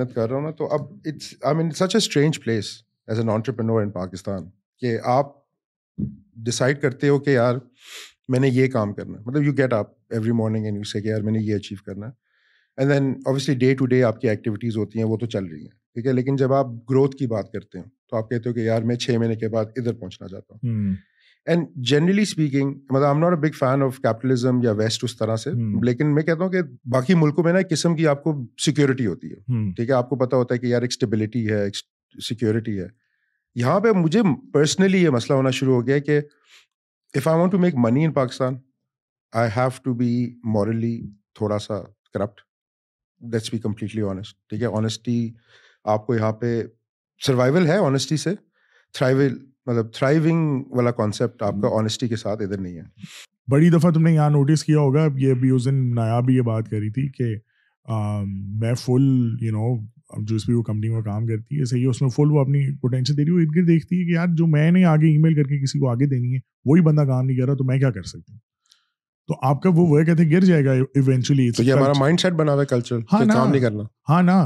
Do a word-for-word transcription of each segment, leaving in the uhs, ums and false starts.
محنت کر رہا ہوں نا, تو اب it's I mean such a strange place as an entrepreneur in Pakistan کہ آپ ڈیسائڈ کرتے ہو کہ یار میں نے یہ کام کرنا, مطلب you get up every morning and you say کہ یار میں نے یہ اچیو کرنا, and then obviously day to day آپ کی ایکٹیویٹیز ہوتی ہیں وہ تو چل رہی ہیں ٹھیک ہے, لیکن جب آپ گروتھ کی بات کرتے ہیں تو آپ کہتے ہو کہ یار میں چھ مہینے کے بعد ادھر پہنچنا چاہتا ہوں. اینڈ جنرلی اسپیکنگ مطلب I am not a big fan of capitalism یا ویسٹ اس طرح سے, لیکن میں کہتا ہوں کہ باقی ملکوں میں نا ایک قسم کی آپ کو سیکیورٹی ہوتی ہے ٹھیک ہے, آپ کو پتہ ہوتا ہے کہ یار ایک اسٹیبلٹی ہے ایک سیکیورٹی ہے. یہاں پہ مجھے پرسنلی یہ مسئلہ ہونا شروع ہو گیا کہ if I want to make money in Pakistan, I have to be morally تھوڑا سا corrupt. Let's be completely honest. ٹھیک ہے, آنیسٹی آپ کو یہاں پہ سروائیول ہے آنیسٹی سے, تھرائیول مطلب تھرائیونگ والا کانسیپٹ آپ کا آنیسٹی کے ساتھ ادھر نہیں ہے. بڑی دفعہ تم نے یہاں نوٹس کیا ہوگا, یہ بھی اس دن نایاب بھی یہ بات کری تھی کہ میں فل یو نو جو اس بھی وہ کمپنی میں کام کرتی ہے صحیح ہے, اس میں فل وہ اپنی پوٹینشیل دے رہی ہے, وہ ارد گرد دیکھتی ہے کہ یار جو میں نے آگے ای میل کر کے کسی کو آگے دینی ہے وہی بندہ کام نہیں کر رہا تو میں کیا کر سکتا ہوں, تو آپ کا وہ وہ کہتے ہیں گر جائے گا ایونچولی. تو یہ ہمارا مائنڈ سیٹ بنا ہوا ہے کلچر کہ کام نہیں کرنا. ہاں نا,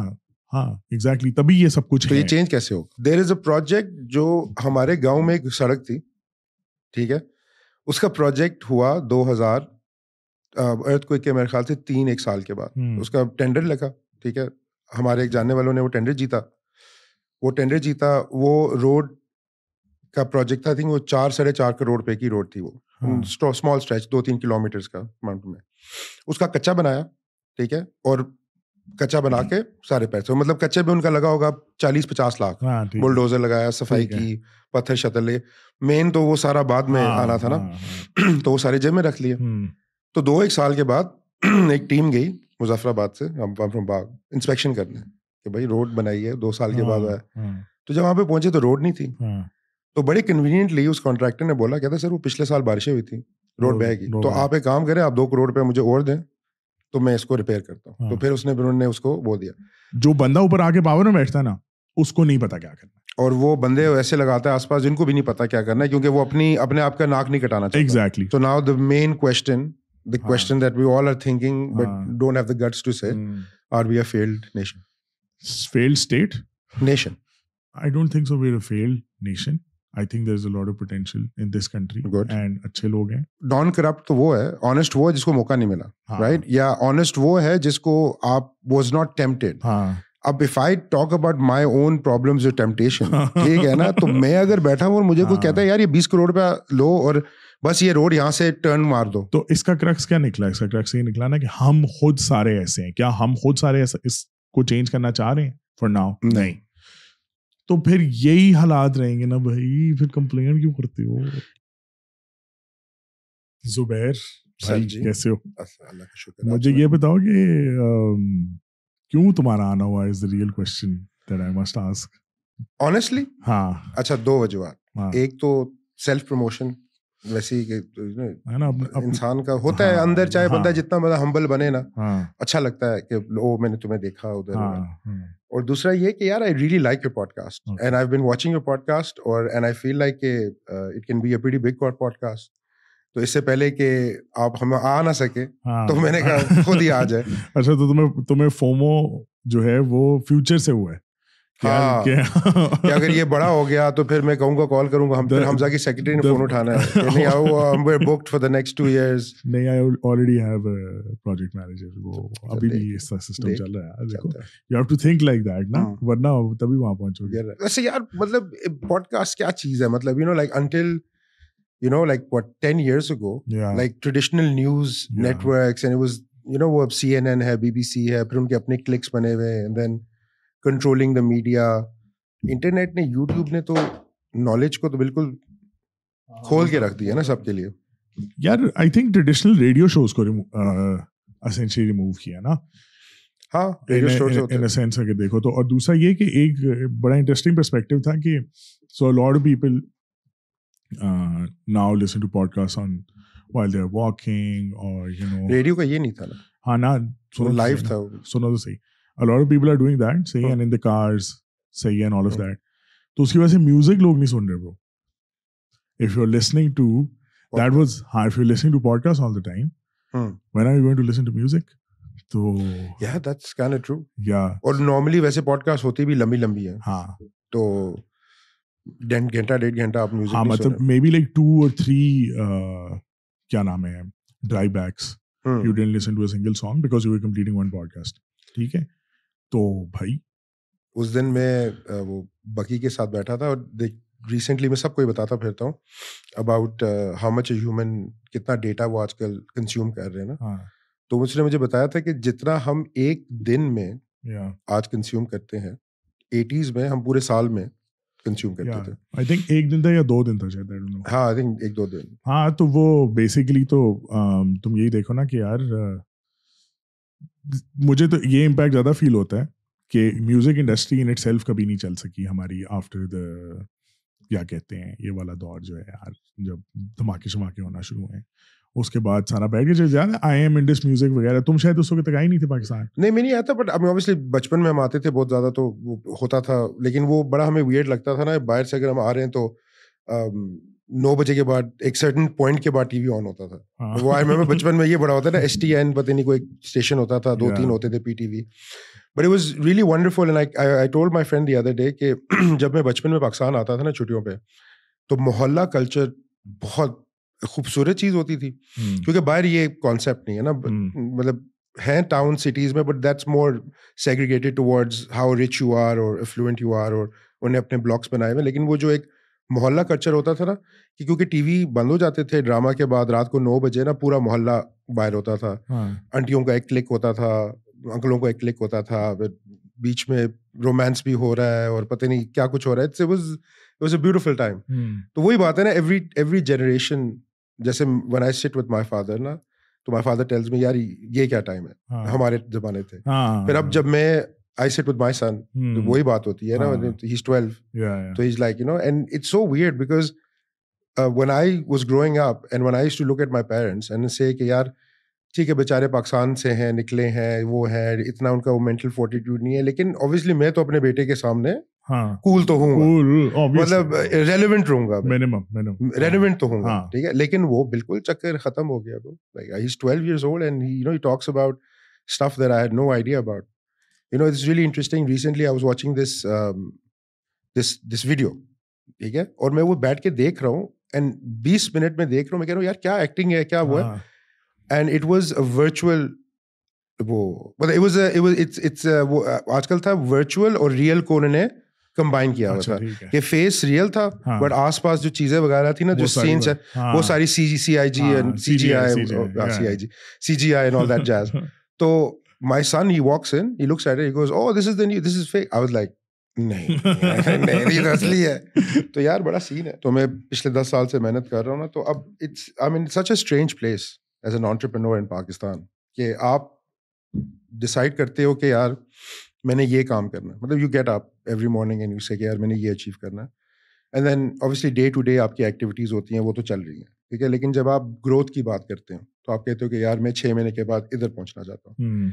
ہاں ایگزیکٹلی, تبھی یہ سب کچھ. تو یہ چینج کیسے ہو؟ دیر از اے پروجیکٹ جو ہمارے گاؤں میں ایک سڑک تھی ٹھیک ہے, اس کا پروجیکٹ ہوا دو ہزار ارتھ کوئک کے میرے خیال سے تین ایک سال کے بعد اس کا ٹینڈر لگا ٹھیک ہے, ہمارے ایک جاننے والوں نے وہ ٹینڈر جیتا وہ ٹینڈر جیتا وہ روڈ کا پروجیکٹ تھا, آئی تھنک وہ چار ساڑھے چار کروڑ روپے کی روڈ تھی, وہ اسمال اسٹریچ دو تین کلو میٹرس کا اماؤنٹ میں اس کا کچا بنایا ٹھیک ہے, اور کچا بنا کے سارے پیسے مطلب کچے پہ ان کا لگا ہوگا چالیس پچاس لاکھ, بلڈوزر لگایا, صفائی کی, پتھر شتلے, مین تو وہ سارا بعد میں آنا تھا نا, تو وہ سارے جیب میں رکھ لیے. تو دو ایک سال کے بعد ایک ٹیم گئی مظفر آباد سے باغ انسپیکشن کرنے کہ بھائی روڈ بنائی ہے دو سال کے بعد آیا, تو جب وہاں پہ پہنچے تو روڈ نہیں تھی. تو بڑے کنوینئنٹلی اس کانٹریکٹر نے بولا, کہتا سر وہ پچھلے سال بارشیں ہوئی تھی روڈ بہے گی, تو آپ ایک کام کریں آپ دو کروڑ روپے مجھے اور دیں تو میں اس کو ریپیئر کرتا ہوں. تو پھر اس نے انہوں نے اس کو وہ دیا. جو بندہ اوپر آ کے پاور میں بیٹھتا ہے نا اس کو نہیں پتا کیا کرنا, اور وہ بندے ایسے لگاتا ہے آس پاس جن کو بھی نہیں پتا کیا کرنا ہے کیونکہ وہ اپنی اپنے آپ کا ناک نہیں کٹانا چاہتا. ایگزیکٹلی. تو now the main question the question that we all are thinking but don't have the guts to say, are we a failed nation? Failed state? Nation. I don't think so we're a failed nation. I think there's a lot of potential in this country. Good. And اچھے لوگ ہیں. Non-corrupt تو وہ ہے, honest وہ ہے جس کو موقع نہیں ملا, right? یا honest وہ ہے جس کو آپ was not tempted. اب if I talk about my own problems with temptation, ٹھیک ہے نا, تو میں اگر بیٹھا ہوں اور مجھے کوئی کہتا ہے یار یہ بیس کروڑ روپیہ لو اور بس یہ روڈ یہاں سے ٹرن مار دو, تو اس کا کرکس کیا نکلا؟ اس کا کرکس یہ نکلا نا کہ ہم خود سارے ایسے ہیں. کیا ہم خود سارے اس کو چینج کرنا چاہ رہے ہیں فار ناؤ؟ نہیں. تو پھر یہی حالات رہیں گے نا بھائی, پھر کمپلین کیوں کرتے ہو؟ زبیر بھائی کیسے ہو؟ اللہ کا شکر. مجھے یہ بتاؤ کہ کیوں تمہارا آنا ہوا is the real question that I must ask. Honestly? ہاں اچھا, دو وجوہات. ایک تو سیلف پروموشن, ویسے ہی انسان کا ہوتا ہے اندر, چاہے بندہ جتنا مطلب ہمبل بنے نا, اچھا لگتا ہے کہ او میں نے تمہیں دیکھا ادھر. اور دوسرا یہ کہ یار I really like your podcast and I have been watching your podcast اور اینڈ آئی فیل لائک کہ it can be a pretty big podcast. تو اس سے پہلے کہ آپ ہم آ نہ سکے تو میں نے کہا خود ہی آ جائے. اچھا, تو تمہیں تمہیں فومو جو ہے وہ فیوچر سے ہوا ہے کہ اگر یہ بڑا ہو گیا تو پھر میں کہوں گا کال کروں گا, ہم پھر حمزہ کی سیکرٹری نے فون اٹھانا ہے نہیں آؤ, we are booked for the next two years. نہیں, I already have a project manager, وہ ابھی بھی اس سسٹم چل رہا ہے. دیکھو you have to think like that نا, ورنہ تبھی وہاں پہنچو گے. ویسے یار مطلب پوڈ کاسٹ کیا چیز ہے, مطلب you know like until you know like what ten years ago like traditional news net works and it was you know, وہ اب سی این این ہے, بی بی سی ہے, پھر ان کے اپنے کلکس بنے ہوئے ہیں, then controlling the media. Internet نے, یوٹیوب نے تو نالج کو تو بالکل کھول کے رکھ دیا نا سب کے لیے. یار I think traditional radio shows کو اسینشلی ریموو کیا نا. ہاں, radio shows in a sense اگر دیکھو تو. اور دوسرا یہ کہ ایک بڑا انٹرسٹنگ پرسپیکٹو تھا کہ so lot of people now listen to podcast on while they are walking اور یو نو. ریڈیو کا یہ نہیں تھا نا. ہاں نا, لائیو تھا, سنا تو صحیح. A lot of people are doing that, say, and in the cars, say, and all of that. تو اس کی وجہ سے میوزک لوگ نہیں سن رہے bro. If you're listening to, that was, if you're listening to podcasts all the time, when are you going to listen to music? تو yeah, that's kind of true. Yeah. اور normally ویسے podcast ہوتی بھی لمبی لمبی ہے. ہاں تو گھنٹہ ڈیڑھ گھنٹہ آپ میوزک. ہاں مطلب می بی لائک ٹو اور تھری کیا نام ہے dry backs. You didn't listen to a single song because you were completing one podcast. ٹھیک ہے. تو بھائی اس دن میں وہ بکی کے ساتھ بیٹھا تھا اور ریسنٹلی میں سب کو یہ بتاتا پھرتا ہوں about how much a human کتنا ڈیٹا وہ آج کل کنزیوم کر رہے ہیں نا. تو اس نے مجھے بتایا تھا کہ جتنا ہم ایک دن میں آج کنزیوم کرتے ہیں ایٹیز میں ہم پورے سال میں کنزیوم کرتے تھے. آئی تھنک ایک دن تھا یا دو دن تھا شاید. ہاں آئی تھنک ایک دو دن. ہاں تو وہ بیسیکلی تو تم یہی دیکھو نا کہ یار مجھے تو یہ امپیکٹ زیادہ فیل ہوتا ہے کہ music industry in it self کبھی نہیں چل سکی ہماری آفٹر دا کیا کہتے ہیں یہ والا دور جو ہے یار جب دھماکے شماکے ہونا شروع ہوئے اس کے بعد سارا بیٹھ گیا. یاد ہے I am in this music وغیرہ تم شاید اس وقت تک آئی نہیں تھے پاکستان. نہیں میں نہیں آتا بٹ اوبیسلی بچپن میں ہم آتے تھے بہت زیادہ تو وہ ہوتا تھا لیکن وہ بڑا ہمیں ویئرڈ لگتا تھا نا باہر سے اگر ہم آ رہے ہیں تو نو بجے کے بعد ایک سرٹن پوائنٹ کے بعد ٹی وی آن ہوتا تھا. وہ آئی میں بچپن میں یہ بڑا ہوتا تھا ایس ٹی این پتہ نہیں کوئی اسٹیشن ہوتا تھا دو تین ہوتے تھے P T V but it was really wonderful. And I told my friend the other day کہ جب میں بچپن میں پاکستان آتا تھا نا چھٹیوں پہ تو محلہ کلچر بہت خوبصورت چیز ہوتی تھی کیونکہ باہر یہ کانسیپٹ نہیں ہے نا. مطلب ہیں ٹاؤن سٹیز میں but that's more segregated towards how rich you are اور افلوئنٹ یو آر اور انہیں اپنے بلاکس بنائے ہوئے. لیکن وہ جو ایک محلہ کلچر ہوتا تھا نا کہ کیونکہ ٹی وی بند ہو جاتے تھے ڈرامہ کے بعد رات کو نو بجے نا پورا محلہ باہر ہوتا تھا. انٹیوں کا ایک کلک ہوتا تھا انکلوں کا ایک کلک ہوتا تھا بیچ میں رومانس بھی ہو رہا ہے اور پتہ نہیں کیا کچھ ہو رہا ہے. It was a beautiful time. Hmm. تو وہی بات ہے نا every every generation جیسے when I sit with my father نا تو my father tells me یار یہ کیا time ہے ہمارے زمانے تھے. پھر اب جب میں I sit with my son تو وہی بات ہوتی ہے نا. He's twelve تو he's like you know and it's so weird because uh, when I was growing up and when I used to look at my parents and say کہ یار ٹھیک ہے بیچارے پاکستان سے ہیں نکلے ہیں وہ ہیں اتنا ان کا وہ مینٹل فورٹیٹیوڈ نہیں ہے لیکن obviously میں تو اپنے بیٹے کے سامنے کول تو ہوں مطلب ریلیونٹ رہوں گا ریلیونٹ تو ہوں گا ٹھیک ہے. لیکن وہ بالکل چکر ختم ہو گیا بھائی. He is twelve years old and you know he talks about stuff that I had no idea about you know it's really interesting. Recently I was watching this this this video ٹھیک ہے اور میں وہ بیٹھ کے دیکھ رہا ہوں اینڈ بیس منٹ میں دیکھ رہا ہوں میں کہہ رہا ہوں یار کیا ایکٹنگ ہے کیا وہ ہے. And it was a virtual وہ مطلب it was a, it was it's it's وہ آج کل تھا virtual اور real کو انہوں نے کمبائن کیا ہوا تھا کہ فیس ریئل تھا بٹ آس پاس جو چیزیں وغیرہ تھی نا جو سینس ہیں وہ ساری C C I G C G I C I G C G I and all that jazz. So my son he walks in he looks at it he goes oh this is the new this is fake. I was like نہیں نہیں اصلی ہے. تو یار بڑا سین ہے. تو میں پچھلے دس سال سے محنت کر رہا ہوں نا تو اب it's I mean such a strange place as an entrepreneur in Pakistan کہ آپ ڈسائڈ کرتے ہو کہ یار میں نے یہ کام کرنا ہے مطلب you get up every morning and you say کہ یار میں نے یہ اچیو کرنا ہے and then obviously day to day آپ کی ایکٹیویٹیز ہوتی ہیں وہ تو چل رہی ہیں ٹھیک ہے. لیکن جب آپ گروتھ کی بات کرتے ہیں تو آپ کہتے ہو کہ یار میں چھ مہینے کے بعد ادھر پہنچنا چاہتا ہوں.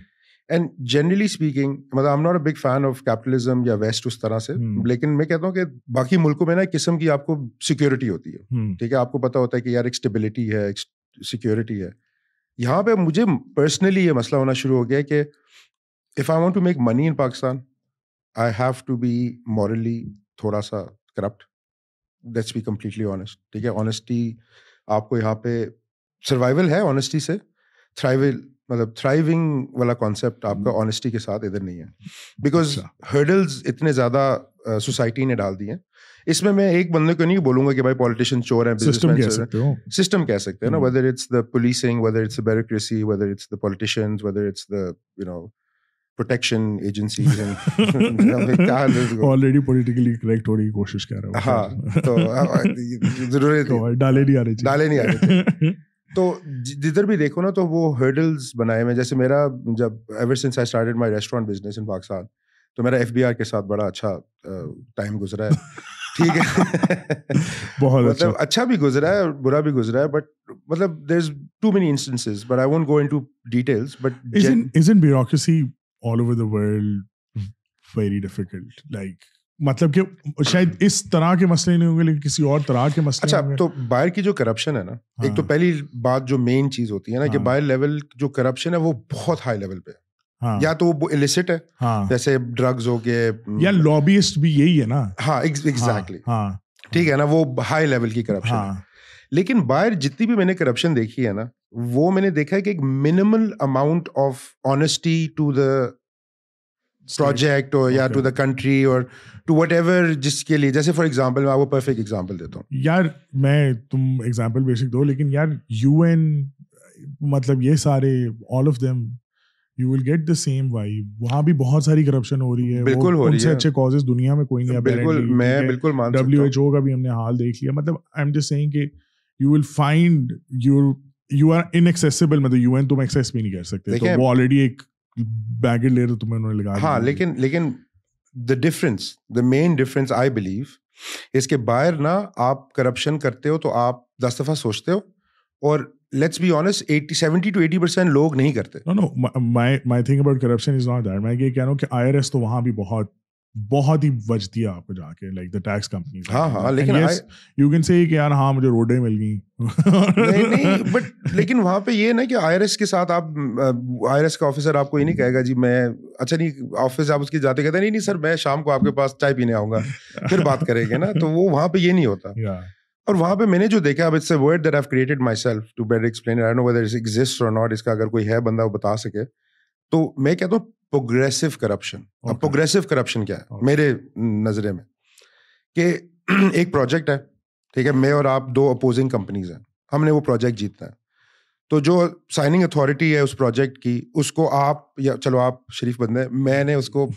اینڈ جنرلی اسپیکنگ مطلب I am not a big fan of capitalism یا ویسٹ اس طرح سے لیکن میں کہتا ہوں کہ باقی ملکوں میں نا ایک قسم کی آپ کو سیکیورٹی ہوتی ہے ٹھیک ہے. آپ کو پتہ ہوتا ہے کہ یار ایک اسٹیبلٹی ہے سیکیورٹی ہے. یہاں پہ مجھے پرسنلی یہ مسئلہ ہونا شروع ہو گیا کہ if I want to make money in Pakistan I have to be morally تھوڑا سا corrupt. Let's be completely honest ٹھیک ہے. آنیسٹی آپ کو یہاں پہ سروائیول ہے آنیسٹی سے تھرائیول مطلب تھرائیونگ والا کانسیپٹ آپ کا آنیسٹی کے ساتھ ادھر نہیں ہے بیکاز ہرڈلز اتنے زیادہ سوسائٹی نے ڈال دی ہیں. اس میں میں ایک بندے کو نہیں بولوں گا کہ بھائی پالیٹیشین چور ہیں سسٹم کہہ سکتے ہیں نا whether it's the policing whether it's the bureaucracy whether it's the politicians whether it's the you know protection agencies already politically correct ہونے کی کوشش کر رہا ہوں. ہاں تو ضروری تو ڈالے نہیں آ رہے ڈالے نہیں آ رہے تو جدھر بھی دیکھو نا تو وہ ہرڈلز بنائے ہوئے. جیسے میرا جب ever since I started my restaurant business in Pakistan تو میرا ایف بی آر کے ساتھ بڑا اچھا ٹائم گزرا ہے ٹھیک ہے بہت مطلب اچھا بھی گزرا ہے برا بھی گزرا ہے بٹ مطلب there is too many instances but I won't go into details but isn't bureaucracy all over the world very difficult like مطلب کہ شاید اس طرح کے مسئلے نہیں ہوں گے لیکن کسی اور طرح کے مسئلے. اچھا تو باہر کی جو کرپشن ہے نا ایک تو پہلی بات جو مین چیز ہوتی ہے نا کہ باہر لیول جو کرپشن ہے وہ بہت ہائی لیول پہ ہے یا تو وہ السٹ ہے جیسے ڈرگز ہو گئے یا لابیسٹ بھی یہی ہے نا. ہاں ایگزیکٹلی, ٹھیک ہے نا, وہ ہائی لیول کی کرپشن ہے. لیکن باہر جتنی بھی میں نے کرپشن دیکھی ہے نا, وہ میں نے دیکھا ہے کہ ایک minimal amount of honesty to the project اور یا ٹو دا کنٹری اور ٹو واٹ ایور جس کے لیے. جیسے فار ایگزامپل میں آپ کو پرفیکٹ ایگزامپل دیتا ہوں یار, میں تم ایگزامپل بیسک دو, لیکن یار یو این مطلب یہ سارے all of them you will get the same vibe. وہاں بھی بہت ساری کرپشن ہو رہی ہے, بالکل ہو رہی ہے, ان سے اچھے کازز دنیا میں کوئی نہیں ہے. بالکل میں بالکل مانتا ہوں, ڈبلیو ایچ او کا بھی ہم نے حال دیکھ لیا. مطلب آئی ایم جسٹ سیئنگ کہ you will find your you are inaccessible. مطلب یو این تم ایکسیس بھی نہیں کر سکتے, تو وہ آلریڈی ایک بیگیج لے رہے تمہیں انہوں نے لگا دیا. ہاں لیکن لیکن the difference, the main difference I believe is کہ باہر نا آپ کرپشن کرتے ہو تو آپ دس دفعہ سوچتے ہو, اور let's be honest, eighty, seventy to eighty percent لوگ نہیں کرتے. No, no, my, my thing about corruption is not that. میں یہ کہہ رہا ہوں کہ آئی آر ایس تو وہاں بھی بہت بہت ہی بچتی ہے آپ کو جا کے, لائک دا ٹیکس کمپنیز. ہاں ہاں لیکن یو کین سے کہ یار ہاں مجھے روڈیں مل گئیں, بٹ لیکن وہاں پہ یہ نا کہ آئی آر ایس کے ساتھ آپ, آئی آر ایس کا آفیسر آپ کو یہ نہیں کہے گا جی میں اچھا نہیں آفس آپ اس کی جاتے کہتے ہیں نہیں نہیں سر میں شام کو آپ کے پاس چائے پینے آؤں گا, پھر بات کریں گے نا. تو وہ وہاں پہ یہ نہیں ہوتا. اور وہاں پہ میں نے جو دیکھا, اب it's a word that I have created myself to better explain it, I don't know whether it exists اور ناٹ, اس کا اگر کوئی ہے بندہ وہ بتا سکے. تو میں کہتا ہوں پروگریسو کرپشن. اب پروگریسو کرپشن کیا ہے میرے نظرے میں, کہ ایک پروجیکٹ ہے, ٹھیک ہے, میں اور آپ دو اپوزنگ کمپنیز ہیں, ہم نے وہ پروجیکٹ جیتنا ہے, تو جو سائننگ اتھارٹی ہے اس پروجیکٹ کی, اس کو آپ, یا چلو آپ شریف بندے, میں نے اس کو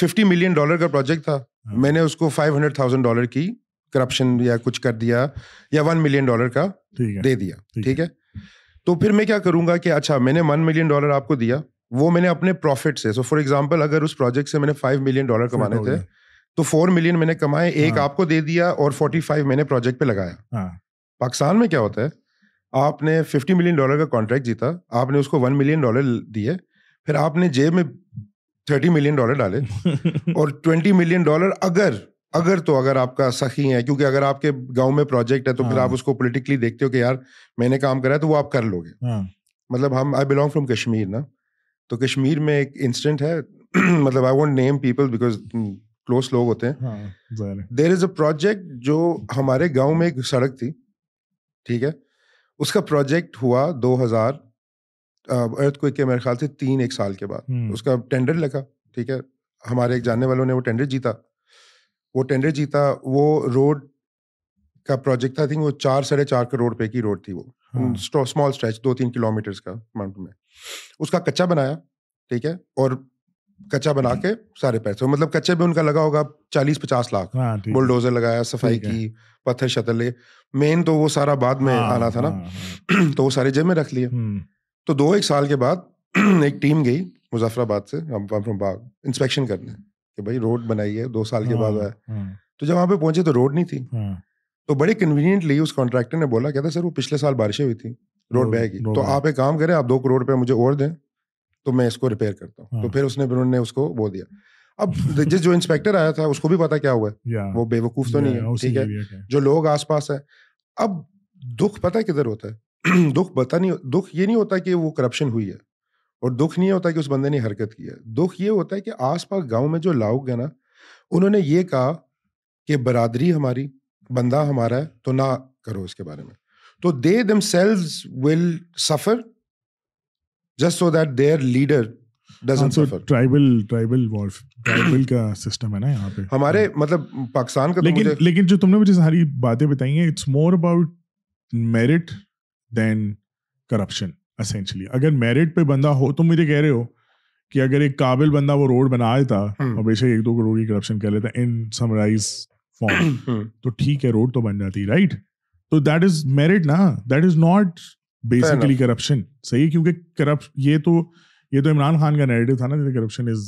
ففٹی ملین ڈالر کا پروجیکٹ تھا, میں نے اس کو فائیو ہنڈریڈ تھاؤزینڈ ڈالر کی کرپشن یا کچھ کر دیا, یا ون ملین ڈالر کا دے دیا, ٹھیک ہے. تو پھر میں کیا کروں گا کہ اچھا میں نے ون ملین ڈالر آپ کو دیا, وہ میں نے اپنے پروفٹ سے, سو فار ایگزامپل اگر اس پروجیکٹ سے میں نے فائیو ملین ڈالر کمانے تھے تو فور ملین میں نے کمائے, ایک آپ کو دے دیا اور فورٹی فائیو میں نے پروجیکٹ پہ لگایا. پاکستان میں کیا ہوتا ہے, آپ نے ففٹی ملین ڈالر کا کانٹریکٹ جیتا, آپ نے اس کو ون ملین ڈالر دیے, پھر آپ نے جیب میں تھرٹی ملین ڈالر ڈالے, اور ٹوینٹی ملین ڈالر اگر اگر تو اگر آپ کا سخی ہے, کیونکہ اگر آپ کے گاؤں میں پروجیکٹ ہے تو پھر آپ اس کو پولیٹیکلی دیکھتے ہو کہ یار میں نے کام کرا ہے تو وہ آپ کر لو گے. مطلب ہم آئی بلانگ فرام کشمیر نا, تو کشمیر میں ایک انسٹنٹ ہے, مطلب I won't name people because close لوگ ہوتے ہیں. دیر از اے پروجیکٹ جو ہمارے گاؤں میں ایک سڑک تھی, ٹھیک ہے, اس کا پروجیکٹ ہوا دو ہزار ارتھ کوئیک کے میرے خیال سے تین ایک سال کے بعد اس کا ٹینڈر لگا, ٹھیک ہے, ہمارے ایک جاننے والوں نے وہ ٹینڈر جیتا, وہ ٹینڈر جیتا وہ روڈ کا پروجیکٹ تھا, آئی تھنک وہ چار ساڑھے چار کروڑ روپے کی روڈ تھی, وہ اسمال اسٹریچ دو تین کلو میٹرس کا ماؤنٹ میں, اس کا کچا بنایا, ٹھیک ہے, اور کچا بنا کے سارے پیسے, مطلب کچے میں ان کا لگا ہوگا چالیس پچاس لاکھ, بلڈوزر لگایا, صفائی کی, پتھر شتر لے, مین تو وہ سارا بعد میں آنا تھا نا, تو وہ سارے جیب میں رکھ لیے. تو دو ایک سال کے بعد ایک ٹیم گئی مظفر آباد سے انسپیکشن کرنے کہ بھائی روڈ بنائی ہے, دو سال کے بعد آیا, تو جب وہاں پہ پہنچے تو روڈ نہیں تھی. تو بڑے کنوینئنٹلی اس کانٹریکٹر نے بولا, کہتا سر وہ پچھلے سال بارشیں ہوئی تھی, روڈ بہے گی, تو آپ ایک کام کریں آپ دو کروڑ روپے مجھے اور دیں تو میں اس کو ریپیئر کرتا ہوں. تو پھر اس نے انہوں نے اس کو وہ دیا. اب جس جو انسپیکٹر آیا تھا اس کو بھی پتا کیا ہوا ہے, وہ بے وقوف تو نہیں ہے, ٹھیک ہے, جو لوگ آس پاس ہیں. اب دکھ پتا کدھر ہوتا ہے, دکھ پتا نہیں, دکھ یہ نہیں ہوتا کہ وہ کرپشن ہوئی ہے, اور دکھ نہیں ہوتا کہ اس بندے نے حرکت کی ہے, دکھ یہ ہوتا ہے کہ آس پاس گاؤں میں جو لوگ ہیں نا, انہوں نے یہ کہا کہ برادری ہماری, بندہ ہمارا ہے, تو نہ کرو اس کے بارے میں. تو دے دم selves will suffer just so that their leader doesn't suffer. Tribal tribal warfare tribal کا سسٹم ہے نا یہاں پہ ہمارے, مطلب پاکستان کا. لیکن لیکن جو تم نے مجھے ساری باتیں بتائی ہیں, it's more about merit than corruption essentially. اگر میرٹ پہ بندہ ہو, تم مجھے کہہ رہے ہو کہ اگر ایک قابل بندہ وہ روڈ بنا دیتا اور بے شک ایک دو کروڑ کی کرپشن کر لیتا ان سمرائز فارم, تو ٹھیک ہے روڈ تو بن جاتی, رائٹ. تو دیٹ از میرٹ نا, that is not basically corruption, صحیح ہے. کیونکہ کرپش یہ تو یہ تو عمران خان کا نیریٹو تھا نا, کرپشن از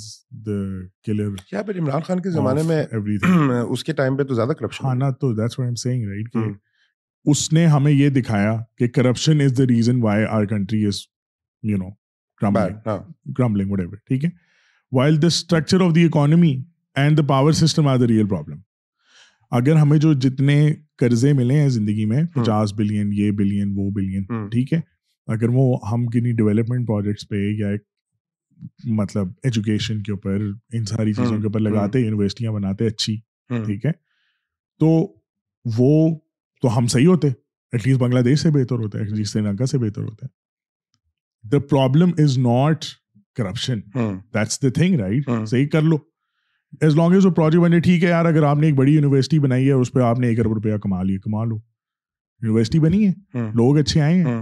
دا کلر. کیا پھر عمران خان کے زمانے میں اس کے ٹائم پہ تو زیادہ کرپشن ہاں نا, تو that's what I am seeing, right, کہ اس نے ہمیں یہ دکھایا کہ corruption is the reason why our country is you know crumbling, what ever, ٹھیک ہے, while the structure of the economy and the power system are the real problem. اگر ہمیں جو جتنے قرضے ملے ہیں زندگی میں, پچاس بلین, یہ بلین, وہ بلین, ٹھیک ہے, اگر وہ ہم کنی ڈیولپمنٹ پروجیکٹس پہ یا ایک مطلب ایجوکیشن کے اوپر ان ساری چیزوں کے اوپر لگاتے, یونیورسٹیاں بناتے اچھی, ٹھیک ہے, تو وہ تو ہم صحیح ہوتے, ایٹ لیسٹ بنگلہ دیش سے بہتر ہوتا ہے, ایٹ لیسٹ سری لنکا سے بہتر ہوتا ہے. The problem is not corruption, that's the thing, right, صحیح کر لو ایز لانگ ایز وہ پروجیکٹ بنے, ٹھیک ہے یار, اگر آپ نے ایک بڑی یونیورسٹی بنائی ہے اور اس پہ آپ نے ایک ارب روپیہ کما لیا, کما لو, یونیورسٹی بنی ہے, لوگ اچھے آئے ہیں,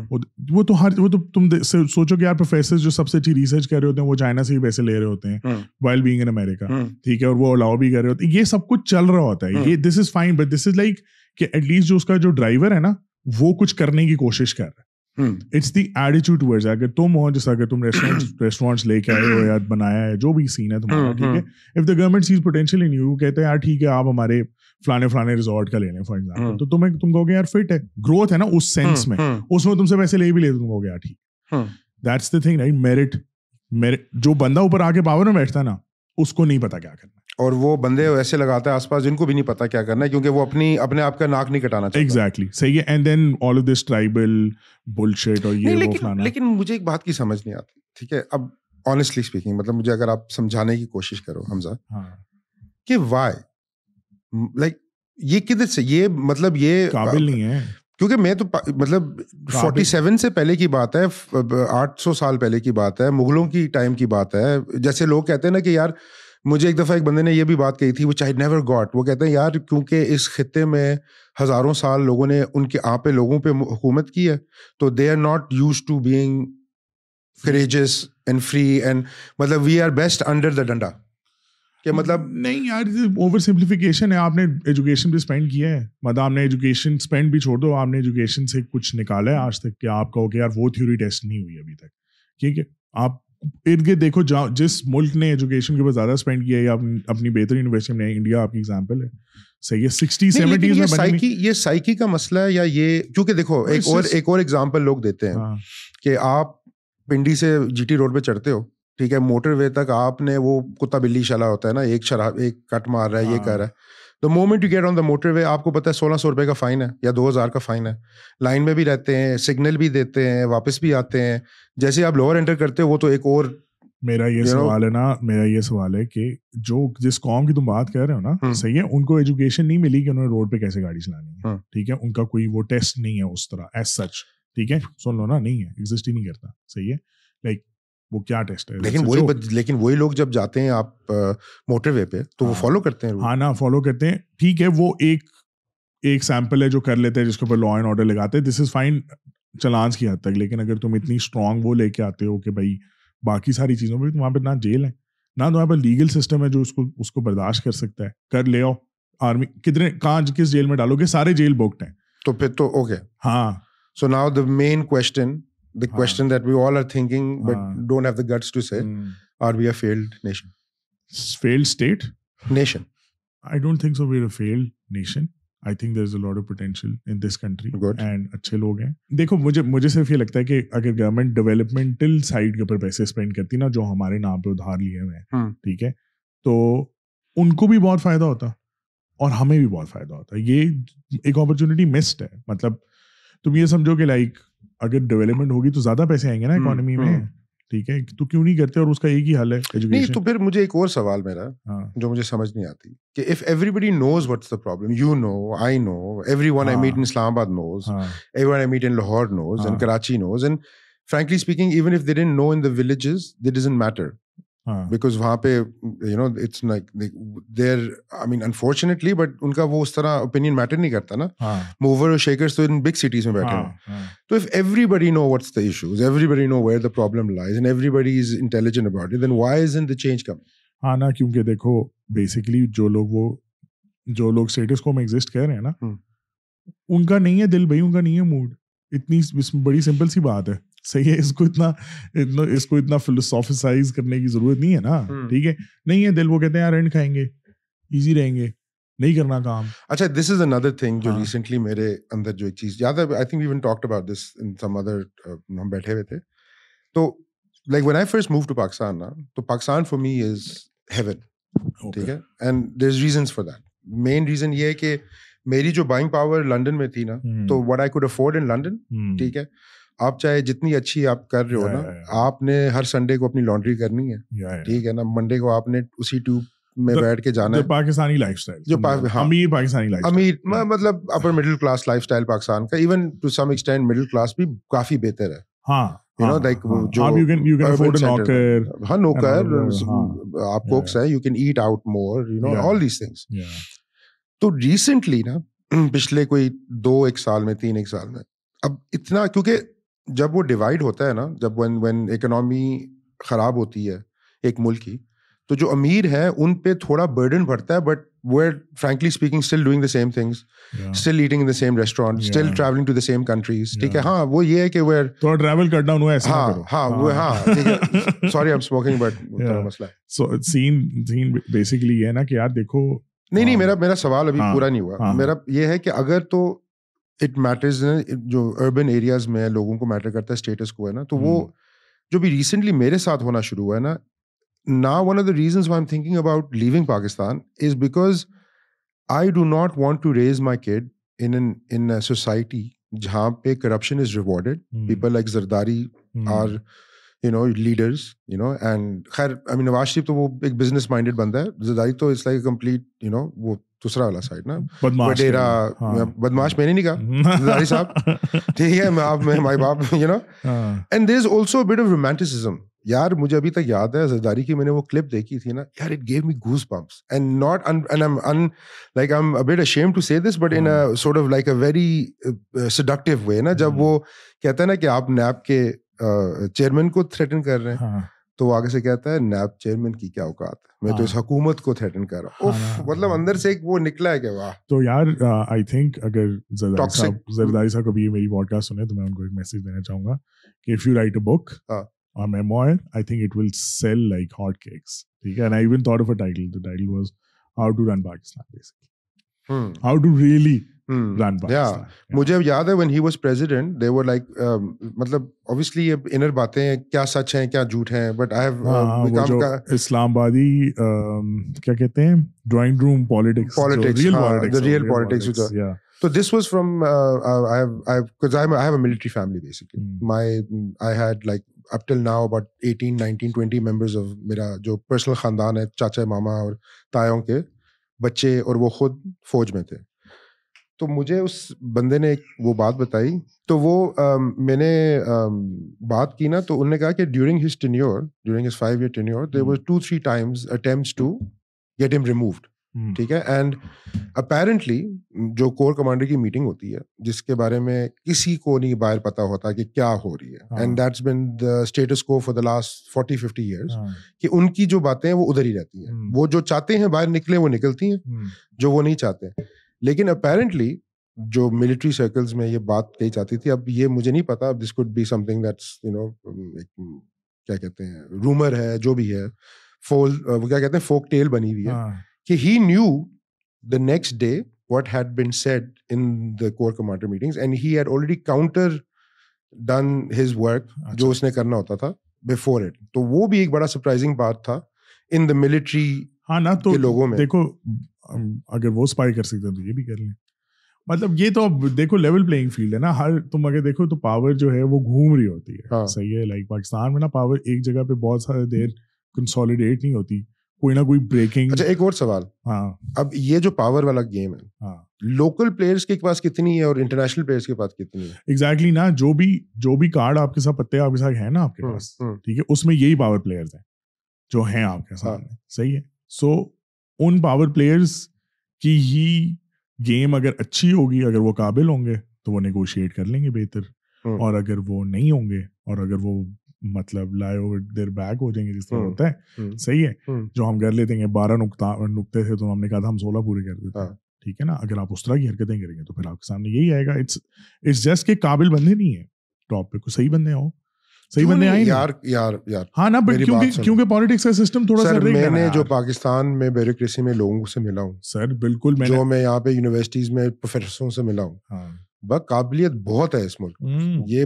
وہ تو ہر وہ تو تم سوچو کہ یار پروفیسر جو سب سے اچھی ریسرچ کر رہے ہوتے ہیں وہ چائنا سے بھی پیسے لے رہے ہوتے ہیں وائل بینگ ان امیریکا, ٹھیک ہے, اور وہ الاؤ بھی کر رہے ہوتے ہیں, یہ سب کچھ چل رہا ہوتا ہے, یہ this is fine, but this is like کہ ایٹ لیسٹ جو اس کا جو ڈرائیور ہے نا وہ کچھ کرنے کی کوشش کر رہا ہے. It's the attitude words. اگر تم ہو, جیسا اگر تم ریسٹورینٹ ریسٹورینٹس لے کے آئے ہو یا بنایا ہے, جو بھی سین ہے تمہارا, ٹھیک ہے, if the government sees potential in you, کہتے ہیں یار ٹھیک ہے آپ ہمارے فلانے فلانے ریزورٹ کا لے لیں فار ایگزامپل, تو تمہیں تم کہو گے یار فٹ ہے, گروتھ ہے نا اس سینس میں, اس میں تم سے پیسے لے بھی لیتے, تم کہو گے یار ٹھیک. That's the thing, right. Merit merit جو بندہ اوپر آ کے پاور میں بیٹھتا ہے نا, اس کو نہیں پتا کیا کرنا ہے, اور وہ بندے ایسے لگاتا ہے آس پاس جن کو بھی نہیں پتا کیا کرنا ہے, کیونکہ وہ اپنی اپنے آپ کا ناک نہیں کٹانا چاہتا. ایگزیکٹلی, صحیح ہے. And then all of this tribal bullshit اور یہ وہ فلانا. لیکن مجھے ایک بات کی سمجھ نہیں آتی, ٹھیک ہے, اب آنیسٹلی اسپیکنگ, مطلب مجھے اگر آپ سمجھانے کی کوشش کرو حمزہ, کہ وائی لائک یہ کدھر سے, یہ مطلب یہ قابل نہیں ہے, کیونکہ میں تو مطلب فورٹی سیون سے پہلے کی بات ہے, آٹھ سو سال پہلے کی بات ہے, مغلوں کی ٹائم کی بات ہے. جیسے لوگ کہتے ہیں نا کہ یار, مجھے ایک دفعہ ایک بندے نے یہ بھی بات کہی تھی, وہ چاہے نیور گاٹ, وہ کہتے ہیں یار کیونکہ اس خطے میں ہزاروں سال لوگوں نے ان کے آپ پہ لوگوں پہ حکومت کی ہے, تو they are not used to being courageous and free, and مطلب we are best under the ڈنڈا. مطلب نہیں یار, اوور سمپلیفیکیشن ہے. آپ نے ایجوکیشن پہ اسپینڈ کیا ہے, مطلب آپ نے ایجوکیشن اسپینڈ بھی چھوڑ دو, آپ نے ایجوکیشن سے کچھ نکالا ہے آج تک کہ آپ کہو کہ یار وہ تھیوری ٹیسٹ نہیں ہوئی ابھی تک, ٹھیک ہے. آپ ارد گرد دیکھو, جس ملک نے ایجوکیشن کے اوپر زیادہ اسپینڈ کیا ہے اپنی بہتر یونیورسٹی میں, انڈیا آپ کی ایگزامپل ہے, صحیح ہے, سکسٹی سیونٹیز میں بنی. یہ سائیکی کا مسئلہ ہے یا یہ, کیونکہ دیکھو ایک اور ایک اور ایگزامپل لوگ دیتے ہیں کہ آپ پنڈی سے جی ٹی روڈ پہ چڑھتے ہو, ٹھیک ہے, موٹر وے تک آپ نے وہ کتا بلی شالا ہوتا ہے نا, ایک شراب ایک کٹ مار رہا ہے, یہ کر رہا ہے, the moment you get on the motorway آپ کو پتہ ہے سولہ سو روپئے کا فائن ہے یا دو ہزار کا فائن ہے, لائن میں بھی رہتے ہیں, سگنل بھی دیتے ہیں, واپس بھی آتے ہیں, جیسے آپ لوور انٹر کرتے ہو وہ تو ایک اور. میرا یہ سوال ہے نا, میرا یہ سوال ہے کہ جو جس قوم کی تم بات کر رہے ہو نا, صحیح ہے, ان کو ایجوکیشن نہیں ملی کہ انہوں نے روڈ پہ کیسے گاڑی چلانی ہے, ٹھیک ہے, ان کا کوئی وہ ٹیسٹ نہیں ہے اس طرح ایز سچ, ٹھیک ہے, سن لو نا, نہیں ہے, ایگزسٹ ہی نہیں کرتا, صحیح ہے, لائک وہ کیا ٹیسٹ ہے. لیکن وہی لیکن وہی لوگ جب جاتے ہیں آپ موٹر وے پہ تو وہ فالو کرتے ہیں. ہاں نا, فالو کرتے ہیں, ٹھیک ہے, وہ ایک ایک سیمپل ہے جو کر لیتے ہیں, جس کے اوپر لا اینڈ آرڈر لگاتے ہیں, دس از فائن چلانس کی حد تک. لیکن اگر تم اتنی اسٹرانگ وہ لے کے آتے ہو کہ بھائی باقی ساری چیزوں پہ, وہاں پہ نہ جیل ہے نہ وہاں پہ لیگل سسٹم ہے جو اس کو اس کو برداشت کر سکتا ہے, کر لے آؤ, آرمی کتنے کہاں کس جیل میں ڈالو گے, سارے جیل بکڈ ہیں, تو پھر تو اوکے. ہاں, so now the main question, the question that we all are thinking but don't have the guts to say, are we a failed nation? Failed state? Nation. I don't think so we're a failed nation. I think there's a lot of potential in this country. Good. And اچھے لوگ ہیں. دیکھو مجھے مجھے صرف یہ لگتا ہے کہ اگر گورنمنٹ ڈیولپمنٹل سائڈ کے اوپر پیسے اسپینڈ کرتی نا, جو ہمارے نام پہ ادھار لیے ہوئے ہیں, ٹھیک ہے, تو ان کو بھی بہت فائدہ ہوتا اور ہمیں بھی بہت فائدہ ہوتا. یہ ایک اپرچونٹی مسڈ ہے. مطلب تم یہ سمجھو کہ لائک اگر ڈیولپمنٹ ہوگی تو زیادہ پیسے آئیں گے نا اکانومی میں, ٹھیک ہے, تو کیوں نہیں کرتے, اور اس کا ایک ہی حل ہے ایجوکیشن. تو پھر مجھے ایک اور سوال میرا جو مجھے سمجھ نہیں آتی کہ if everybody knows what's the problem, you know, I know, everyone I meet in Islamabad knows, everyone I meet in Lahore knows and Karachi knows, and frankly speaking even if they didn't know in the villages it doesn't matter because وہاں پہ you know it's like they're, I mean unfortunately but ان کا وہ اس طرح opinion matter نہیں کرتا نا, mover اور shakers تو ان big cities میں بیٹھے ہیں. تو if everybody know what's the issues, everybody know where the problem lies and everybody is intelligent about it, then why isn't the change coming? ہاں نا, کیونکہ دیکھو بیسکلی جو لوگ وہ جو لوگ اسٹیٹس کو میں ایگزسٹ کر رہے ہیں نا, ان کا نہیں ہے دل بھائی, ان کا نہیں ہے موڈ. اتنی بڑی سمپل سی بات ہے, صحیح ہے, اس کو اتنا اتنا اس کو اتنا فلسفیسائز کرنے کی ضرورت نہیں ہے نا, ٹھیک ہے, نہیں ہے دل, وہ کہتے ہیں یار رینٹ کھائیں گے, ایزی رہیں گے, نہیں کرنا کام. اچھا, دس از another thing جو ریسنٹلی میرے اندر جو ایک چیز یاد ہے, I think we even talked about this in some other, ہم بیٹھے ہوئے تھے, تو like when I first moved to Pakistan نا, تو Pakistan for me is heaven, ٹھیک ہے, and there's reasons for that. Main reason یہ ہے کہ میری جو بائنگ پاور لنڈن میں تھی نا, تو what I could afford in London, ٹھیک ہے, آپ چاہے جتنی اچھی آپ کر رہے ہو نا, آپ نے ہر سنڈے کو اپنی لانڈری کرنی ہے, ٹھیک ہے نا, منڈے کو آپ نے اسی ٹیوب میں بیٹھ کے جانا ہے. پاکستانی لائف سٹائل, جو امیر پاکستانی لائف امیر مطلب upper middle class lifestyle Pakistan کا, even to some extent middle class بھی کافی بہتر ہے. ہاں یو نو لائک جو ہاں نوکر آپ کوکس ہے, you can eat out more, you know all these things. تو ریسنٹلی نا پچھلے کوئی دو ایک سال میں تین ایک سال میں اب اتنا, کیونکہ جب وہ ڈیوائڈ ہوتا ہے نا, جب وین وین اکنامی خراب ہوتی ہے ایک ملک کی, تو جو امیر ہیں ان پہ تھوڑا برڈن بڑھتا ہے, but we're frankly speaking still doing the same things, still eating in the same restaurant, still travelling to the same countries, ٹھیک ہے. ہاں وہ یہ ہے کہ ویئر تھوڑا ٹریول کرنا انہوں ایسا کرو, ہاں وہ ہاں ٹھیک ہے, sorry I am smoking but مسئلہ سو سین سین بیسیکلی یہ ہے نا کہ یار دیکھو. نہیں نہیں میرا میرا سوال ابھی پورا نہیں ہوا. میرا یہ ہے کہ اگر تو اٹ میٹرز, جو اربن ایریاز میں لوگوں کو میٹر کرتا ہے اسٹیٹس کو ہے نا, تو وہ جو بھی ریسنٹلی میرے ساتھ ہونا شروع ہوا ہے نا, now one of the reasons why I'm thinking about leaving Pakistan is because I do not want to raise my kid in an in a society jahan pe corruption is rewarded. Mm. People like Zardari mm. are, you know, leaders, you know, and khair I mean Nawaz Shareef to wo ek business minded banda hai, Zardari to it's like a complete, you know, wo دوسرا والا side نا وڈیرا بدماش, میں نے نہیں کہا زرداری صاحب, ٹھیک ہے, my baap, you know. And there is also bit of romanticism یار. مجھے ابھی تک یاد ہے زرداری کی, میں نے وہ کلپ دیکھی تھی نا یار, it gave me goosebumps, and not like I am ا بٹ ashamed to say this, but in a sort of like a very seductive way نا, جب وہ کہتا ہے نا کہ آپ نیب کے چیئرمین کو تھریٹن کر رہے ہیں, تو وہ آگے سے کہتا ہے نیب چیئرمین کی کیا اوقات ہے, میں تو اس حکومت کو تھریٹن کر رہا ہوں. مطلب اندر سے ایک وہ نکلا ہے کہ واہ. تو یار آئی تھنک اگر زرداری صاحب زرداری صاحب کبھی میری پوڈ کاسٹ سنیں تو میں ان کو ایک میسج دینا چاہوں گا کہ if you write a book اور memoir, I think it will sell like hot cakes, ٹھیک ہے. And I even thought of a title, the title was how to run Pakistan, basically how to really run Pakistan. مجھے یاد ہے when he was president they were like, مطلب obviously یہ inner باتیں ہیں, کیا سچ ہیں کیا جھوٹ ہیں, بٹ آئی ہیو اسلام آبادی کیا کہتے ہیں drawing room politics, politics real politics. تو this was from I have I because I have a military family basically, my I had like up till now about eighteen nineteen twenty members of میرا جو personal خاندان ہے, چاچا ماما اور تایوں کے بچے, اور وہ خود فوج میں تھے. تو مجھے اس بندے نے ایک وہ بات بتائی, تو وہ میں نے بات کی نا, تو انہوں نے کہا کہ during his tenure during his five year tenure there was two three times attempts to get him removed, ٹھیک ہے. اینڈ اپیرنٹلی جو کور کمانڈر کی میٹنگ ہوتی ہے جس کے بارے میں کسی کو نہیں باہر پتا ہوتا کہ کیا ہو رہی ہے, and that's been the status quo for the last forty fifty years, کہ ان کی جو باتیں ہیں وہ ادھر ہی رہتی ہیں, وہ جو چاہتے ہیں باہر نکلے وہ نکلتی ہیں, جو وہ نہیں چاہتے. لیکن اپیرنٹلی جو ملٹری سرکلز میں یہ بات کہی جاتی تھی, اب یہ مجھے نہیں پتا, this could be something that's you know کیا کہتے ہیں رومر ہے جو بھی ہے, فول وہ کیا کہتے ہیں فوک ٹیل بنی ہوئی ہے, کہ he knew the next day what had been said in the cover commander meetings, and he had already counter done his work جو اس نے کرنا ہوتا تھا بفور اٹ. تو وہ بھی ایک بڑا سرپرائزنگ بات تھا ان دا ملٹری. ہاں نا, تو لوگوں میں دیکھو اگر وہ اسپائی کر سکتے ہیں تو یہ بھی کر لیں, مطلب یہ تو دیکھو لیول پلینگ فیلڈ ہے نا. ہر تم اگر دیکھو تو پاور جو ہے وہ گھوم رہی ہوتی ہے, صحیح ہے. لائک پاکستان میں نا پاور ایک جگہ پہ بہت سارے دیر کنسالیڈیٹ نہیں ہوتی, کوئی نہ کوئی بریکنگ. اچھا ایک اور سوال, ہاں اب یہ جو پاور والا گیم ہے لوکل پلیئرس کے پاس کتنی ہے اور انٹرنیشنل پلیئرس کے پاس کتنی ہے ایگزیکٹلی نا. جو بھی جو بھی کارڈ آپ کے ساتھ پتے آپ کے ساتھ ہے نا آپ کے پاس, ٹھیک ہے, اس میں یہی پاور پلیئرز ہیں جو ہیں آپ کے ساتھ, صحیح ہے. سو ان پاور پلیئرز کی ہی گیم اگر اچھی ہوگی, اگر وہ قابل ہوں گے تو وہ نیگوشیٹ کر لیں گے بہتر, اور اگر وہ نہیں ہوں گے اور اگر وہ مطلب لائے اوور دیر بیک ہو جائیں گے جس طرح ہوتا ہے, صحیح ہے. جو ہم کر لیتے ہیں بارہ نقطے تھے تو ہم نے کہا تھا ہم سولہ پورے کر دیتے ہیں, ٹھیک ہے نا. اگر آپ اس طرح کی حرکتیں کریں گے تو پھر آپ کے سامنے یہی آئے گا. اٹس اٹس جسٹ کہ قابل بندے نہیں ہیں ٹاپ پہ, کوئی صحیح بندے ہو, صحیح بندے آئیں یار یار یار. ہاں نا, بٹ کیونکہ کیونکہ پالیٹکس کا سسٹم تھوڑا سا میں نے جو پاکستان میں بیوروکریسی میں لوگوں سے ملا ہوں سر, بالکل میں جو میں یہاں پہ یونیورسٹیز میں پروفیسروں سے ملا ہوں, قابلیت بہت ہے اس ملک. یہ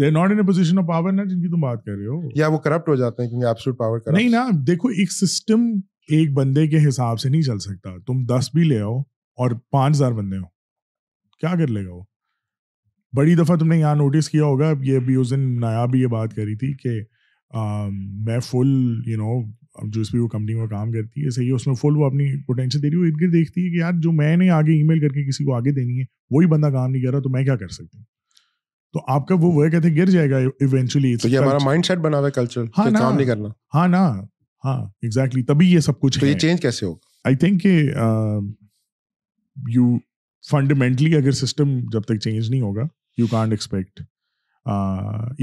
they are not in a position of power نا جن کی تم بات کر رہے ہو, یا وہ کرپٹ ہو جاتے ہیں کیونکہ absolute power کرپٹ نہیں نا. دیکھو ایک سسٹم ایک بندے کے حساب سے نہیں چل سکتا. تم دس بھی لے آؤ اور پانچ ہزار بندے ہو, کیا کر لے گا وہ؟ بڑی دفعہ تم نے یہاں نوٹس کیا ہوگا، یہ بھی اس دن نایاب بھی یہ بات کری تھی کہ میں فل یو نو جو اس بھی وہ کمپنی میں کام کرتی ہے صحیح ہے، اس میں فل وہ اپنی پوٹینشیل دے رہی ہے، وہ ادھر دیکھتی ہے کہ یار جو میں نے آگے ای میل کر کے کسی کو آگے دینی ہے وہی بندہ کام نہیں کر رہا تو میں کیا کر سکتی ہوں. تو آپ کا وہ ورک ایتھک گر جائے گا ایونچولی. تو یہ ہمارا مائنڈ سیٹ بنا ہوا ہے کلچر کہ کام نہیں کرنا. ہاں نا ہاں ایگزیکٹلی تبھی یہ سب کچھ. تو یہ چینج کیسے ہوگا؟ آئی تھنک کہ یو فنڈامنٹلی اگر سسٹم جب تک چینج نہیں ہوگا یو کانٹ ایکسپیکٹ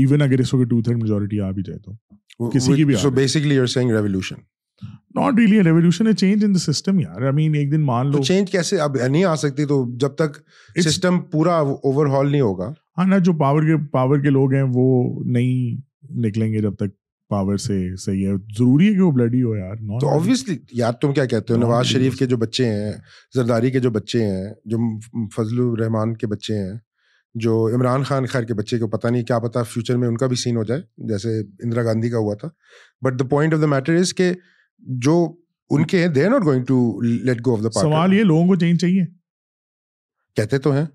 ایون اگر اس کو ٹو تھرڈ میجورٹی آ بھی جائے تو کسی کی بھی. So basically you are seeing revolution. Not really revolution, a change in the system یار. آئی مین ایک دن مان لو چینج کیسے اب نہیں آ سکتی تو جب تک سسٹم پورا اوور ہال نہیں ہوگا. ہاں نا جو پاور کے پاور کے لوگ ہیں وہ نہیں نکلیں گے جب تک پاور سے. صحیح ہے، ضروری ہے کہ وہ بلڈی ہو یار. تو آبویسلی یار تم کیا کہتے ہو، نواز شریف کے جو بچے ہیں، زرداری کے جو بچے ہیں، جو فضل الرحمان کے بچے ہیں، جو عمران خان خیر کے بچے کو پتہ نہیں کیا پتہ فیوچر میں ان کا بھی سین ہو جائے جیسے اندرا گاندھی کا ہوا تھا. But the point of the matter is کہ جو ان کے ہیں they are not going to let go of the party. سوال یہ لوگوں کو چینج چاہیے، کہتے تو ہیں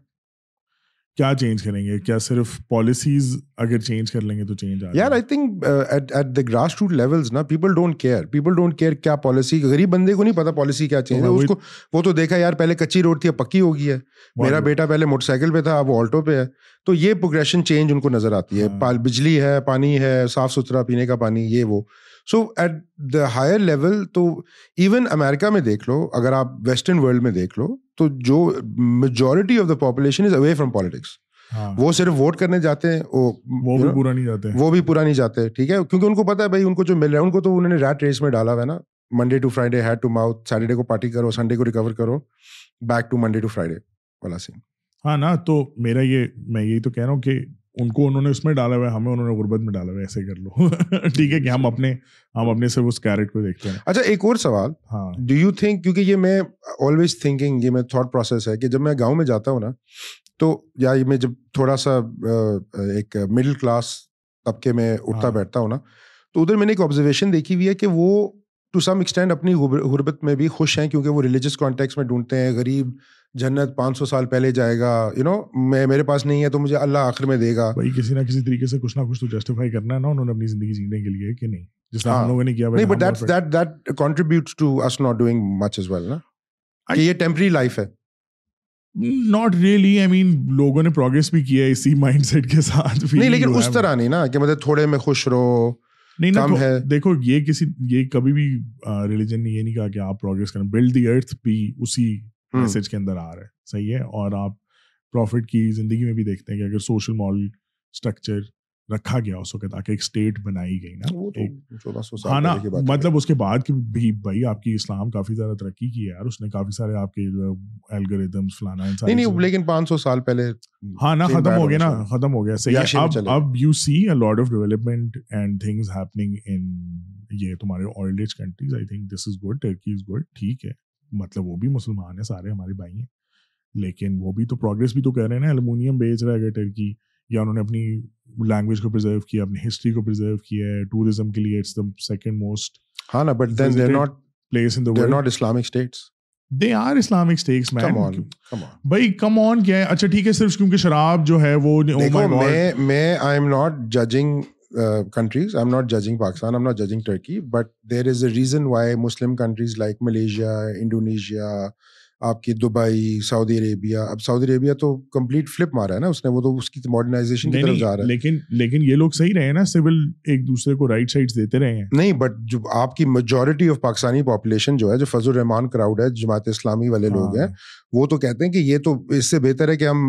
کیا چینج کریں گے، کیا صرف پالیسیز اگر چینج کر لیں گے تو چینج آ جائے؟ یار I think at at the grass root levels نا people don't care. People don't care کیا پالیسی. غریب بندے کو نہیں پتا پالیسی کیا چینج ہے. اس کو وہ تو دیکھا یار پہلے کچی روڈ تھی اب پکی ہو گئی ہے، میرا بیٹا پہلے موٹر سائیکل پہ تھا اب وہ آلٹو پہ ہے. تو یہ پروگریشن چینج ان کو نظر آتی ہے. بجلی ہے، پانی ہے، صاف ستھرا پینے کا پانی، یہ وہ. So at the higher level تو ایون امیرکا میں دیکھ لو، اگر آپ ویسٹرن ورلڈ میں دیکھ لو تو جو majority of the population is away from politics. وہ صرف ووٹ کرنے جاتے ہیں، وہ بھی پورا نہیں جاتے وہ بھی پورا نہیں جاتے ٹھیک ہے، کیونکہ ان کو پتا ہے بھائی ان کو جو مل رہا ہے، ان کو تو انہوں نے ریٹ ریس میں ڈالا ہوا ہے نا، Monday to Friday, head to mouth, Saturday کو پارٹی کرو، سنڈے کو ریکور کرو، back to Monday to Friday والا سین. ہاں نا تو میرا یہ میں یہی تو کہہ رہا ہوں کہ ان کو انہوں نے اس میں ڈالا ہوا ہے، ہمیں انہوں نے غربت میں ڈالا ہوا ہے. ایسے کر لو ٹھیک ہے کہ ہم اپنے ہم اپنے صرف اس کیرٹ کو دیکھتے ہیں. اچھا ایک اور سوال، ہاں ڈو یو تھنک، کیونکہ یہ میں آلویز تھنکنگ، یہ میں تھاٹ پروسیس ہے کہ جب میں گاؤں میں جاتا ہوں نا تو یا میں جب تھوڑا سا ایک مڈل کلاس طبقے میں اٹھتا بیٹھتا ہوں نا تو ادھر میں نے ایک آبزرویشن دیکھی ہوئی ہے کہ وہ ٹو سم ایکسٹینٹ اپنی غربت میں بھی خوش ہیں کیونکہ وہ ریلیجیس کانٹیکس میں ڈھونڈتے ہیں غریب جنت پانچ سو سال پہلے جائے گا، یو نو میں میرے پاس نہیں ہے تو مجھے اللہ آخر میں دے گا. بھائی کسی نہ کسی طریقے سے کچھ نہ کچھ تو جسٹیفائی کرنا ہے نا انہوں نے اپنی زندگی جینے کے لیے کہ نہیں، جس طرح ہم لوگوں نے کیا. نہیں but that that that contributes to us not doing much as well نا، کہ یہ ٹیمپرری لائف ہے. ناٹ ریئلی، آئی مین لوگوں نے پروگریس بھی کیا ہے اسی مائنڈ سیٹ کے ساتھ. نہیں لیکن اس طرح نہیں نا کہ مطلب تھوڑے میں خوش رہو. نہیں نا دیکھو یہ کسی یہ کبھی بھی ریلیجن نے یہ نہیں کہا کہ آپ پروگریس کریں. بلڈ دی ارتھ بھی اسی میسج کے اندر آ رہا ہے. صحیح ہے، اور آپ پروفٹ کی زندگی میں بھی دیکھتے ہیں کہ اگر سوشل ماڈل اسٹرکچر رکھا گیا اس وقت تاکہ ایک اسٹیٹ بنائی گئی نا. ہاں نا مطلب اس کے بعد بھی بھائی آپ کی اسلام کافی زیادہ ترقی کی ہے یار، اس نے کافی سارے آپ کے الگوریتمز فلانا نہیں نہیں لیکن پانچ سو سال پہلے. ہاں نا ختم ہو گیا نا ختم ہو گیا. صحیح ہے، اب اب you see a lot of development and things happening in یہ تمہارے old age countries. I think this is good, Turkey is good. ٹھیک ہے مطلب وہ بھی مسلمان ہیں سارے ہمارے بھائی ہیں، لیکن وہ بھی تو پروگریس بھی تو کر رہے ہیں نا. الومینیم بیچ رہا ہے ٹرکی، یا انہوں نے اپنی لینگویج کو پرزرو کیا، اپنی ہسٹری کو پرزرو کیا ہے. ٹورزم کے لیے اٹس دی سیکنڈ موسٹ. ہاں نا but then they are not place in the world, they are not Islamic states. They are Islamic states man. Come on come on بھائی کم آن کیا ہے. اچھا ٹھیک ہے صرف کیونکہ شراب جو ہے وہ دیکھو میں میں I am not judging countries. I'm not judging Pakistan, I'm not judging Turkey, but there is a reason why Muslim countries like Malaysia, Indonesia, آپ کی دبئی، سعودی عربیہ. اب سعودی عربیہ تو کمپلیٹ فلپ مارا ہے نا اس نے، وہ تو اس کی ماڈرنائزیشن کی طرف جا رہا ہے. لیکن لیکن یہ لوگ صحیح رہے ہیں نا، سول ایک دوسرے کو رائٹ سائڈ دیتے رہے ہیں. نہیں بٹ جو آپ کی میجورٹی آف پاکستانی پاپولیشن جو ہے، جو فضل الرحمان کراؤڈ ہے، جماعت اسلامی والے لوگ ہیں، وہ تو کہتے ہیں کہ یہ تو اس سے بہتر ہے کہ ہم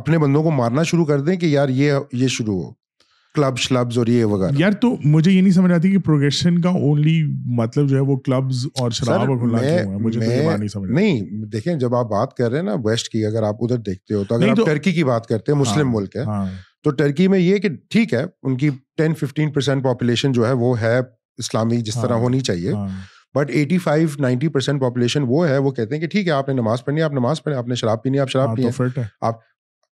اپنے بندوں کو مارنا شروع کر دیں کہ یار یہ یہ شروع ہو کلب شلبز اور یہ وغیرہ. یار تو مجھے یہ نہیں سمجھ آتی کہ پروگریشن کا اونلی مطلب جو ہے وہ کلبز اور شراب اور کھلا ہے. مجھے تو یہ نہیں سمجھ. نہیں دیکھیں جب آپ بات کر رہے ہیں نا ویسٹ کی، اگر آپ ادھر دیکھتے ہو تو اگر آپ ٹرکی کی بات کرتے ہیں، مسلم ملک ہے تو ٹرکی میں یہ کہ ٹھیک ہے ان کی ٹین ففٹین پرسینٹ پاپولیشن جو ہے وہ ہے اسلامی جس طرح ہونی چاہیے، but eighty five ninety percent population وہ ہے، وہ کہتے ہیں کہ ٹھیک ہے آپ نے نماز پڑھنی ہے آپ نماز پڑھیں، آپ نے شراب پینی ہے آپ شراب پئیں. آپ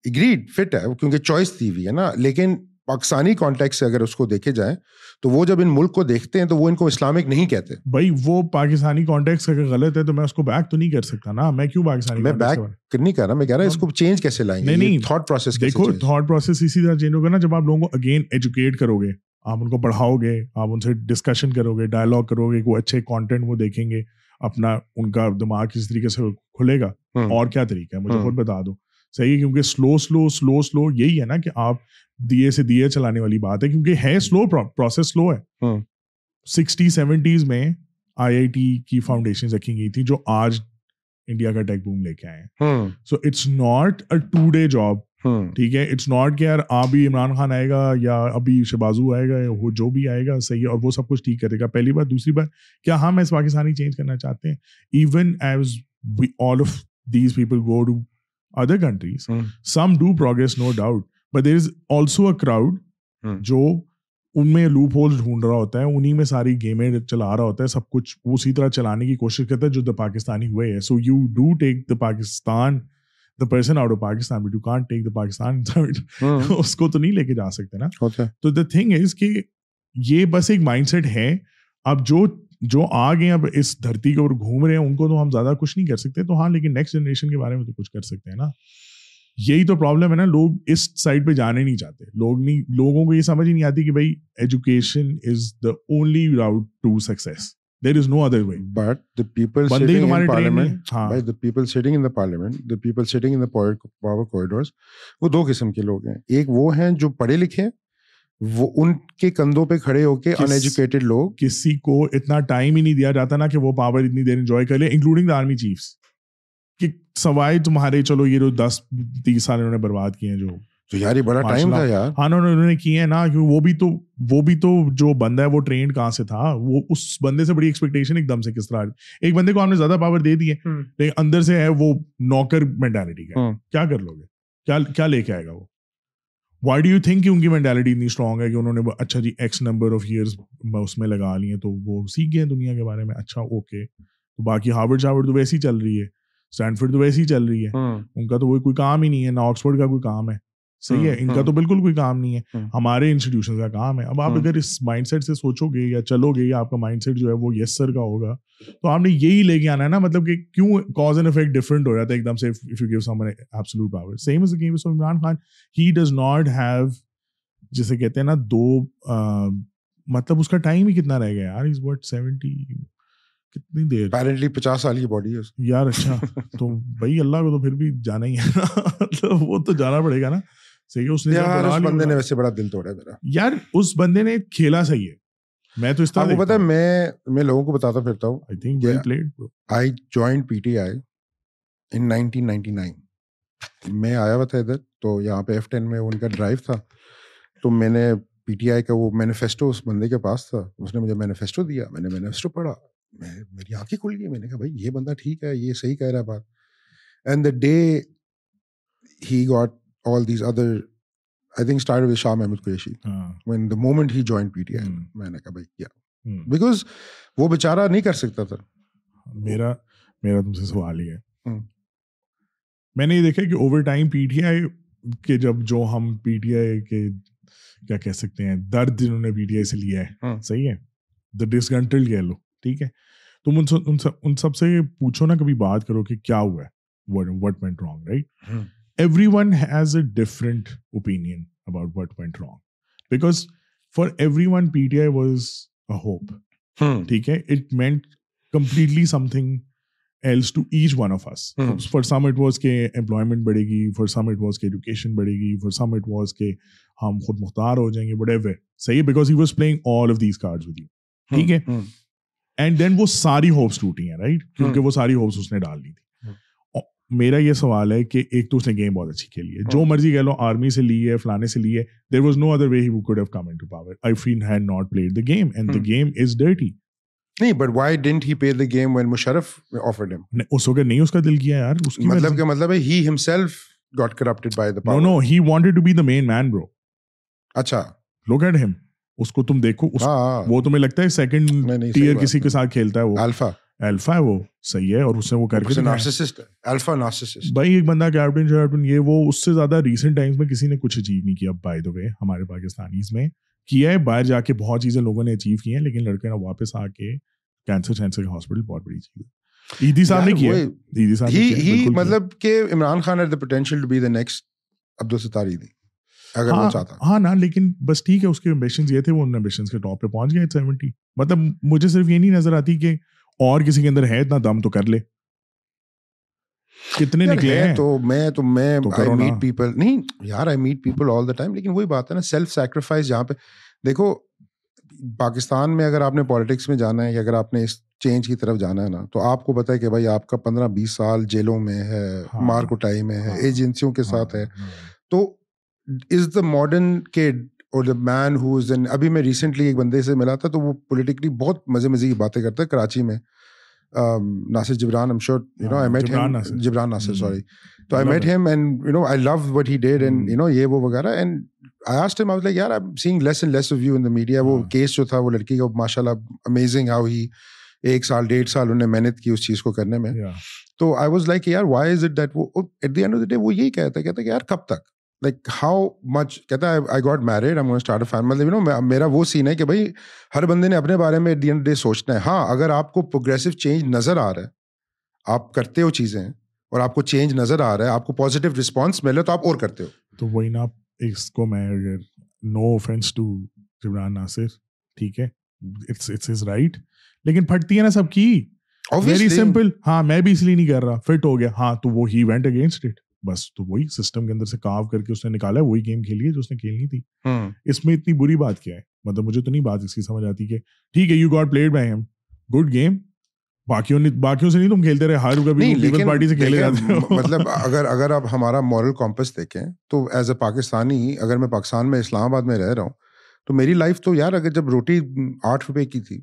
ایگریڈ فٹ ہے کیونکہ چوائس دی ہوئی ہے نا. لیکن پاکستانی کانٹیکس سے اگر اس کو دیکھے جائیں تو وہ جب ان ملک کو دیکھتے ہیں تو وہ ان کو اسلامک نہیں کہتے. بھائی وہ پاکستانی کانٹیکس اگر غلط ہے تو میں اس کو بیک تو نہیں کر سکتا نا. میں کیوں پاکستانی میں بیک نہیں کر رہا, میں کہہ رہا ہوں اس کو چینج کیسے لائیں گے. نہیں تھاٹ پروسیس دیکھو, تھاٹ پروسیس اسی طرح چینج ہوگا نا جب آپ لوگوں کو اگین ایجوکیٹ کرو گے, آپ ان کو پڑھاؤ گے, آپ ان سے ڈسکشن کرو گے, ڈائلاگ کرو گے, کوئی اچھے کانٹینٹ وہ دیکھیں گے, اپنا ان کا دماغ کس طریقے سے کھلے گا. اور کیا طریقہ ہے مجھے خود بتا دو. صحیح ہے, کیونکہ سلو سلو سلو سلو یہی ہے نا کہ آپ دیے سے دیے چلانے والی بات ہے, کیونکہ ہے سلو پروسیس سلو ہے. سکسٹی سیونٹیز میں آئی آئی ٹی کی فاؤنڈیشن رکھی گئی تھی جو آج انڈیا کا ٹیک بوم لے کے آئے ہیں. So it's not a to day job, ٹھیک ہے. اٹس ناٹ کہ یار ابھی عمران خان آئے گا یا ابھی شہبازو آئے گا یا وہ جو بھی آئے گا, صحیح ہے, اور وہ سب کچھ ٹھیک کرے گا. پہلی بات. دوسری بات, کیا ہم ایز پاکستانی چینج کرنا چاہتے ہیں؟ Even as we all of these people go to other countries, hmm. some do progress, no doubt, but there is also a crowd hmm. جو ان میں لوپ ہولز ڈھونڈ رہا ہوتا ہے, انہیں میں ساری گیمیں چلا رہا ہوتا ہے, سب کچھ اسی طرح چلانے کی کوشش کرتا ہے جو دا پاکستانی ہوئے ہے. So you do take the Pakistan the person out of Pakistan, but you can't take the Pakistan out. hmm. اس کو تو نہیں لے کے جا سکتے نا. تو the thing is کہ یہ بس ایک مائنڈ سیٹ ہے. اب جو جو آ گئے اب اس دھرتی کے اوپر گھوم رہے ہیں ان کو تو ہم زیادہ کچھ نہیں کر سکتے. تو ہاں, لیکن نیکسٹ جنریشن کے بارے میں تو کچھ کر سکتے ہیں نا. یہی تو پرابلم ہے نا, لوگ اس سائڈ پہ جانے نہیں چاہتے. لوگ نہیں, لوگوں کو یہ سمجھ ہی نہیں آتی کہ بھائی education is the only route to success, there is no other way. But the people sitting in parliament, ہاں the people sitting in the parliament, the people sitting in the power corridors, وہ دو قسم کے لوگ ہیں. ایک وہ ہیں جو پڑھے لکھے, وہ ان کے کندھوں پہ کھڑے ہو کے ان ایجوکیٹڈ لوگ, کسی کو اتنا ٹائم ہی نہیں دیا جاتا نا کہ وہ پاور اتنی دیر انجوائے کر لے, انکلوڈنگ دا آرمی چیفس, کہ سوائے تمہارے چلو یہ دس تیس سال انہوں نے برباد کیے ہیں جو. تو یار یہ بڑا ٹائم تھا یار. ہاں انہوں نے کیے ہیں نا, کیونکہ وہ بھی تو وہ بھی تو جو بندہ ہے وہ ٹرینڈ کہاں سے تھا, وہ اس بندے سے بڑی ایکسپیکٹیشن ایک دم سے کس طرح. ایک بندے کو ہم نے زیادہ پاور دے دی ہے لیکن اندر سے ہے وہ نوکر مینٹالٹی کا. کیا کر لو گے, کیا کیا لے کے آئے گا وہ؟ Why do you think کہ ان کی مینٹالٹی اتنی اسٹرانگ ہے کہ انہوں نے اچھا جی ایکس نمبر آف ایئرس اس میں لگا لیے تو وہ سیکھ گئے دنیا کے بارے میں. اچھا اوکے, تو باقی ہارورڈ شارورڈ تو ویسے ہی چل رہی ہے, اسٹینفورڈ تو ویسے ہی چل رہی ہے, ان کا تو وہ کوئی کام ہی نہیں ہے, نہ آکسفورڈ کا کوئی کام ہے, صحیح ہے, ان کا تو بالکل کوئی کام نہیں ہے, ہمارے انسٹیٹیوشن کا کام ہے. اب آپ اگر اس مائنڈ سیٹ سے سوچو گے یا چلو گے, یا آپ کا مائنڈ سیٹ جو ہے وہ یس سر کا ہوگا, تو آپ نے یہی لے کے آنا ہے نا. مطلب کہ کیوں کاز اینڈ افیکٹ ڈفرنٹ ہو جاتا ہے ایک دم سے. If you give someone absolute power, same is the case of Imran Khan, he does not have, جسے کہتے ہیں نا دو, مطلب اس کا ٹائم ہی کتنا رہ گیا یار, از واٹ سیونٹی کتنی دیر, اپیرنٹلی پچاس سال کی باڈی ہے یار. اچھا تو بھائی اللہ کو تو پھر بھی جانا ہی ہے نا, وہ تو جانا پڑے گا نا. صحیح ہے, اس نے اس بندے نے ویسے بڑا دل توڑا میرا یار, اس بندے نے کھیلا صحیح ہے. میں تو اس طرح آپ کو پتہ ہے, میں میں لوگوں کو بتاتا پھرتا ہوں, I think well played. I joined P T I in nineteen ninety nine. میں آیا ہوا تھا ادھر, تو یہاں پہ ایف ٹین میں ان کا ڈرائیو تھا, تو میں نے پی ٹی آئی کا وہ مینیفیسٹو اس بندے کے پاس تھا, اس نے مجھے مینیفیسٹو دیا, میں نے مینیفیسٹو پڑھا, میں میری آنکھیں کھل گئی. میں نے کہا بھائی یہ بندہ ٹھیک ہے, یہ صحیح کہہ رہا ہے بات. And the day he got all these other, I think started with Shah Mahmood Qureshi. Uh. When the moment he joined P T I, hmm. میں نے کہا بھائی کیا, because وہ بیچارہ نہیں کر سکتا تھا. میرا میرا تم سے سوال ہی ہے, میں نے یہ دیکھا کہ over time P T I کے جب جو ہم پی ٹی آئی کے کیا کہہ سکتے ہیں درد جنہوں نے پی ٹی آئی سے لیا ہے, صحیح ہے, the disgruntled کہہ لو, ٹھیک ہے, تم ان ان سب سے پوچھو نا, کبھی بات کرو کہ کیا ہوا ہے, what went wrong, right? Everyone has a different opinion about what went wrong. Because for everyone, P T I was a hope. Hmm. Okay? It meant completely something else to each one of us. Hmm. For some it was that employment will increase. For some it was that education will increase. For some it was that we will become self-reliant. Whatever. Say it because he was playing all of these cards with you. Okay? Hmm. Hmm. And then وہ ساری hopes ٹوٹی ہیں, right? کیونکہ وہ ساری hopes اس نے ڈال دی تھی. میرا یہ سوال ہے کہ ایک تو اس نے گیم بہت اچھی کھیلی ہے, جو مرضی کہہ لو, آرمی سے لی ہے, فلانے سے لی ہے, there was no other way he could have come into power if he had not played the game, and the game is dirty. نہیں, but why didn't he play the game when Musharraf offered him? اس وقت نہیں اس کا دل کیا یار, اس کی مطلب کیا مطلب ہے, he himself got corrupted by the power. No, no, he wanted to be the main man, bro. اچھا look at him, اس کو تم دیکھو, وہ تمہیں لگتا ہے سیکنڈ ٹیئر کسی کے ساتھ کھیلتا ہے, وہ الفا الفا ہے وہ صحیح ہے, اور اس نے وہ کر کے نارسسسٹ الفا نارسسسٹ بھائی ایک بندہ کیپٹن شارٹن یہ وہ, اس سے زیادہ ریسنٹ ٹائمز میں کسی نے کچھ اچیو نہیں کیا بائی دی وے ہمارے پاکستانیز میں کیا ہے, باہر جا کے بہت چیزیں لوگوں نے اچیو کی ہیں, لیکن لڑکے نے واپس آ کے کینسر کینسر کے ہاسپٹل بہت بڑی چیز ہے. ایدی صاحب نے کیا ایدی صاحب ہی مطلب کہ Imran Khan had the potential to be the next عبدالستاری دی اگر وہ چاہتا. ہاں نا, لیکن بس ٹھیک ہے اس کے ایمبیشنز یہ تھے, وہ ان ایمبیشنز کے ٹاپ پہ پہنچ گئے سیونٹی. مطلب مجھے صرف یہ نہیں نظر آتی کہ اور کسی کے اندر ہے اتنا دم تو کر لے, کتنے نکلے ہیں. تو میں تو میں آئی میٹ پیپل نہیں یار I meet people all the time, لیکن وہی بات ہے نا سیلف سیکریفائس. جہاں پہ دیکھو پاکستان میں اگر آپ نے پالیٹکس میں جانا ہے یا اگر آپ نے اس چینج کی طرف جانا ہے نا, تو آپ کو پتا ہے کہ بھائی آپ کا پندرہ بیس سال جیلوں میں ہے, مارکوٹائی میں ہے, ایجنسیوں کے ساتھ ہے. تو از دا ماڈرن کڈ اور دا مین ہو از این. ابھی میں ریسنٹلی ایک بندے سے ملا تھا تو وہ پولیٹیکلی بہت مزے مزے کی باتیں کرتا ہے کراچی میں, ناصر Jibran, I'm sure you know I met him, Jibran Nasir sorry, تو I met him and you know I loved what he did and you know یہ وہ وغیرہ. and I asked him, I was like یار I'm seeing less and less of you in the media. وہ case جو تھا وہ لڑکی کا ماشاء اللہ amazing how he ایک سال ڈیڑھ سال انہوں نے محنت کی اس چیز کو کرنے میں. تو آئی واز لائک یار why is it that at the end of the day وہ یہی کہتا کہتا کہ یار کب تک لائک ہاؤ مچ, کہتا ہے I got married I gonna start a family. مطلب یو نو میرا وہ سین ہے کہ بھائی ہر بندے نے اپنے بارے میں at the end of the day سوچنا ہے. ہاں اگر آپ کو پروگریسو چینج نظر آ رہا ہے, آپ کرتے ہو چیزیں اور آپ کو چینج نظر آ رہا ہے, آپ کو پازیٹیو رسپانس ملے تو آپ اور کرتے ہو. تو وہی نا اس کو میں اگر no offence to Jibran Nasir ٹھیک ہے اٹس اٹس ہز رائٹ, لیکن پھٹتی ہے نا سب کی ویری سمپل. ہاں میں بھی اس لیے نہیں کر رہا, فٹ ہو گیا ہاں تو وہ ہی وینٹ اگینسٹ اٹ, بس تو وہی سسٹم کے اندر سے کاو کر کے اس نے نکالا, وہی گیم کھیلی ہے جو اس نے کھیلنی تھی. اس میں اتنی بری بات کیا ہے, مطلب مجھے تو نہیں بات اس کی سمجھ آتی کہ ٹھیک ہے یو گاٹ پلیڈ بائی ہم, گڈ گیم, باقیوں نے باقیوں سے نہیں تم کھیلتے رہے, ہر کبھی لیبر پارٹی سے کھیلے جاتے ہو. مطلب اگر اگر آپ ہمارا مورل کمپس دیکھیں تو ایز اے پاکستانی اگر میں پاکستان میں اسلام آباد میں رہ رہا ہوں تو میری لائف تو یار اگر جب روٹی آٹھ روپے کی تھی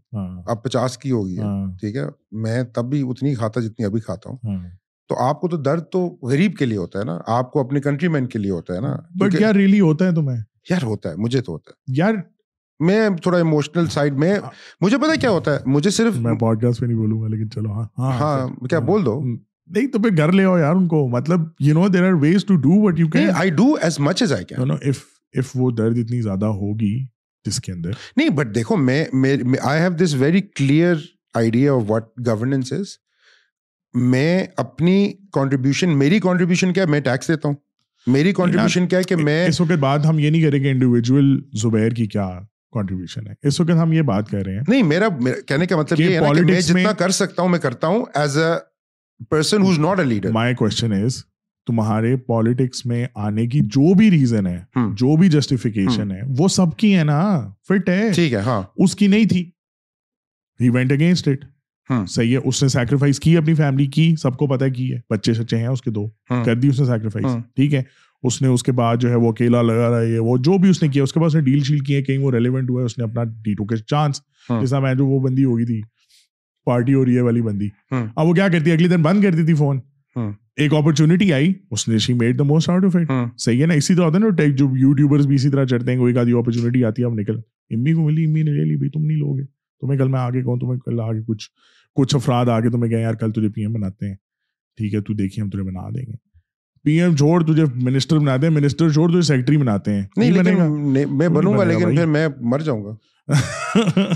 اب پچاس کی ہوگی ٹھیک ہے, میں تب بھی اتنی کھاتا جتنی ابھی کھاتا ہوں. تو آپ کو تو درد تو غریب کے لیے ہوتا ہے نا, آپ کو اپنے کنٹری مین کے لیے ہوتا ہے نا. بٹ یار ریلی ہوتا ہے تمہیں یار؟ ہوتا ہے, مجھے تو ہوتا ہے یار. میں تھوڑا ایموشنل سائڈ میں مجھے پتا کیا ہوتا ہے, مجھے صرف میں پوڈ کاسٹ میں نہیں بولوں گا لیکن چلو ہاں ہاں کیا بول دو نہیں تو پھر گھر لے آؤ یار ان کو. مطلب you know there are ways to do what you can, I do as much as I can. اف اف وہ درد اتنی زیادہ ہوگی جس کے اندر نہیں, بٹ دیکھو میں I have this very clear idea of what governance is. میں اپنی کنٹریبیوشن, میری کنٹریبیوشن کیا ہے, میں ٹیکس دیتا ہوں, میری کنٹریبیوشن کیا ہے کہ میں اس وقت بعد ہم یہ نہیں کریں گے انڈیویجول زبیر کی کیا کنٹریبیوشن ہے, اس وقت ہم یہ بات کر رہے ہیں. نہیں میرا کہنے کا مطلب یہ ہے کہ میں جتنا کر سکتا ہوں میں کرتا ہوں as a person who is not a leader. My question is تمہارے پالیٹکس میں آنے کی جو بھی ریزن ہے, جو بھی جسٹیفیکیشن ہے, وہ سب کی ہے نا, فٹ ہے ٹھیک ہے, ہاں اس کی نہیں تھی, ہی وینٹ اگینسٹ اٹ صحیح ہے, اس نے سیکریفائس کی اپنی فیملی کی, سب کو پتا کی ہے, بچے سچے ہیں اس کے دو, کر دی اس نے سیکریفائس ٹھیک ہے. اس نے اس کے بعد جو ہے وہ اکیلا لگا رہا ہے, وہ جو بھی اس نے کیا اس کے بعد اس نے ڈیل شیل کی ہے, کہیں وہ ریلیونٹ ہوا ہے, اس نے اپنا ڈیٹو کے چانس جیسا میں جو وہ بندی ہوگی تھی پارٹی اور یہ والی بندی, اب وہ کیا کرتی ہے اگلے دن بند کرتی تھی فون, ایک اپرچونٹی آئی اس نے she made the most out of it صحیح ہے نا. اسی طرح ہوتا ہے نا جو یوٹیوبرز بھی اسی طرح چڑھتے ہیں, کوئی آدھی اپرچونٹی آتی ہے اب نکل, امی کو ملی, امی نے لے لی, بھائی تم نہیں لوگے, تمہیں کل میں آگے کہوں, تمہیں کل آگے کچھ کچھ افراد آگے تمہیں کہیں یار کل تجھے پی ایم بناتے ہیں ٹھیک ہے, تو دیکھیے ہم تجھے بنا دیں گے, پی ایم چھوڑ تجھے منسٹر بناتے ہیں, منسٹر چھوڑ تجھے سیکرٹری بناتے ہیں. نہیں میں بنوں گا لیکن پھر میں مر جاؤں گا.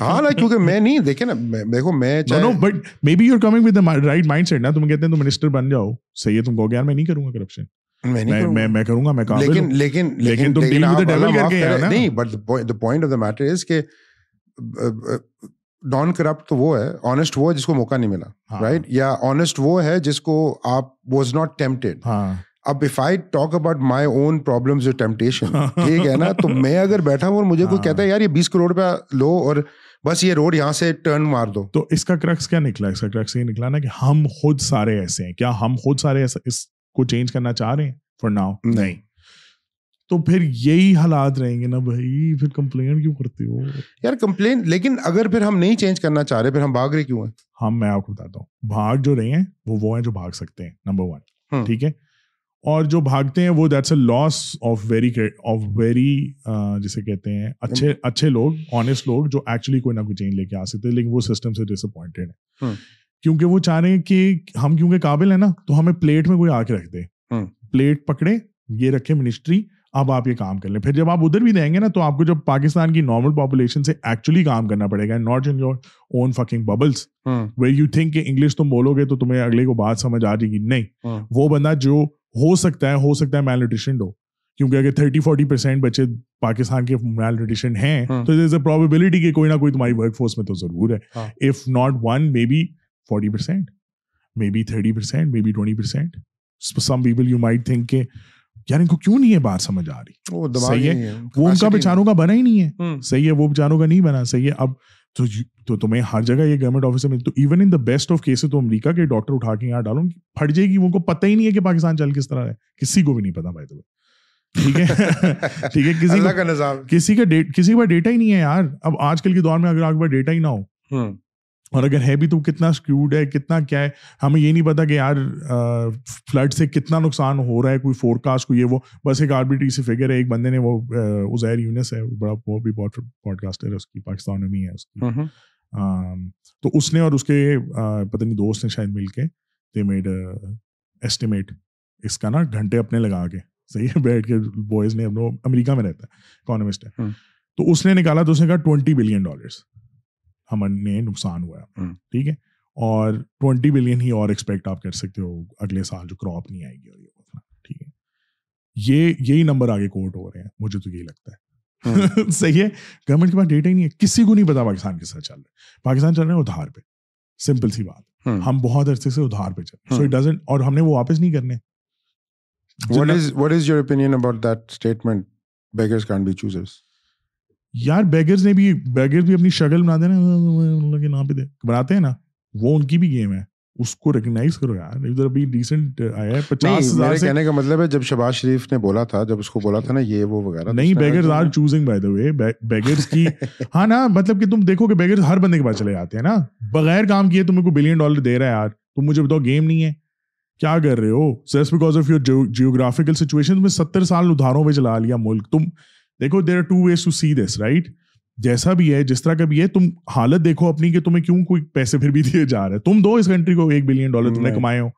ہاں نا کیونکہ میں نہیں دیکھے نا, دیکھو میں but maybe you are coming with the right mindset نا, تم کہتے ہیں تم منسٹر بن جاؤ صحیح ہے, تم کہو گے یار میں نہیں کروں گا کرپشن, میں میں کروں گا, میں قابل ہوں, لیکن لیکن تم ڈیل ود دی ڈیول کر کے یار. نہیں but the point of the matter is کہ نان کرپٹ تو وہ ہے, آنےسٹ وہ ہے جس کو موقع نہیں ملا رائٹ, یا آنےسٹ وہ ہے جس کو آپ واز ناٹ ٹیمپٹڈ. اب if I talk about my own problems اور ٹیمپٹیشن ٹھیک ہے نا, تو میں اگر بیٹھا ہوں اور مجھے کوئی کہتا ہے یار یہ بیس کروڑ روپیہ لو اور بس یہ روڈ یہاں سے ٹرن مار دو, تو اس کا کرکس کیا نکلا, اس کا کرکس یہ نکلا نا کہ ہم خود سارے ایسے ہیں. کیا ہم خود سارے اس کو چینج کرنا چاہ رہے ہیں فار ناؤ؟ نہیں. تو پھر یہی حالات رہیں گے نا بھائی, پھر کمپلین کیوں کرتے ہو یار کمپلین. لیکن اگر پھر ہم نہیں چینج کرنا چاہ رہے پھر ہم بھاگ رہے کیوں ہیں ہم؟ میں آپ کو بتاتا ہوں, بھاگ جو رہے ہیں وہ وہ ہیں جو بھاگ سکتے ہیں نمبر ون ٹھیک ہے, اور جو بھاگتے ہیں وہ that's a loss of very of very جسے کہتے ہیں اچھے اچھے لوگ, آنےسٹ لوگ, جو ایکچولی کوئی نہ کوئی چینج لے کے آ سکتے ہیں, لیکن وہ سسٹم سے ڈس اپوائنٹڈ ہیں. کیونکہ وہ چاہ رہے ہیں کہ ہم کیونکہ قابل ہیں نا تو ہمیں پلیٹ میں کوئی آ کے رکھ دے, پلیٹ پکڑے یہ رکھے منسٹری, اب آپ یہ کام کر لیں. پھر جب آپ ادھر بھی دیں گے نا تو آپ کو جب پاکستان کی نارمل پاپولیشن سے ایکچولی کام کرنا پڑے گا, not in your own fucking bubbles where you think کہ انگلش تم بولو گے تو تمہیں اگلے کو بات سمجھ آ جائے گی. نہیں, وہ بندہ جو ہو سکتا ہے ہو سکتا ہے میل نیوٹریشن ہو, کیونکہ اگر تھرٹی فورٹی پرسینٹ بچے پاکستان کے میل نیوٹریشن ہیں تو دیر از اے پرابیبلٹی کہ کوئی نہ کوئی تمہاری ورک فورس میں تو ضرور ہے, if not one maybe forty percent maybe thirty percent maybe twenty percent. Some people you might think کہ یار ان کو کیوں نہیں یہ بات سمجھ آ رہی, صحیح ہے وہ ان کا بیچاروں کا بنا ہی نہیں ہے, صحیح ہے وہ بیچاروں کا نہیں بنا, صحیح ہے. اب تو تمہیں ہر جگہ یہ گورنمنٹ آفس میں تو even in the best of cases تو امریکہ کے ڈاکٹر اٹھا کے یہاں ڈالوں پھٹ جائے گی, ان کو پتہ ہی نہیں ہے کہ پاکستان چل کس طرح ہے, کسی کو بھی نہیں پتا بھائی. تو ٹھیک ہے ٹھیک ہے, کسی کا نظام کسی کا کسی کے پاس ڈیٹا ہی نہیں ہے یار. اب آج کل کے دور میں اگر آپ کے پاس ڈیٹا ہی نہ ہو, اور اگر ہے بھی تو کتنا سکیوڈ ہے کتنا کیا ہے, ہمیں یہ نہیں پتا کہ یار فلڈ سے کتنا نقصان ہو رہا ہے, کوئی فور کاسٹ کو یہ وہ, بس ایک آربیٹری سی فگر ہے. ایک بندے نے وہ عزیر یونس ہے بڑا, وہ بھی بہت پوڈ کاسٹر ہے, اس کی پاکستان میں ہے اس کی, تو اس نے اور اس کے پتہ نہیں دوست نے شاید مل کے دے میڈ ایسٹیمیٹ اس کا نا گھنٹے اپنے لگا کے, صحیح ہے بیٹھ کے بوائز نے, وہ امریکہ میں رہتا ہے اکانومسٹ ہے, تو اس نے نکالا تو اس نے کہا ٹوینٹی بلین ڈالرس ہمیں نقصان ہوا ہے. ٹھیک ہے, اور ٹوینٹی بلین ہی اور ایکسپیکٹ آپ کر سکتے ہو اگلے سال جو کراپ نہیں آئے گی اور یہ. ٹھیک ہے, یہ یہی نمبر آگے کوٹ ہو رہے ہیں, مجھے تو یہی لگتا ہے. صحیح ہے, گورنمنٹ کے پاس ڈیٹا ہی نہیں ہے, کسی کو نہیں پتا پاکستان کے ساتھ چل رہا ہے. پاکستان چل رہا ہے ادھار پہ, سمپل سی بات, ہم بہت عرصے سے ادھار پہ چل رہے ہیں, سو اٹ ڈزنٹ, اور ہم نے وہ واپس نہیں کرنے. What is what is your opinion about that statement? Beggars can't be choosers. یار بیگرز نے بھی بیگرز بھی اپنی شکل بنا دے نا, بناتے ہیں نا, وہ ان کی بھی گیم ہے, اس کو ریکگنائز کرو یار. ادھر ابھی ریسنٹ آیا ہے پچاس ہزار سے, کہنے کا مطلب ہے جب شہباز شریف نے بولا تھا, جب اس کو بولا تھا نا یہ وہ وغیرہ, نہیں beggars are choosing by the way, beggars کی ہاں نا, مطلب کہ تم دیکھو کہ بیگرز ہر بندے کے پاس چلے جاتے ہیں نا بغیر کام کیے. تمہیں کو بلین ڈالر دے رہا ہے یار, تم مجھے بتاؤ گیم نہیں ہے, کیا کر رہے ہو؟ Just because of your geographical situation تم نے ستر سال ادھاروں پہ چلا لیا ملک. تم دیکھو there are two ways to see this right, جیسا بھی ہے جس طرح کا بھی ہے, تم حالت دیکھو اپنی کہ تمہیں کیوں کوئی پیسے پھر بھی دیے جا رہے ہیں. تم دو اس کنٹری کو ایک بلین ڈالر تم نے کمائے ہو,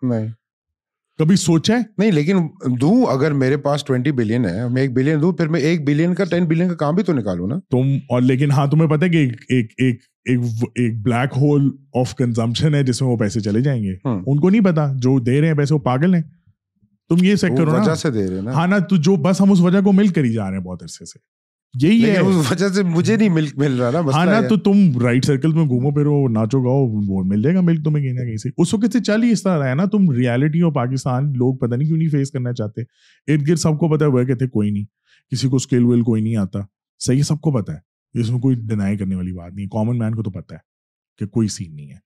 کبھی سوچا ہے؟ نہیں, لیکن دوں اگر میرے پاس ٹوینٹی بلین ہے, میں ایک بلین دوں, پھر میں ایک بلین کا ٹین بلین کا کام بھی تو نکالوں نا تم. اور لیکن ہاں تمہیں پتا ہے کہ ایک ایک ایک بلیک ہول آف کنزمپشن ہے جس میں وہ پیسے چلے جائیں گے, ان کو نہیں پتا, جو دے رہے ہیں پیسے وہ پاگل ہیں. تم یہ چیک کرو وجہ سے دے رہے ہیں, ہاں نا, تو جو بس ہم اس وجہ کو مل کر ہی جا رہے ہیں بہت عرصے سے, یہی ہے اس وجہ سے مجھے نہیں ملک مل رہا نا. ہاں نا, تو تم رائٹ سرکل میں گھومو پھر وہ ناچو گاؤ, وہ مل جائے گا ملک تمہیں کہیں نہ کہیں سے. اس وقت سے چل ہی اس طرح رہا ہے نا, تم ریالٹی اور پاکستان لوگ پتہ نہیں کیوں نہیں فیس کرنا چاہتے. ارد گرد سب کو پتا ہے, وہ کہتے کوئی نہیں, کسی کو اسکل ویل کوئی نہیں آتا, صحیح, سب کو پتا ہے, اس میں کوئی ڈینائی کرنے والی بات نہیں. کامن مین کو تو پتا ہے کہ کوئی سین نہیں ہے,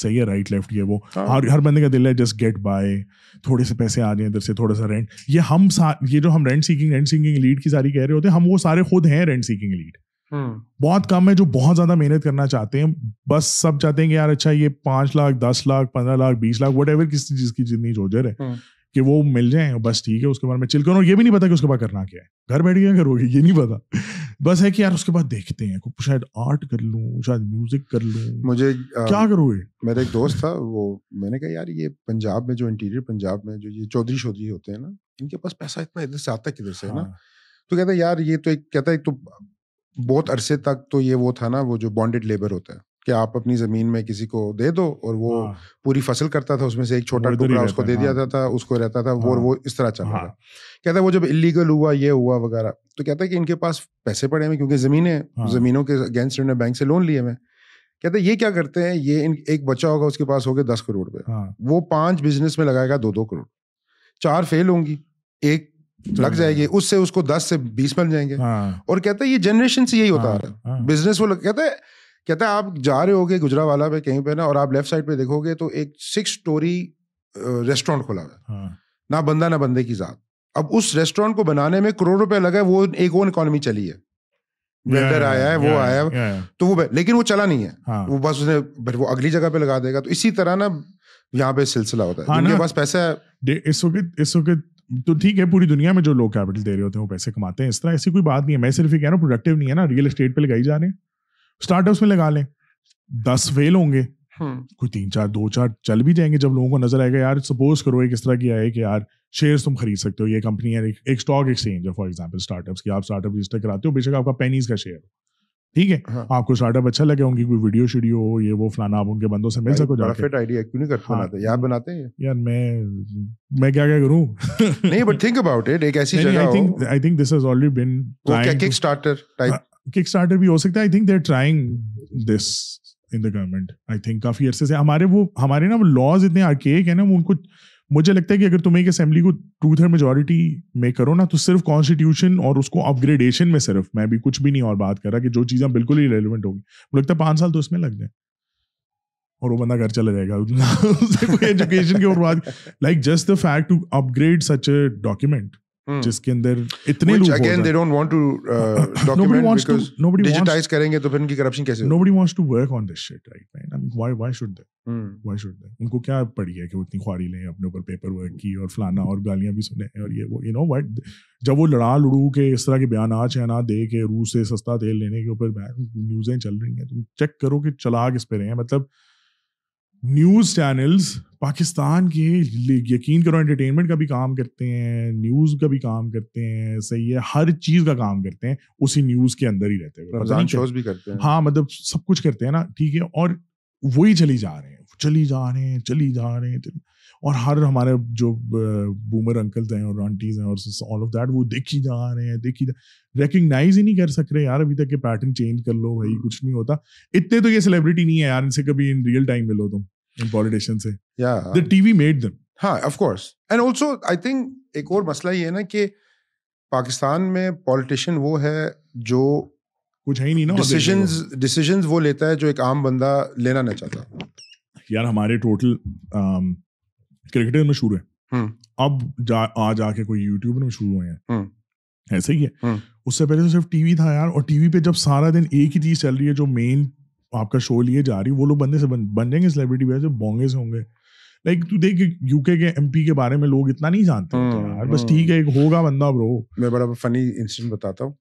صحیح ہے, رائٹ لیفٹ یہ وہ, ہر ہر بندے کا دل ہے جسٹ گیٹ بائی, تھوڑے سے پیسے آ جائیں ادھر سے, تھوڑا سا رینٹ. یہ ہم یہ جو ہم rent seeking rent seeking lead کی ساری کہہ رہے ہوتے ہیں, ہم وہ سارے خود ہیں رینٹ سیکنگ لیڈ. بہت کم ہے جو بہت زیادہ محنت کرنا چاہتے ہیں, بس سب چاہتے ہیں کہ یار اچھا یہ پانچ لاکھ دس لاکھ پندرہ لاکھ بیس لاکھ وٹ ایور کسی چیز کی جتنی جوجر ہے کہ وہ مل جائیں بس, ٹھیک ہے, اس کے بعد میں چل کروں. یہ بھی نہیں پتا کہ اس کے بعد کرنا کیا ہے, گھر بیٹھ کے کرو گے یہ نہیں پتا, بس ہے کہ یار اس کے بعد دیکھتے ہیں, شاید آرٹ کر لوں, شاید میوزک کر لوں, مجھے کیا کرو گے. میرا ایک دوست تھا, وہ میں نے کہا یار یہ پنجاب میں جو انٹیریئر پنجاب میں جو یہ چودھری شودھری ہوتے ہیں نا, ان کے پاس پیسہ اتنا ادھر سے آتا ہے کدھر سے نا. تو کہتا ہے یار یہ تو ایک کہتا ہے تو بہت عرصے تک تو یہ وہ تھا نا, وہ جو بانڈیڈ لیبر ہوتا ہے کہ آپ اپنی زمین میں کسی کو دے دو اور وہ پوری فصل کرتا تھا, اس میں سے ایک چھوٹا ٹکڑا اس کو دے دیا جاتا تھا, اس کو رہتا تھا وہ وہ اس طرح چلا رہا. کہتا ہے وہ جب الیگل ہوا یہ ہوا وغیرہ, تو کہتا ہے کہ ان کے پاس پیسے پڑے ہیں کیونکہ زمینیں, زمینوں کے اگینسٹ انہوں نے بینک سے لون لیے ہوئے. کہتا ہے یہ کیا کرتے ہیں, یہ ایک بچہ ہوگا اس کے پاس ہوگا دس کروڑ روپے, وہ پانچ بزنس میں لگائے گا دو دو کروڑ, چار فیل ہوں گی, ایک لگ جائے گی, اس سے اس کو دس سے بیس مل جائیں گے. اور کہتا ہے یہ جنریشن سے یہی ہوتا آ رہا ہے بزنس. وہ کہتا ہے کہتا ہے آپ جا رہے ہو گے گجرا والا پہ کہیں پہ نا, اور آپ لیفٹ سائڈ پہ دیکھو گے تو ایک سکس اسٹوری ریسٹورینٹ کھلا ہوا ہے, نہ بندہ نہ بندے کی ذات. اب اس ریسٹورینٹ کو بنانے میں کروڑ روپے لگا ہے, وہ ایک اور اکانومی چلی ہے, بلڈر آیا ہے, وہ آیا ہے, تو وہ لیکن وہ چلا نہیں ہے, وہ بس اس نے وہ اگلی جگہ پہ لگا دے گا. تو اسی طرح نا یہاں پہ سلسلہ ہوتا ہے, ان کے پاس پیسہ ہے اس وقت اس وقت تو ٹھیک ہے. پوری دنیا میں جو لوگ کیپٹل دے رہے ہوتے ہیں وہ پیسے کماتے ہیں, اس طرح ایسی کوئی بات نہیں ہے. میں صرف یہ کہہ رہا ہوں پروڈکٹیو نہیں ہے نا, ریئل اسٹیٹ پہ لگائی جا رہے ہیں, اسٹارٹ اپس میں لگا لیں, دس فیل ہوں گے کوئی تین چار دو چار چل بھی جائیں گے جب لوگوں کو نظر آئے گا. یار سپوز کرو ایک اس طرح کیا ہے کہ یار شیئرز تم خرید سکتے ہو, یہ کمپنی ہے, ایک اسٹاک ایکسچینج ہے فار ایگزامپل اسٹارٹ اپس کی, آپ اسٹارٹ اپ رجسٹر کراتے ہو, بے شک آپ کا پینیز کا شیئر ہو, ٹھیک ہے, آپ کو اسٹارٹ اپ اچھا لگے, ان کی کوئی ویڈیو شیڈیو ہو, یہ وہ فلانا, آپ ان کے بندوں سے مل سکو. یار بناتے ہیں یار میں میں کیا کیا کروں, نہیں بٹ تھنک اباؤٹ اٹ, ایک ایسی جگہ I think I think this has already been kick starter type, kick starter بھی ہو سکتا ہے. I think they are trying this in the government. I think کافی عرصے سے ہمارے وہ ہمارے نا وہ لاز اتنے آرکیک ہیں نا, ان کو مجھے لگتا ہے کہ اگر تم ایک اسمبلی کو ٹو تھرڈ میجورٹی میں کرو نا تو صرف کانسٹیٹیوشن اور اس کو اپ گریڈیشن میں صرف, میں بھی کچھ بھی نہیں اور بات کر رہا کہ جو چیزیں بالکل ہی ریلیونٹ ہوگی, مجھے لگتا ہے پانچ سال تو اس میں لگ جائیں اور وہ بندہ گھر چلا جائے گا کوئی ایجوکیشن کے اوپر بات, like just the fact to upgrade such a document جس کے اندر اتنے لوگ again they don't want to document because nobody digitise کریں گے تو پھر ان کی کرپشن کیسے, nobody wants to work on this shit right now. I mean, why why should they, why should they, ان کو کیا پڑی ہے کہ وہ اتنی خواری لیں اپنے اوپر پیپر ورک کی اور فلانا اور گالیاں بھی سنیں اور یہ وہ, you know what, جب وہ لڑا لڑو کے اس طرح کے بیانات شیانات دے کے روس سے سستا تیل لینے کے اوپر نیوزیں چل رہی ہیں, تم چیک کرو کہ چلا کس پہ رہے ہیں. مطلب نیوز چینلز پاکستان کے, یقین کرو, انٹرٹینمنٹ کا بھی کام کرتے ہیں, نیوز کا بھی کام کرتے ہیں, صحیح ہے, ہر چیز کا کام کرتے ہیں, اسی نیوز کے اندر ہی رہتے ہیں. ہاں مطلب سب کچھ کرتے ہیں نا, ٹھیک ہے, اور وہی چلی جا رہے ہیں چلی جا رہے ہیں چلی جا رہے ہیں اور ہر ہمارے جو بومر انکلز ہیں اور آنٹیز ہیں اور آل آف دیٹ, وہ دیکھی جا رہے ہیں دیکھی جا ریکگنائز ہی نہیں کر سک رہے یار ابھی تک کہ پیٹرن چینج کر لو بھائی, کچھ نہیں ہوتا. اتنے تو یہ سیلیبریٹی نہیں ہے یار, ان سے کبھی ان ریئل ٹائم ملو تم, ان پولیٹیشین سے. The T V made them. ہاں of course. And also I think ایک اور مسئلہ یہ ہے نا کہ پاکستان میں پولیٹیشین وہ ہے جو کچھ ہے ہی نہیں نا, ڈیسیژنز ڈیسیژنز وہ لیتا ہے جو ایک عام بندہ لینا نہیں چاہتا. یار ہمارے ٹوٹل کرکٹر مشہور ہے, اب جا آ جا کے کوئی یوٹیوبر مشہور ہوئے ہیں, ایسے ہی ہے. اس سے پہلے تو صرف ٹی وی تھا یار, اور ٹی وی پہ جب سارا دن ایک ہی چیز چل رہی ہے جو مین آپ کا شو لیے جا رہی, وہ لوگ بندے سے بن جائیں گے سیلیبریٹی وجہ سے, بونگے سے ہوں گے. لائک تو دیکھ یو کے کے ایم پی کے بارے میں لوگ اتنا نہیں جانتے یار, بس ٹھیک ہے ایک ہوگا بندہ. برو میں بڑا فنی انسیڈنٹ بتاتا ہوں,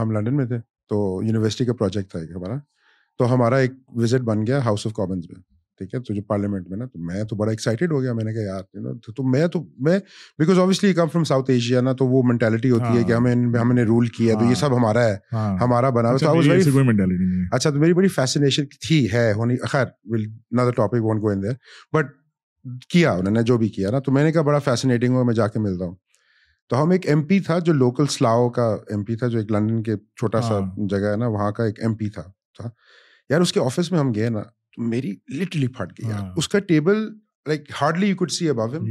ہم لندن میں تھے تو یونیورسٹی کا پروجیکٹ تھا ایک ہمارا, تو ہمارا ایک وزٹ بن گیا ہاؤس آف کامنز میں, ٹھیک ہے, تو جو پارلیمنٹ میں نا, تو میں تو بڑا ایکسائٹیڈ ہو گیا, میں نے کہا یار تو میں تو میں because obviously come from South Asia نا, تو وہ مینٹیلٹی ہوتی ہے کہ ہمیں ہم نے رول کیا ہے تو یہ سب ہمارا ہے, ہمارا بنا ہوا. اچھا تو میری بڑی فیسنیشن تھی ہے ہونی, خیر ول another topic won't go in there, but کیا انہوں نے جو بھی کیا نا, تو میں نے کہا بڑا فیسنیٹنگ ہوا, میں جا کے ملتا ہوں. تو ہم ایک ایم پی تھا جو لوکل سلاؤ کا ایم پی تھا, جو ایک لندن کے چھوٹا سا جگہ ہے نا, وہاں کا ایک ایم پی تھا یار. اس کے آفس میں ہم گئے نا, تو میری لٹرلی پھٹ گئی یار. اس کا table like hardly you could see اباؤ ہم,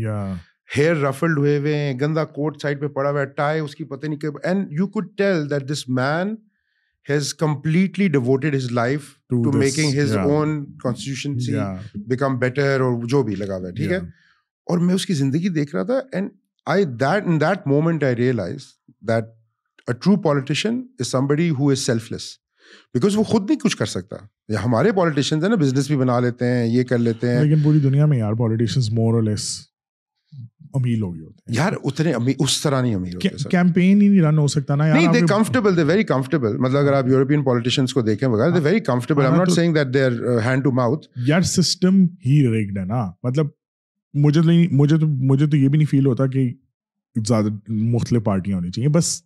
ہیئر رفلڈ ہوئے ہوئے ہیں, گندا کوٹ سائڈ پہ پڑا ہوا ہے, ٹائی اس کی پتہ نہیں کہ, and you could tell that this man has completely devoted his life to, to this, making his yeah. own constituency yeah. become better or jo bhi laga hua hai, theek hai, aur main uski zindagi dekh raha tha, and I that in that moment I realized that a true politician is somebody who is selfless, because wo khud nahi kuch kar sakta. ya hamare politicians hai na, business bhi bana lete hain, ye kar lete hain, lekin puri duniya mein yaar politicians more or less امیر لوگ ہی ہوتے ہیں یار, اتنے اس طرح نہیں امیر ہوتے, کیمپین ہی رن ہو سکتا نا یار. They comfortable, they very comfortable, مطلب اگر آپ یورپین پولیٹیشینس کو دیکھیں وغیرہ, they very comfortable. I M not seeing that they are hand to mouth یار, سسٹم ہی ریگڈ ہے نا. مطلب مجھے مجھے تو مجھے تو یہ بھی نہیں فیل ہوتا کہ زیادہ مختلف پارٹیاں ہونی چاہیے, بس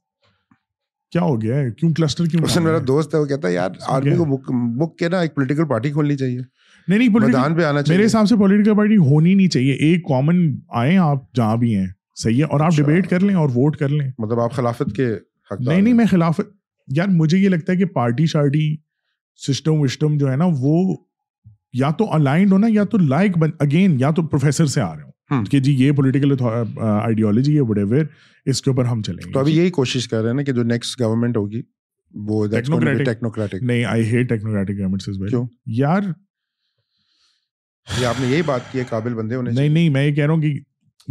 کیا ہو گیا ہے, کیوں کلسٹر کیوں. اس میرا دوست ہے, وہ کہتا ہے یار آرمی کو مک کے نا ایک پولیٹیکل پارٹی کھولنی چاہیے. نہیں نہیں, میدان پہ آنا چاہیے. میرے حساب سے پولیٹیکل پارٹی ہونی نہیں چاہیے, ایک کامن آئیں آپ جہاں بھی ہیں, صحیح ہے, اور آپ ڈبیٹ کر لیں اور ووٹ کر لیں. مطلب آپ خلافت کے حقدار نہیں. نہیں میں خلافت یار, مجھے یہ لگتا ہے کہ پارٹی شارٹی سسٹم وسٹم جو ہے نا, وہ یا تو الائنڈ ہونا, یا تو لائک اگین یا تو پروفیسر سے آ رہے ہوں کہ جی یہ پولیٹیکل آئیڈیالوجی ہے وٹ ایور, اس کے اوپر ہم چلیں گے. تو ابھی یہی کوشش کر رہے ہیں نا کہ جو نیکسٹ گورنمنٹ ہوگی وہ ٹیکنوکریٹک. نہیں, I hate technocratic governments as well. کیوں یار, آپ نے یہی بات کی ہے قابل بندے ہونے. نہیں نہیں, میں یہ کہہ رہا ہوں کہ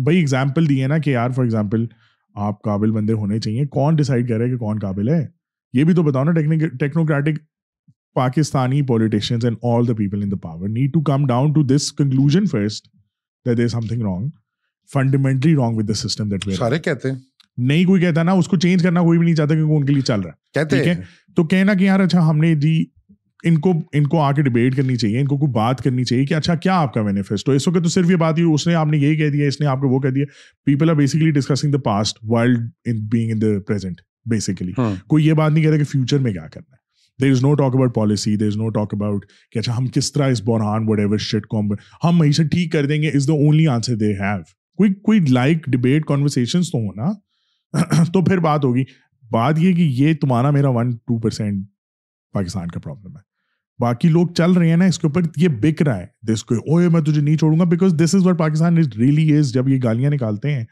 بھائی ایگزامپل دیے نا کہ یار فار ایگزامپل آپ قابل بندے ہونے چاہیے. کون ڈیسائیڈ کرے کہ کون قابل ہے, یہ بھی تو بتاؤ نا. Technocratic Pakistani politicians and all the people in the power need to come down to this conclusion first that there is something wrong, fundamentally wrong with the system that we are. سارے کہتے ہیں نہیں, کوئی کہتا نا اس کو change کرنا کوئی بھی نہیں چاہتا کیونکہ ان کے لیے چل رہا ہے. کہتے ہیں تو کہنا کہ یار اچھا ہم نے دی ان کو ان کو آ کے ڈبیٹ کرنی چاہیے, ان کو کوئی بات کرنی چاہیے کہ اچھا کیا آپ کا مینیفیسٹو. اس وقت تو صرف یہ بات ہی اس نے آپ نے یہی کہہ دیا, اس نے آپ کو وہ کہہ دیا. People are basically discussing the past while being in the present basically. کوئی یہ بات نہیں کہتا کہ فیوچر میں کیا کرنا ہے. There is no talk about policy, there is no talk about کہ اچھا ہم کس طرح اس بحران whatever shit کو ہم معیشت ٹھیک کر دیں گے is the only answer they have. کوئی کوئی لائک ڈبیٹ conversations تو ہونا تو پھر بات ہوگی. بات یہ کہ یہ تمہارا میرا ون ٹو پرسینٹ پاکستان کا پرابلم ہے, باقی لوگ چل رہے ہیں نا اس کے اوپر, یہ بک رہا ہے دس کو, اوے میں تجھے نہیں چھوڑوں گا, because this is what Pakistan really is. جب یہ گالیاں نکالتے ہیں,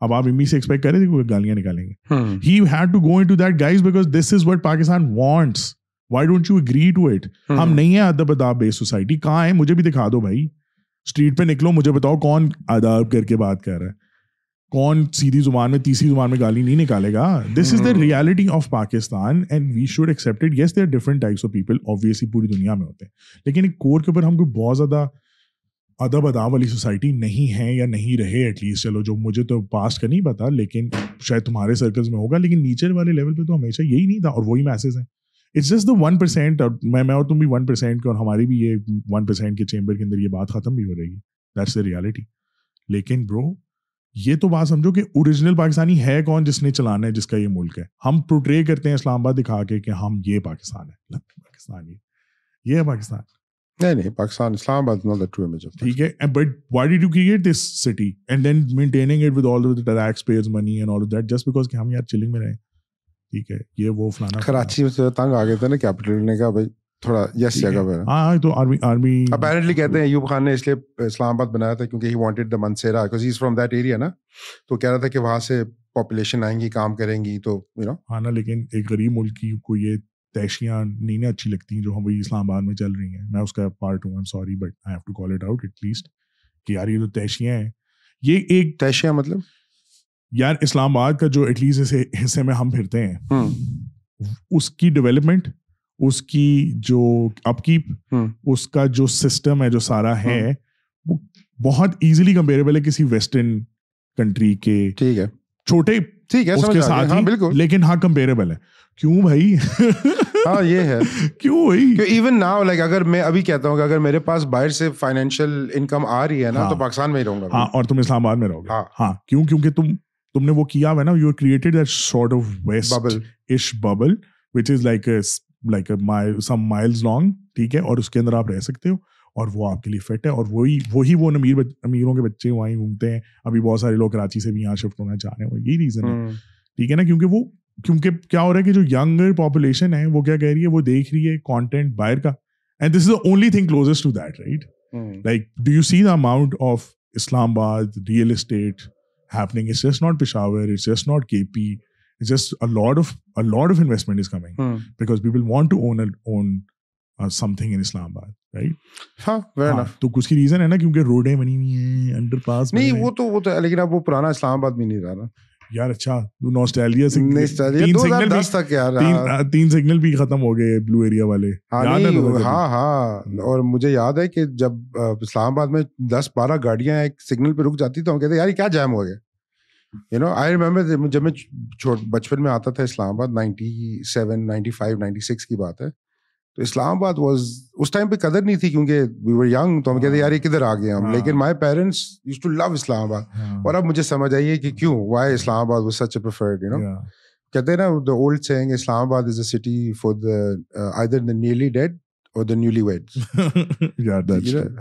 اب آپ امی سے ایکسپیکٹ کر رہے تھے کہ گالیاں نکالیں گے. He had to go into that guys because this is what Pakistan wants. Why don't you agree to it? ہم نہیں ہیں ادب اداب بیس سوسائٹی. کہاں ہے, مجھے بھی دکھا دو بھائی. اسٹریٹ پہ نکلو, مجھے بتاؤ کون ادب کر کے بات کر رہا ہے, کون سیدھی زبان میں تیسری زبان میں گالی نہیں نکالے گا. This is the reality of Pakistan and we should accept it. Yes there are different types of people, obviously پوری دنیا میں ہوتے ہیں, لیکن ایک کور کے اوپر ہم کو بہت زیادہ ادب اداب والی سوسائٹی نہیں ہے یا نہیں رہے ایٹ لیسٹ. چلو جو مجھے تو پاسٹ کا نہیں پتا, لیکن شاید تمہارے سرکلز میں ہوگا, لیکن نیچے والے لیول پہ تو ہمیشہ یہی نہیں تھا, اور وہی میسز ہیں. It's just the one percent, میں میں اور تم بھی one percent کے, اور ہماری بھی یہ one percent کے چیمبر کے اندر یہ بات ختم بھی ہو رہی ہے. That's the reality. لیکن برو یہ تو بات سمجھو کہ اوریجنل پاکستانی ہے کون جس نے چلانا ہے جس کا یہ ملک ہے. ہم پروٹرے کرتے ہیں اسلام آباد دکھا کے کہ ہم یہ پاکستان ہے, پاکستان یہ ہے پاکستان. نہیں نہیں, پاکستان اسلام آباد not the true image of. ٹھیک ہے, but why did you create this city and then maintaining it with all of the taxpayers money and all of that just because کہ ہم یار چلنگ میں رہیں. ٹھیک ہے, یہ وہ فلانا کراچی میں تنگ آ گئے تھے نا, کیپٹل نے کہا بھائی تھوڑا یس جگہ پہ. ہاں تو آرمی آرمی اپیرنٹلی کہتے ہیں ایوب خان نے اس لیے اسلام آباد بنایا تھا کیونکہ he wanted the Mansehra because he is from that area نا, تو کہہ رہا تھا کہ وہاں سے پاپولیشن آئیں گی کام کریں گی تو یو نو. ہاں نا, لیکن ایک غریب ملک کی کو یہ تیشیاں نہیں نا اچھی لگتی جو ہم اسلام آباد میں چل رہی ہیں. میں اس کا پارٹ ہوں, I am sorry but I have to call it out at least کہ یار یہ تو تیشیاں ہیں. یہ ایک تیشیاں مطلب یار اسلام آباد کا جو ایٹ لیسٹ اس حصے میں ہم پھرتے ہیں, اس کی ڈیولپمنٹ, اس کی جو اپ کیپ, اس کا جو سسٹم ہے جو سارا ہے, وہ بہت ایزیلی کمپیریبل ہے کسی ویسٹرن کنٹری کے. ٹھیک ہے, چھوٹے ٹھیک ہے اس کے ساتھ ہی بالکل, لیکن ہاں کمپیریبل ہے. کیوں بھائی, ہاں یہ ہے کیوں بھائی. ایون ناؤ لائک اگر میں ابھی کہتا ہوں کہ اگر میرے پاس باہر سے فائنینشیل انکم آ رہی ہے نا تو پاکستان میں ہی رہوں گا. ہاں, اور تم اسلام آباد میں رہو گے. ہاں کیوں, کیونکہ تم تم نے وہ کیا ہوا ہے نا, you created that sort of west bubble which is like like some miles long. ٹھیک ہے, اور اس کے اندر آپ رہ سکتے ہو اور وہ آپ کے لیے فٹ ہے, اور وہی وہی وہ امیر امیروں کے بچے وہاں ہی گھومتے ہیں. ابھی بہت سارے لوگ کراچی سے بھی یہاں شفٹ ہونا چاہ رہے ہیں, یہی ریزن ہے. ٹھیک ہے نا, کیونکہ وہ کیونکہ کیا ہو رہا ہے کہ جو ینگر پاپولیشن ہے وہ کیا کہہ رہی ہے, وہ دیکھ رہی ہے کانٹینٹ باہر کا, and this is the only thing closest to that right. Like do you see the amount of Islamabad real estate happening. It's just not Peshawar, it's just not K P, it's just a lot of a lot of investment is coming hmm. because people want to own a, own uh, something in Islamabad, right? Huh, fair enough. تو کچھ کی reason ہے نا کیونکہ روڈیں بنی ہوئی ہیں, under پاس نہیں, وہ تو وہ تو لیکن اب وہ پرانا اسلام آباد میں نہیں رہا نا یار. اچھا نوسٹیلجیا سگنل, تین سگنل بھی ختم ہو گئے بلو ایریا والے. ہاں ہاں, اور مجھے یاد ہے کہ جب اسلام آباد میں دس بارہ گاڑیاں ایک سگنل پہ رک جاتی تو ہم کہتے یار کیا جام ہو گیا. یو نو آئی ریمبر جب میں بچپن میں آتا تھا Islamabad, ninety seven ninety five ninety six کی بات ہے, تو اسلام آباد واز اس ٹائم پہ قدر نہیں تھی کیونکہ وی ور ینگ, تو ہم کہتے یار یہ کدھر آ گئے ہم. لیکن my parents use to love Islamabad, اور اب مجھے سمجھ آئی ہے کہ کیوں, why Islamabad was such a preferred. You know کہتے ہیں نا the old saying, Islamabad is a city for the either the nearly dead اور دا نیولی ویڈز.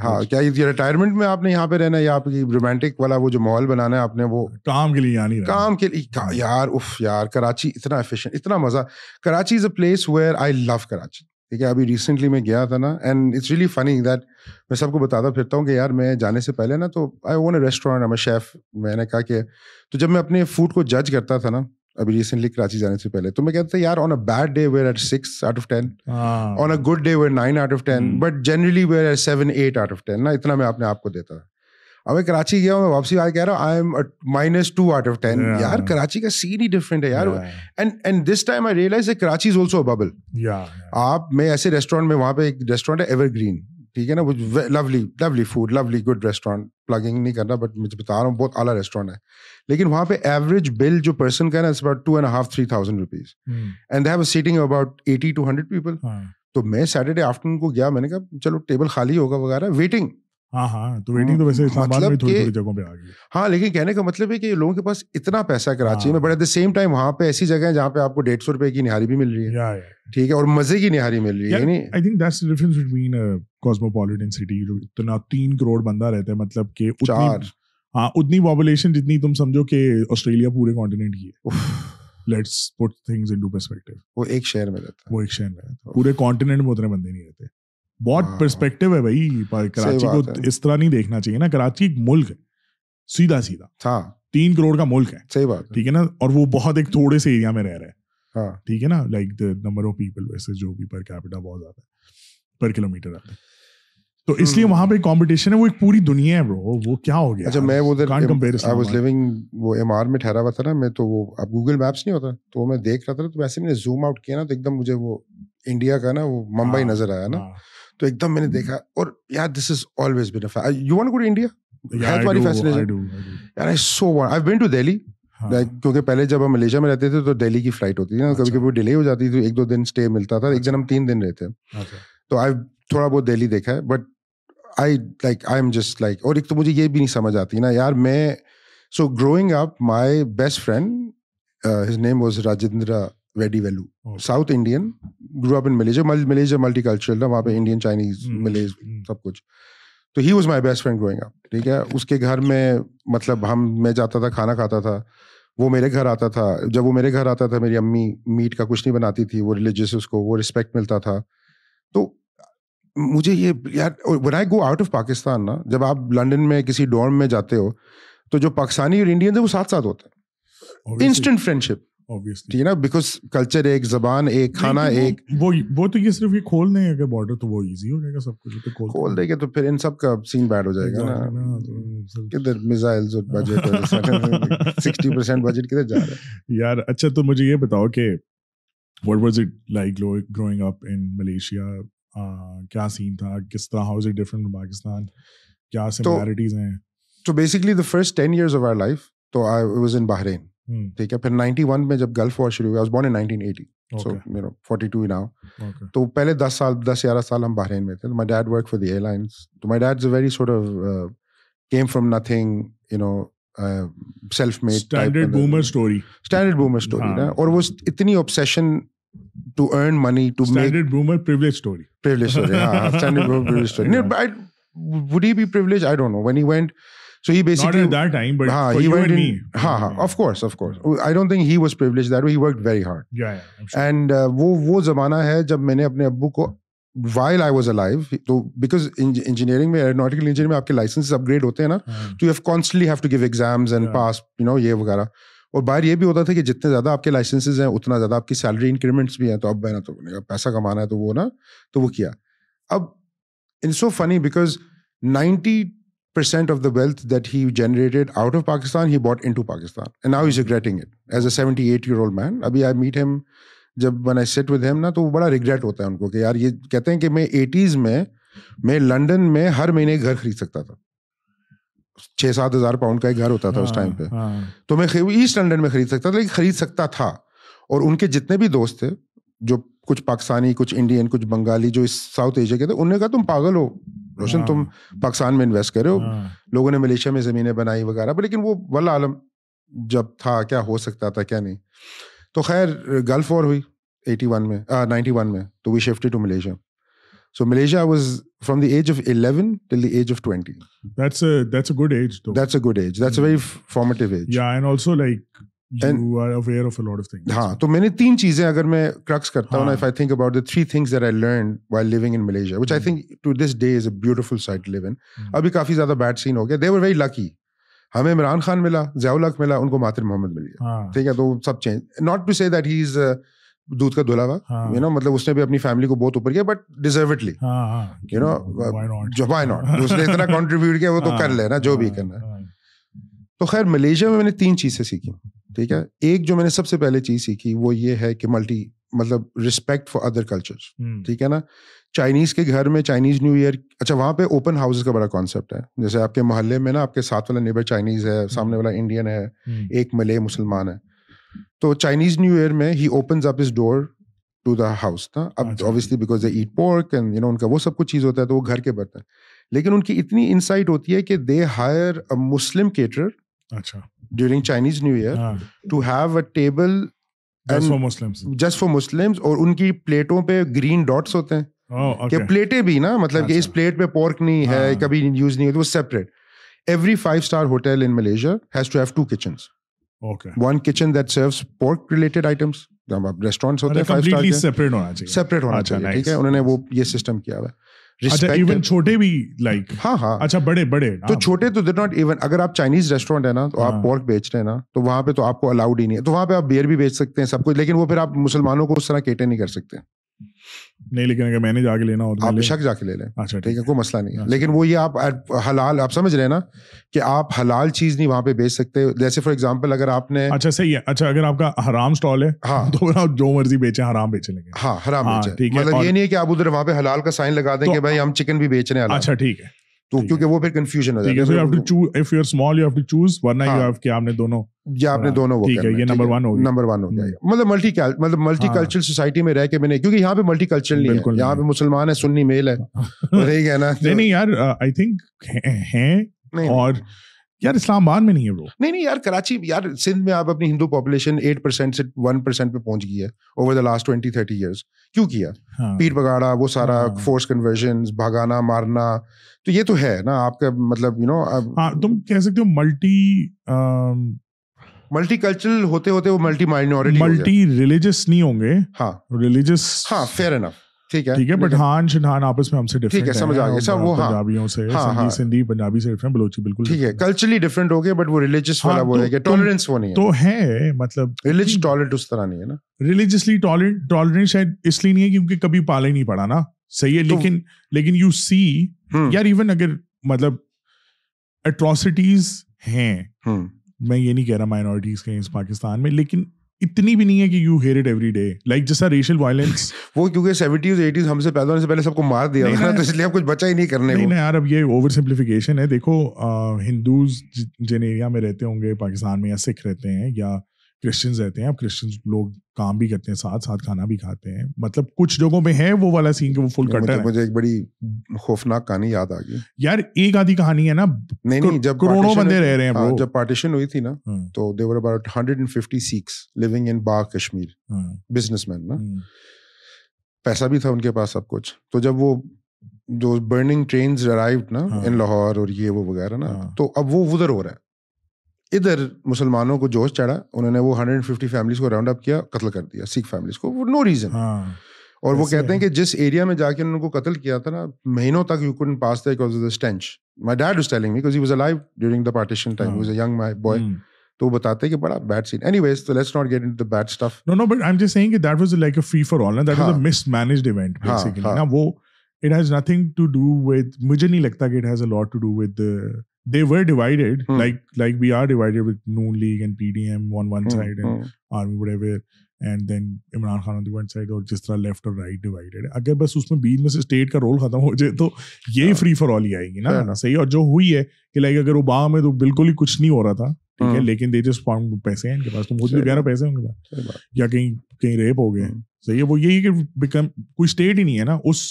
ہاں, کیا یہ ریٹائرمنٹ میں آپ نے یہاں پہ رہنا ہے یا آپ کی رومانٹک والا وہ جو ماحول بنانا ہے آپ نے, وہ کام کے لیے یہاں نہیں رہنا, کام کے لیے. یار اف یار کراچی اتنا ایفیشینٹ, اتنا مزہ. Karachi is a place where I love Karachi. ٹھیک ہے, ابھی ریسنٹلی میں گیا تھا نا, and it's really funny that میں سب کو بتاتا پھرتا ہوں کہ یار میں جانے سے پہلے نا تو آئی اون اے ریسٹورینٹ, میں شیف, میں نے کہا کہ تو جب میں اپنے فوڈ کو جج کرتا تھا نا ابھی ریسنٹلی کراچی جانے سے پہلے, تو میں کہتا تھا یار on a bad day where at six out of ten, on a good day where nine out of ten, but generally where at seven eight out of ten نا, اتنا میں اپنے آپ کو دیتا تھا. اب میں کراچی گیا ہوں, میں واپسی آ کے کہہ رہا ہوں I am eight minus two out of ten. یار کراچی کا سین ہی ڈفرینٹ ہے یار. And and this time I realise کہ کراچی از آلسو ببل. آپ میں ایسے ریسٹورینٹ میں, وہاں پہ ایک ریسٹورینٹ ہے ایور گرین, ٹھیک ہے نا, وہ lovely lovely food, lovely good restaurant, plugging نہیں کرنا بٹ مجھے بتا رہا ہوں بہت اعلیٰ ریسٹورینٹ ہے, لیکن وہاں پہ ایوریج بل جو پرسن کا ہے نا it's about two and half three thousand rupees, and they have a setting about eighty two hundred people. تو میں سیٹرڈے آفٹرنون کو گیا, میں نے کہا چلو ٹیبل خالی ہوگا وغیرہ, ویٹنگ. ہاں ہاں تو ویٹنگ تو ویسے اسلام آباد میں تھوڑی تھوڑی جگہوں پہ آ گئی. ہاں لیکن کہنے کا مطلب ہے کہ لوگوں کے پاس اتنا پیسہ کراچی میں, but at the same time وہاں پہ ایسی جگہ ہیں جہاں پہ آپ کو ڈیڑھ سو روپئے کی نہاری بھی مل رہی ہے, ٹھیک ہے, اور مزے کی نہاری مل رہی ہے. I think that's the difference between a cosmopolitan city, جو اتنا تین کروڑ بندہ رہتا ہے, مطلب کہ چار, ہاں اتنی پاپولیشن جتنی تم سمجھو کہ آسٹریلیا پورے کانٹیننٹ کی ہے. Let's put things into perspective. وہ ایک شہر میں رہتا ہے, وہ ایک شہر میں رہتا ہے, پورے کانٹیننٹ میں اتنے بندے نہیں رہتے. بہت پرسپیکٹو ہے بھائی, کراچی کو اس طرح نہیں دیکھنا چاہیے نا. کراچی ایک ملک ہے, سیدھا سیدھا تین کروڑ کا ملک ہے, صحیح بات, ٹھیک ہے نا, اور وہ بہت ایک تھوڑے سے ایریا میں رہ رہا ہے, ٹھیک ہے نا, like the number of people ویسے جو بھی پر کیپیٹا بہت زیادہ ہے, پر کلو میٹر آتا ہے, تو اس لیے وہاں پہ کمپٹیشن ہے. وہ ایک پوری دنیا ہے برو, وہ کیا ہو گیا. اچھا میں وہ I was living وہ ایم آر میں ٹھہرا ہوا تھا نا میں, تو وہ اب گوگل میپس نہیں ہوتا, تو میں دیکھ رہا تھا, تو ویسے میں نے زوم آؤٹ کیا نا, تو ایک دم مجھے وہ انڈیا کا نا وہ ممبئی نظر آیا نا, تو ایک دم میں نے دیکھا, اور یار this is always been a you want to go to India. I so want, I've been to Delhi, کیونکہ پہلے جب ہم ملیشیا میں رہتے تھے تو دہلی کی فلائٹ ہوتی تھی نا, کبھی کبھی ڈیلے ہو جاتی تھی, ایک دو دن اسٹے ملتا تھا, ایک دن ہم تین دن رہتے, تو آئی تھوڑا بہت دہلی دیکھا ہے, but I like I'm just like اور ایک تو مجھے یہ بھی نہیں سمجھ آتی نا یار میں. So growing up my best friend uh, his name was Rajendra Vedi Velu, South Indian, grew up in Malaysia. Malaysia multicultural نا, وہاں پہ Indian, Chinese, Malay سب کچھ. تو he was my best friend growing up, ٹھیک ہے. اس کے گھر میں مطلب ہم میں جاتا تھا کھانا کھاتا تھا, وہ میرے گھر آتا تھا. جب وہ میرے گھر آتا تھا میری امی میٹ کا کچھ نہیں بناتی تھی, وہ ریلیجیس, اس کو وہ رسپیکٹ ملتا تھا. تو مجھے یہ یار when I go out of Pakistan نا, جب آپ لنڈن میں کسی ڈورم میں جاتے ہو تو جو پاکستانی اور انڈین ہیں وہ ساتھ ساتھ ہوتے ہیں, انسٹنٹ فرینڈ شپ, ٹھیک ہے نا, بیکاز کلچر ایک, زبان ایک, کھانا ایک. وہ تو یہ صرف یہ کھول دیں اگر بارڈر تو وہ ایزی ہو جائے گا سب کچھ, کھول دیں گے تو پھر ان سب کا سین بیڈ ہو جائے گا نا, کدھر میزائلز اور بجٹ سکسٹی پرسینٹ بجٹ کدھر جا رہا ہے یار. اچھا تو مجھے یہ بتاؤ کہ what was it like growing up in Malaysia, کیا سین تھا, کس طرح, how is it different from Pakistan, کیا سملیرٹیز ہیں؟ تو basically the first ten years of our life تو آئی واز ان بحرین, ٹھیک ہے, پھر نائنٹی ون میں جب گلف وار شروع ہوا, I was born in nineteen eighty, so you know forty two now, تو پہلے دس سال دس گیارہ سال ہم بحرین میں تھے. My dad work for the ایئر لائنس, تو my dad is a very sort of came from nothing, you know self made, standard boomer story, standard boomer story نا, اور وہ اتنی obsession to earn money, to standard make... boomer privilege story. Privilege story, yeah. Standard boomer privilege story. No, but I, would he be privileged? I don't know. When he went, so he basically... Not at that time, but haan, for he you went and in, me. Haan, haan, of course, of course. I don't think he was privileged that way. He worked very hard. Yeah, yeah. I'm sure. And uh, wo, wo zamana hai jab maine apne abbu ko, while I was alive, so because in engineering mein, aeronautical engineering mein, aapke licenses upgrade hote hain na, so you have constantly have to give exams and yeah. pass, you know, ye vagaira. اور باہر یہ بھی ہوتا تھا کہ جتنے زیادہ آپ کے لائسنسز ہیں اتنا زیادہ آپ کی سیلری انکریمنٹس بھی ہیں, تو اب میں نا تو پیسہ کمانا ہے تو وہ نا تو وہ کیا. اب it's so funny because ninety percent of the wealth that he generated out of Pakistan he bought in to Pakistan, and now he is regretting it as a seventy eight year old man. ابھی I met him, جب when I سٹ with ham نا, تو وہ بڑا regret ہوتا ہے ان کو کہ یار یہ کہتے ہیں کہ میں ایٹیز میں میں لنڈن میں ہر مہینے گھر خرید سکتا تھا, چھ سات ہزار پاؤنڈ کا ایک گھر ہوتا تھا اس ٹائم پہ, تو میں ایسٹ لنڈن میں خرید سکتا تھا, لیکن خرید سکتا تھا. اور ان کے جتنے بھی دوست تھے جو کچھ پاکستانی, کچھ انڈین, کچھ بنگالی, جو اس ساؤتھ ایشیا کے تھے, انہوں نے کہا تم پاگل ہو روشن, تم پاکستان میں انویسٹ کرے ہو, لوگوں نے ملیشیا میں زمینیں بنائی وغیرہ. لیکن وہ واللہ عالم جب تھا کیا ہو سکتا تھا کیا نہیں. تو خیر گلف وار ہوئی ایٹی ون میں نائنٹی ون میں, تو we shifted to Malaysia. So Malaysia was from the age of eleven till the age of twenty. That's a that's a good age though. That's a good age. That's mm-hmm. a very formative age. Yeah, and also like you and, are aware of a lot of things. हाँ, तो मैंने तीन चीजें अगर मैं crux करता हूँ ना, if I think about the three things that I learned while living in Malaysia, which mm-hmm. I think to this day is a beautiful site to live in. Mm-hmm. अभी काफी ज़्यादा bad scene हो गया. They were very lucky. ہمیں عمران خان ملا, ضیاء الحق ملا, ان کو ماتر محمد ملی, ठीक है, तो सब change. Not to say that he is uh, دودھ کا دھلا ہوا, یو نو مطلب اس نے بھی اپنی فیملی کو بہت اوپر کیا, بٹ ڈیزروڈلی یو نو جو وائی ناٹ, اس نے اتنا کنٹریبیوٹ کیا وہ تو کر لینا جو بھی کرنا ہے. تو خیر ملیشیا میں میں نے تین چیزیں سیکھی, ٹھیک ہے. ایک جو میں نے سب سے پہلے چیز سیکھی وہ یہ ہے کہ ملٹی مطلب رسپیکٹ فار ادر کلچر, ٹھیک ہے نا. چائنیز کے گھر میں چائنیز نیو ایئر, اچھا وہاں پہ اوپن ہاؤسز کا بڑا کانسیپٹ ہے, جیسے آپ کے محلے میں نا آپ کے ساتھ والا نیبر چائنیز ہے, سامنے والا انڈین ہے, ایک ملے مسلمان ہے. تو چائنیز نیو ایئر میں he opens up his door to the house نا. اب obviously because they eat pork and you know ان کا وہ سب کچھ چیز ہوتا ہے تو وہ گھر کے برتن, لیکن ان کی اتنی انسائٹ ہوتی ہے کہ they hire a Muslim caterer during Chinese new Year to have a table just for Muslims, اور ان کی پلیٹوں پہ گرین ڈاٹس ہوتے ہیں کہ پلیٹیں بھی نا, مطلب کہ اس پلیٹ پہ پورک نہیں ہے, کبھی یوز نہیں ہوتی, وہ separate. Every five star hotel in Malaysia has to have two kitchens, one kitchen that service pork related items, restaurants ہوتے ہیں فائیو اسٹار کے, سیپریٹ ہونا چاہیے, سیپریٹ ہونا چاہیے, ٹھیک ہے, انہوں نے وہ یہ سسٹم کیا ہوا ہے. اچھا ایون چھوٹے بھی لائک, ہاں ہاں اچھا بڑے بڑے تو چھوٹے تو دے ناٹ ایون. اگر آپ چائنیز ریسٹورینٹ ہے نا تو آپ پورک بیچ رہے ہیں نا تو وہاں پہ تو آپ کو الاؤڈ ہی نہیں ہے, تو وہاں پہ آپ بیئر بھی بیچ سکتے ہیں سب کچھ, لیکن وہ پھر آپ مسلمانوں کو اس طرح کیٹر نہیں کر سکتے. نہیں لیکن اگر میں نے جا کے لینا ہو تو آپ شک جا کے لے لیں, اچھا ٹھیک ہے, کوئی مسئلہ نہیں ہے, لیکن وہ یہ آپ حلال, آپ سمجھ رہے ہیں نا کہ آپ حلال چیز نہیں وہاں پہ بیچ سکتے. جیسے فار ایگزامپل اگر آپ نے, اچھا صحیح ہے, اچھا اگر آپ کا حرام اسٹال ہے ہاں تو آپ جو مرضی بیچیں حرام بیچیں, لیکن ہاں حرام بیچیں, مطلب یہ نہیں ہے کہ آپ ادھر وہاں پہ حلال کا سائن لگا دیں کہ بھائی ہم چکن بھی بیچ رہے ہیں, اچھا ٹھیک ہے, تو کیونکہ وہ پھر کنفیوژن ہو جاتا ہے. دونوں یا آپ نے دونوں وہ کرنا ہے, یہ نمبر ون ہو گیا, نمبر ون ہو گیا, مطلب ملٹی مطلب ملٹی کلچرل سوسائٹی میں رہ کے میں نے, کیونکہ یہاں پہ ملٹی کلچرل نہیں ہے, یہاں پہ مسلمان ہے, سنی میل ہے, رہی گیا نا. نہیں نہیں یار آئی تھنک ہیں, اور یار اسلام آباد میں نہیں ہے وہ. نہیں نہیں یار کراچی, یار سندھ میں آپ اپنی ہندو پاپولیشن ایٹ پرسینٹ سے ون پرسینٹ پہ پہنچ گئی ہے over the last twenty thirty years. کیوں کیا پیر بگاڑا, وہ سارا فورس کنورژنز, بھگانا مارنا, تو یہ تو ہے نا آپ کا, مطلب یو نو ہاں تم کہہ سکتے ہو ملٹی ملٹی کلچرل ہوتے ہوتے وہ ملٹی مائنورٹی, ملٹی ریلیجس نہیں ہوں گے, ہاں ریلیجس, ہاں فیئر انف, ٹھیک ہے ٹھیک ہے, بٹ ہان شان آپس میں ہم سے ڈفرینٹ ہے, سمجھ آ گئے سب, وہ پنجابیوں سے سندھی پنجابی سے ڈفرینٹ, بلوچی بالکل ٹھیک ہے, کلچرلی ڈفرینٹ ہو گئے, بٹ وہ ریلیجس والا وہ ہے کہ ٹالرنس وہ نہیں ہے, تو ہے مطلب ریلیجس ٹالرنٹ اس طرح نہیں ہے نا, ریلیجسلی ٹالرنٹ ٹالرنٹ شاید اس لیے نہیں ہے کیونکہ کبھی پالا ہی نہیں پڑا نا. صحیح ہے, لیکن لیکن یو سی یار ایون اگر مطلب اٹراسٹیز ہیں, میں یہ نہیں کہہ رہا مائنورٹیز کے اس پاکستان میں, لیکن اتنی بھی نہیں ہے کہ you hear it every day, like جیسا ریشل وائلنس, وہ کیونکہ سیونٹیز ایٹیز ہم سے پیدا ہونے سے پہلے سب کو مار دیا تھا, تو اس لیے اب کچھ بچا ہی نہیں کرنے کو. نہیں یار اب یہ اوور سمپلیفیکیشن ہے. دیکھو ہندوز جن ایریا میں رہتے ہوں گے پاکستان میں, یا سکھ رہتے ہیں یا کرسچنز رہتے ہیں, اب کرسچنز لوگ کام بھی کرتے ہیں ساتھ ساتھ کھانا بھی کھاتے ہیں, مطلب کچھ جگہوں پہ ہے وہ والا سین کہ وہ فل کٹر ہے. مجھے ایک بڑی خوفناک کہانی یاد آ گئی یار, ایک آدھی کہانی ہے نا, نہیں نہیں جب کروڑوں بندے رہ رہے ہیں, جب پارٹیشن ہوئی تھی نا تو they were about one hundred fifty Sikhs living in Bagh Kashmir, business man نا, پیسہ بھی تھا ان کے پاس سب کچھ, تو جب وہ جو برننگ ٹرینز ارائیوڈ نا ان لاہور اور یہ وہ وغیرہ نا, تو اب وہ ادھر ہو رہا ہے, ادھر مسلمانوں کو جوش چڑھا, انہوں نے وہ one hundred fifty فیملیز کو راؤنڈ اپ کیا, قتل کر دیا سکھ فیملیز کو, نو ریزن. اور وہ کہتے ہیں کہ جس ایریا میں جا کے انہوں کو قتل کیا تھا نا, مہینوں تک you couldn't pass there because of the stench. My dad was telling me because he was alive during the partition time, he was a young my boy, تو وہ بتاتے ہیں کہ بڑا بیڈ سین. اینی ویز تو let's not get into the bad stuff. No no but I am just seeing that was like a free for all نا, that was a miss managed event basically نا, وہ it has nothing to do with, مجھے نہیں لگتا کہ it has a lot to do with. They were divided, hmm. like like we are divided with Noon League and P D M on one hmm. side and hmm. army whatever, and then Imran Khan on the one side, or just the left or right divided. اگر بس اس میں بیچ میں سے state کا role ختم ہو جائے تو یہی free for all ہی آئے گی نا. صحیح, اور جو ہوئی ہے کہ لائک اگر اوباما میں تو بالکل ہی کچھ نہیں ہو رہا تھا, ٹھیک ہے, لیکن they just found پیسے ہیں ان کے پاس, تو مجھے گیارہ پیسے ہوں گے یا کہیں کہیں ریپ ہو گئے. صحیح ہے, وہ یہی کہ become کوئی state ہی نہیں ہے نا اس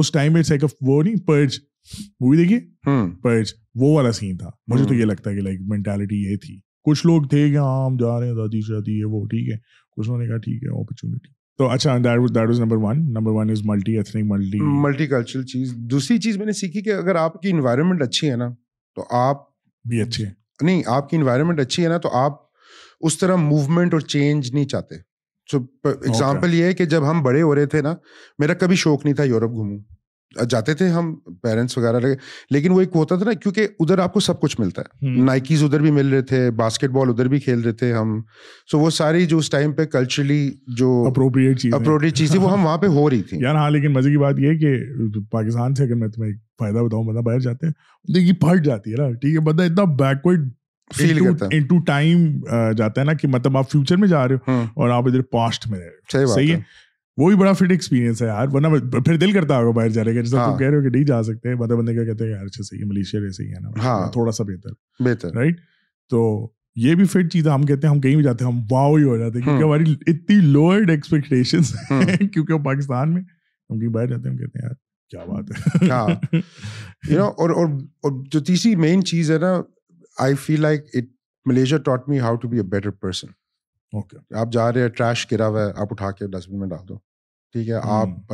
اس ٹائم میں. ایک وہ نہیں purge مووی دیکھیے, پرچ وہ والا سین تھا. مجھے تو یہ لگتا ہے کہ لائک مینٹالٹی یہ تھی, کچھ لوگ تھے کہ ہاں ہم جا رہے ہیں دادی شادی ہے وہ, ٹھیک ہے, کچھ انہوں نے کہا ٹھیک ہے اپرچونٹی. تو اچھا that was that was number one. Number one is multi ethnic multi multi cultural چیز. دوسری چیز میں نے سیکھی کہ اگر آپ کی انوائرمنٹ اچھی ہے نا تو آپ بھی اچھے نہیں, آپ کی انوائرمنٹ اچھی ہے نا تو آپ اس طرح موومنٹ اور چینج نہیں چاہتے. سو ایگزامپل یہ ہے کہ جب ہم بڑے ہو رہے تھے نا, میرا کبھی شوق نہیں تھا یورپ گھوموں, جاتے تھے ہم پیرنٹس وغیرہ لگے, لیکن وہ ایک ہوتا تھا نا کیونکہ ادھر آپ کو سب کچھ ملتا ہے, نائکیز ادھر بھی مل رہے تھے, باسکٹ بال ادھر بھی کھیل رہے تھے ہم, سو وہ ساری جو اس ٹائم پہ کلچرلی جو اپروپریٹ چیز اپروپریٹ چیز تھی وہ ہم وہاں پہ ہو رہی تھی یار. ہاں لیکن مزے کی بات یہ ہے کہ پاکستان سے اگر میں تمہیں فائدہ بتاؤں, بندہ باہر جاتے ہیں دیکھیے پھٹ جاتی ہے نا, ٹھیک ہے, بندہ اتنا بیکورڈ فیل کرتا ہے, انٹو ٹائم جاتا ہے نا کہ مطلب آپ فیوچر میں جا رہے ہو اور آپ ادھر پاسٹ میں رہ رہے ہو. صحیح ہے, وہی بڑا فٹ ایکسپیرینس ہے یار, ورنہ پھر دل کرتا ہوگا باہر جانے کا, جیسا تم کہہ رہے ہو کہ نہیں جا سکتے, بندہ بندے کا کہتے ہیں یار اچھا صحیح ہے, ملیشیا ویسے ہی ہے نا, تھوڑا سا بہتر بہتر رائٹ. تو یہ بھی فٹ چیز ہم کہتے ہیں, ہم کہیں بھی جاتے ہیں ہم واو ہی ہو جاتے ہیں کیونکہ ہماری اتنی لوئرڈ ایکسپیکٹیشنز ہیں, کیونکہ پاکستان میں ہم کہیں باہر جاتے ہیں ہم کہتے ہیں یار کیا بات ہے. یو نو, اور اور جو تیسری مین چیز ہے نا, I feel like it Malaysia taught me how to be a better person. Okay, آپ جا رہے ہیں ٹریش گرا ہوا ہے, آپ اٹھا کے ڈسٹ بن میں ڈال دو, ٹھیک ہے. آپ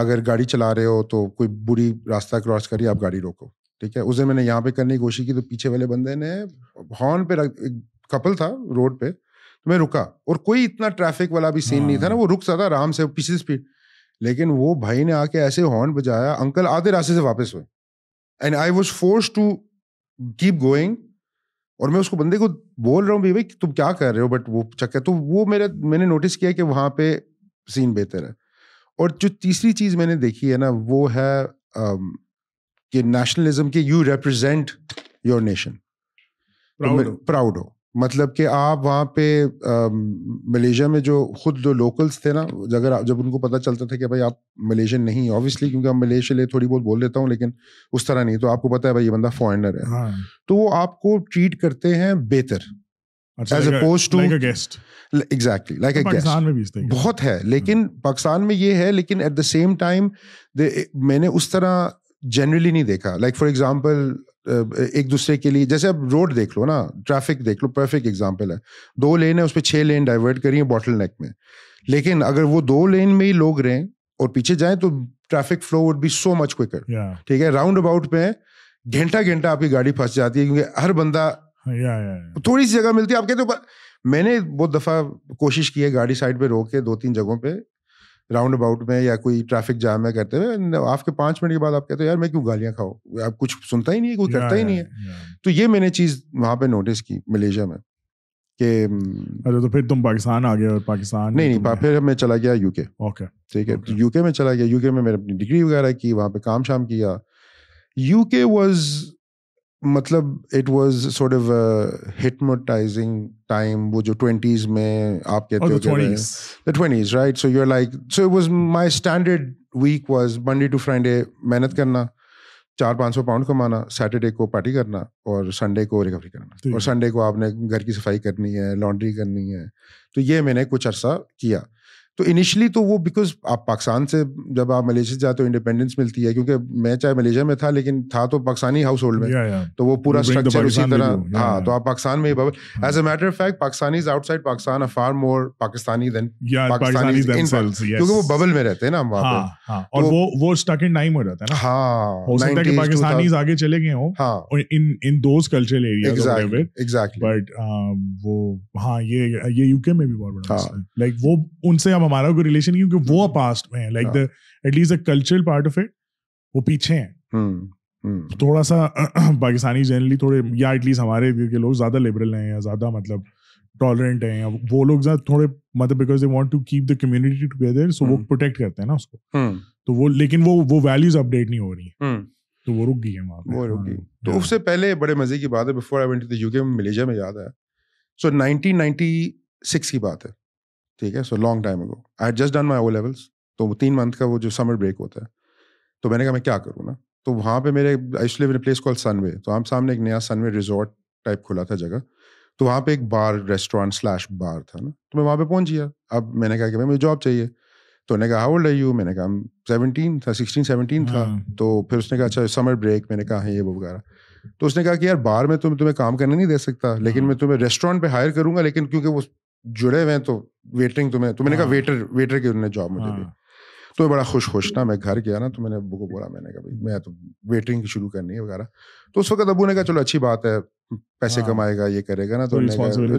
اگر گاڑی چلا رہے ہو تو کوئی بری راستہ کراس کری, آپ گاڑی روکو, ٹھیک ہے. اس دن میں نے یہاں پہ کرنے کی کوشش کی تو پیچھے والے بندے نے ہارن پہ رکھ, کپل تھا روڈ پہ, تو میں رکا, اور کوئی اتنا ٹریفک والا بھی سین نہیں تھا نا, وہ رک سکتا آرام سے پیچھے اسپیڈ, لیکن وہ بھائی نے آ کے ایسے ہارن بجایا, انکل آدھے راستے سے واپس ہوئے, and I was force to keep going. اور میں اس کو بندے کو بول رہا ہوں بھائی بھائی تم کیا کر رہے ہو, بٹ وہ چکر تو وہ میرا میں نے نوٹس کیا کہ وہاں پہ سین بہتر ہے. اور جو تیسری چیز میں نے دیکھی ہے نا وہ ہے کہ نیشنلزم کے you represent your nation, proud ہو. مطلب کہ آپ وہاں پہ ملیشیا میں جو خود جو لوکلس تھے نا, اگر جب ان کو پتہ چلتا تھا کہ بھائی آپ ملیشین نہیں, اوبیسلی کیونکہ میں ملیشیا لے تھوڑی بہت بول دیتا ہوں لیکن اس طرح نہیں, تو آپ کو پتہ ہے بھائی یہ بندہ فارینر ہے, تو وہ آپ کو ٹریٹ کرتے ہیں بہتر as opposed to exactly like a guest. بہت ہے لیکن پاکستان میں یہ ہے, لیکن ایٹ دا سیم ٹائم میں نے اس طرح جنرلی نہیں دیکھا. لائک فار ایگزامپل ایک دوسرے کے لیے, جیسے اب روڈ دیکھ لو نا, ٹریفک دیکھ لو, پرفیکٹ ایگزامپل ہے. دو لین ہے, اس پہ چھ لین ڈائیورٹ کری ہیں باٹل نیک میں, لیکن اگر وہ دو لین میں ہی لوگ رہیں اور پیچھے جائیں تو traffic flow would be so much quicker, ٹھیک ہے. راؤنڈ اباؤٹ پہ گھنٹہ گھنٹہ آپ کی گاڑی پھنس جاتی ہے کیونکہ ہر بندہ تھوڑی سی جگہ ملتی ہے آپ کے. تو میں نے بہت دفعہ کوشش کی ہے گاڑی سائڈ پہ روک کے دو تین جگہوں پہ راؤنڈ اباؤٹ میں یا کوئی ٹریفک جام میں کرتے ہوئے, آپ کے پانچ منٹ کے بعد آپ کہتے ہیں یار میں کیوں گالیاں کھاؤ, آپ کچھ سنتا ہی نہیں ہے, کوئی کرتا ہی نہیں ہے. تو یہ میں نے چیز وہاں پہ نوٹس کی ملیشیا میں کہ تو پھر تم پاکستان آ گئے اور پاکستان نہیں نہیں پھر میں چلا گیا یو کے. اوکے, ٹھیک ہے, یو کے میں چلا گیا. یو کے میں میں نے اپنی ڈگری وغیرہ کی, وہاں پہ کام شام کیا. یو کے واز مطلب it was sort of hypnotising time, وہ جو ٹوینٹیز میں آپ کہتے ہو twenties, right. So you are like so it was my standard week was Monday to Friday محنت کرنا, چار پانچ سو پاؤنڈ کمانا, سیٹرڈے کو پارٹی کرنا اور سنڈے کو ریکوری کرنا, اور سنڈے کو آپ نے گھر کی صفائی کرنی ہے, لانڈری کرنی ہے. تو یہ میں نے کچھ عرصہ کیا. تو انیشلی تو وہ بیکاز آپ پاکستان سے جب آپ ملیشیا جاتے ہو انڈیپینڈنس ملتی ہے, کیونکہ میں چاہے ملیشیا میں تھا لیکن تھا تو پاکستانی ہاؤس ہولڈ میں, تو وہ پورا اسٹرکچر اسی طرح. ہاں, تو آپ پاکستان میں ہی, as a matter of fact Pakistanis outside Pakistan are far more Pakistani than Pakistanis in bubble, کیونکہ وہ ببل میں رہتے ہیں نا وہاں پہ, اور وہ وہ اسٹک ان ٹائم ہو جاتا ہے نا. ہاں, ہو سکتا ہے کہ پاکستانیز آگے چلے گئے ہوں in in those cultural areas, exactly. But وہ ہاں یہ یہ یو کے میں بھی بہت بڑا ہے, لائک وہ ان سے ہمارا کوئی ریلیشن نہیں کیونکہ وہ پاسٹ میں ہے, like the at least the cultural part of it وہ پیچھے ہیں تھوڑا سا. پاکستانی جنرلی تھوڑے, یا ایٹ لیسٹ ہمارے لوگ زیادہ لبرل ہیں یا زیادہ مطلب ٹالرنٹ ہیں, وہ لوگ زیادہ تھوڑے مطلب because they want to keep the community together, so وہ پروٹیکٹ کرتے ہیں نا اس کو. تو وہ لیکن وہ وہ ویلیوز اپڈیٹ نہیں ہو رہی ہیں, تو وہ رک گئی ہے وہاں پہ, وہ رک گئی. تو اس سے پہلے بڑے مزے کی بات ہے, before I went to the U K Malaysia میں یاد ہے, سو نائنٹین نائنٹی سکس کی بات ہے, ٹھیک ہے. سو long time ago I had just done my O levels, تو وہ تین منتھ کا وہ جو سمر بریک ہوتا ہے, تو میں نے کہا میں کیا کروں نا. تو وہاں پہ میرے ایکچولی میرے پلیس کال سن وے, تو ہم سامنے ایک نیا سن وے ریزورٹ ٹائپ کھلا تھا جگہ, تو وہاں پہ ایک بار ریسٹورینٹ سلیش بار تھا نا. تو میں وہاں پہ پہنچ گیا. اب میں نے کہا کہ بھائی مجھے جاب چاہیے. تو انہوں نے کہا ہاؤ اولڈ آر یو, میں نے کہا سیونٹین تھا, سکسٹین سیونٹین تھا. تو پھر اس نے کہا اچھا سمر بریک, میں نے کہا ہاں یہ وغیرہ. تو اس نے کہا کہ یار بار میں تو تمہیں کام کرنے نہیں دے سکتا, لیکن میں تمہیں ریسٹورینٹ پہ ہائر کروں گا, لیکن کیونکہ وہ جڑے ہوئے ہیں تو ویٹرنگ تمہیں, تو میں نے کہا ویٹر ویٹر کی انہوں نے جاب مجھے دی. تو بڑا خوش خوش تھا. میں گھر گیا نا تو میں نے ابو کو بولا, میں نے کہا بھائی میں تو ویٹرنگ شروع کرنی ہے وغیرہ. تو اس وقت ابو نے کہا چلو اچھی بات ہے, پیسے کمائے گا, یہ کرے گا نا, تو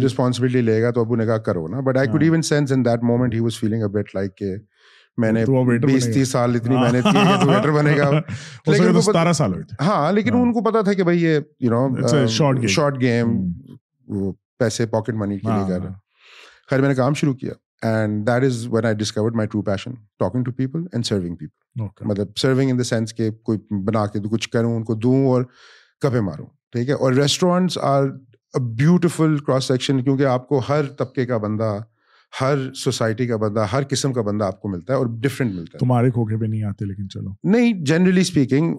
رسپانسبلٹی لے گا. تو ابو نے کہا کرو نا. But I could even sense in that moment he was feeling a bit like کہ میں نے بیس تیس سال اتنی محنت کی ہے تو ویٹر بنے گا. لیکن ستارہ سال ہوئے تھے. ہاں, لیکن ان کو پتا تھا کہ بھائی یہ یو نو شارٹ گیم, وہ پیسے پاکٹ منی کے لیے کر رہا. خیر, میں نے کام شروع کیا and that is when I discovered my true passion, talking to people and serving people. مطلب سرونگ ان دا سینس کہ کوئی بنا کے کچھ کروں, ان کو دوں اور کپے ماروں, ٹھیک ہے. اور restaurants are a beautiful cross section, کیونکہ آپ کو ہر طبقے کا بندہ, ہر سوسائٹی کا بندہ، ہر قسم کا بندہ آپ کو ملتا ہے اور ڈفرینٹ ملتا ہے. تمہارے کھوکھے پہ نہیں آتے لیکن. چلو نہیں، جنرلی اسپیکنگ